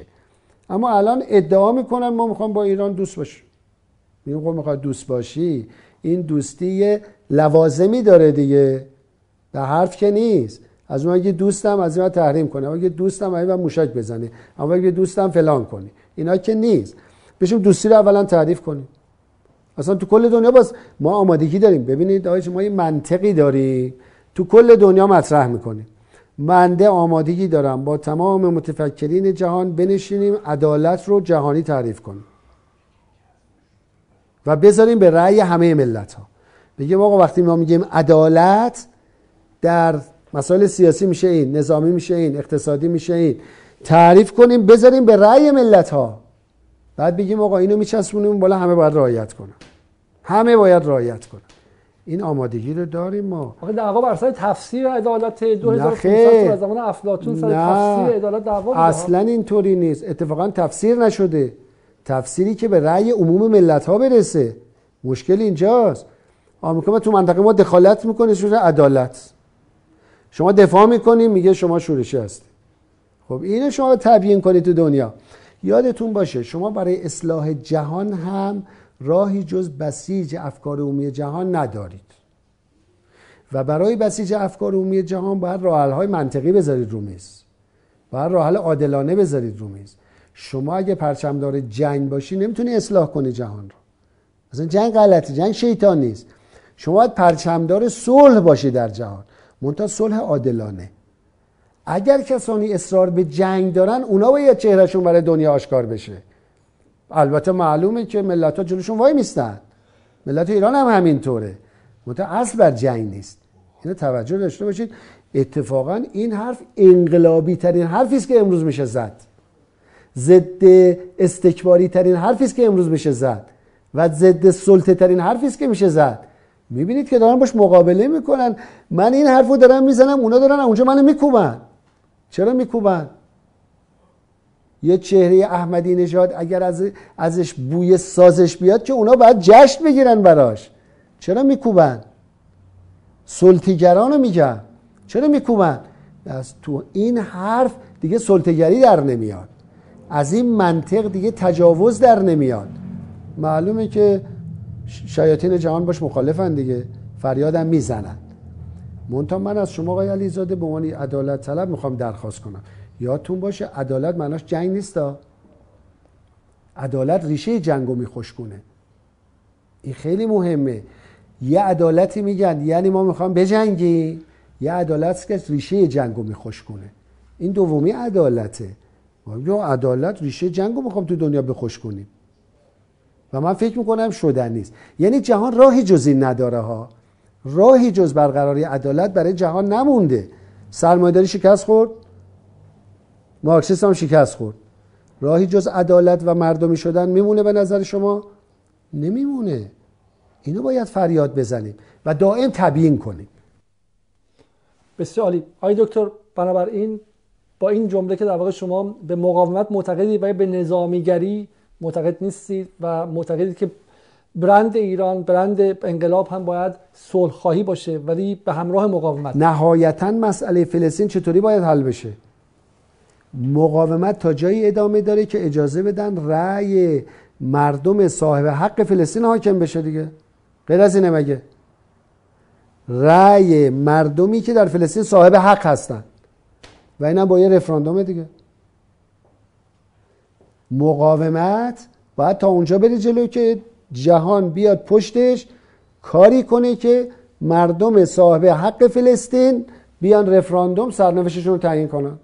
اما الان ادعا میکنن ما میخوام با ایران دوست باشیم. میگم خب میخواد دوست باشی، این دوستی لوازمی داره دیگه، در حرف که نیست. از اون اگه دوستم از این تحریم کنه، اگه دوستم از این موشک بزنه، اما اگه دوستم فلان کنه، اینا که نیست. بشیم دوستی رو اولا تعریف کنیم. اصلا تو کل دنیا باز ما آمادگی داریم. ببینید آقای ما یه منطقی داریم تو کل دنیا مطرح میکنیم. منده آمادگی دارم با تمام متفکرین جهان بنشینیم عدالت رو جهانی تعریف کنیم و بذاریم به رأی همه ملت ها. بگیم آقا وقتی ما میگیم عدالت، در مسائل سیاسی میشه این، نظامی میشه این، اقتصادی میشه این، تعریف کنیم بذاریم به رأی ملت ها. بعد بگیم آقا اینو میچسبونیم بالا، همه باید رعایت کنن، همه باید رعایت کنن. این آمادگی رو داریم ما. آقا دعوا بر سر تفسیر عدالت 2500 سال از زمان افلاطون سر تفسیر عدالت دعوا بود. اصلا اینطوری نیست، اتفاقا تفسیر نشده، تفسیری که به رأی عموم ملت ها برسه. مشکل اینجاست آمریکا تو منطقه ما دخالت میکنه شورای عدالت. شما دفاع میکنید میگه شما شورشی هستی. خب اینو شما تبیین کنید تو دنیا. یادتون باشه شما برای اصلاح جهان هم راهی جز بسیج افکار عمومی جهان ندارید و برای بسیج افکار عمومی جهان باید راه حل‌های منطقی بذارید رو میز، باید راه حل عادلانه بذارید رو میز. شما اگه پرچمدار جنگ باشی نمیتونی اصلاح کنی جهان رو. اصلا جنگ غلطه، جنگ شیطان نیست. شما باید پرچمدار صلح باشی در جهان، منتها صلح عادلانه. اگر کسانی اصرار به جنگ دارن اونا باید چهرهشون برای دنیا آشکار بشه. البته معلومه که ملت‌ها جلوشون وای میستن، ملت ایران هم همینطوره، منتها اصل بر جنگ نیست. اینو توجه داشته باشید. اتفاقا این حرف انقلابی ترین حرفی است که امروز میشه زد، ضد استکباری ترین حرفی است که امروز میشه زد و ضد سلطه ترین حرفی است که میشه زد. میبینید که دارن باش مقابله میکنن. من این حرفو دارم میزنم، اونا دارن اونجا منو میکوبن. چرا میکوبن؟ یه چهره احمدی نژاد اگر ازش بوی سازش بیاد که اونا باید جشن بگیرن براش. چرا میکوبن؟ سلطه‌گرانو میگن. چرا میکوبن؟ از تو این حرف دیگه سلطه‌گری در نمیاد، از این منطق دیگه تجاوز در نمیاد. معلومه که شیاطین جهان باش مخالفن دیگه، فریادم میزنن. منتها من از شما آقای علیزاده به عنوان عدالت طلب میخوام درخواست کنم، یادتون باشه عدالت معناش جنگ نیستا. عدالت ریشه جنگو میخشکونه. این خیلی مهمه. یه عدالتی میگن یعنی ما میخوام بجنگیم، یه عدالت که ریشه جنگو میخشکونه. این دومی عدالته. ما عدالت ریشه جنگو میخوام تو دنیا بخشکونیم و من فکر میکنم شدن نیست. یعنی جهان راهی جز این نداره ها، راهی جز برقراری عدالت برای جهان نمونده. سرمایه‌داری شکست خورد، مارکسیسم هم شکست خورد. راهی جز عدالت و مردمی شدن میمونه به نظر شما؟ نمیمونه. اینو باید فریاد بزنیم و دائم تبیین کنیم. بسیار عالی آقای دکتر. بنابراین با این جمله که در واقع شما به مقاومت معتقدید و به نظامیگری معتقد نیستید و معتقدید که برند ایران، برند انقلاب هم باید صلح‌خواهی باشه ولی به همراه مقاومت. نهایتاً مسئله فلسطین چطوری باید حل بشه؟ مقاومت تا جایی ادامه داره که اجازه بدن رأی مردم صاحب حق فلسطین حاکم بشه دیگه. غیر از اینه مگه؟ رأی مردمی که در فلسطین صاحب حق هستن و اینم با یه رفراندوم دیگه. مقاومت باید تا اونجا بره جلو که جهان بیاد پشتش کاری کنه که مردم صاحب حق فلسطین بیان رفراندوم سرنوشتشون رو تعیین کنن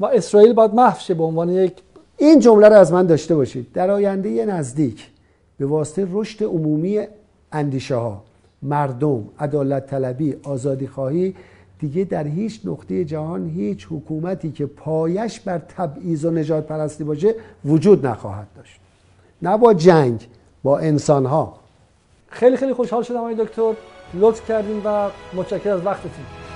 و اسرائیل باید محو شه به عنوان یک. این جمله رو از من داشته باشید. در آینده نزدیک به واسطه رشد عمومی اندیشه ها، مردم، عدالت طلبی، آزادی خواهی، دیگه در هیچ نقطه جهان هیچ حکومتی که پایش بر تبعیض و نژاد پرستی باشه وجود نخواهد داشت. نه با جنگ، با انسان ها. خیلی خوشحال شدم آقای دکتر، لطف کردین و متشکرم از وقتتون.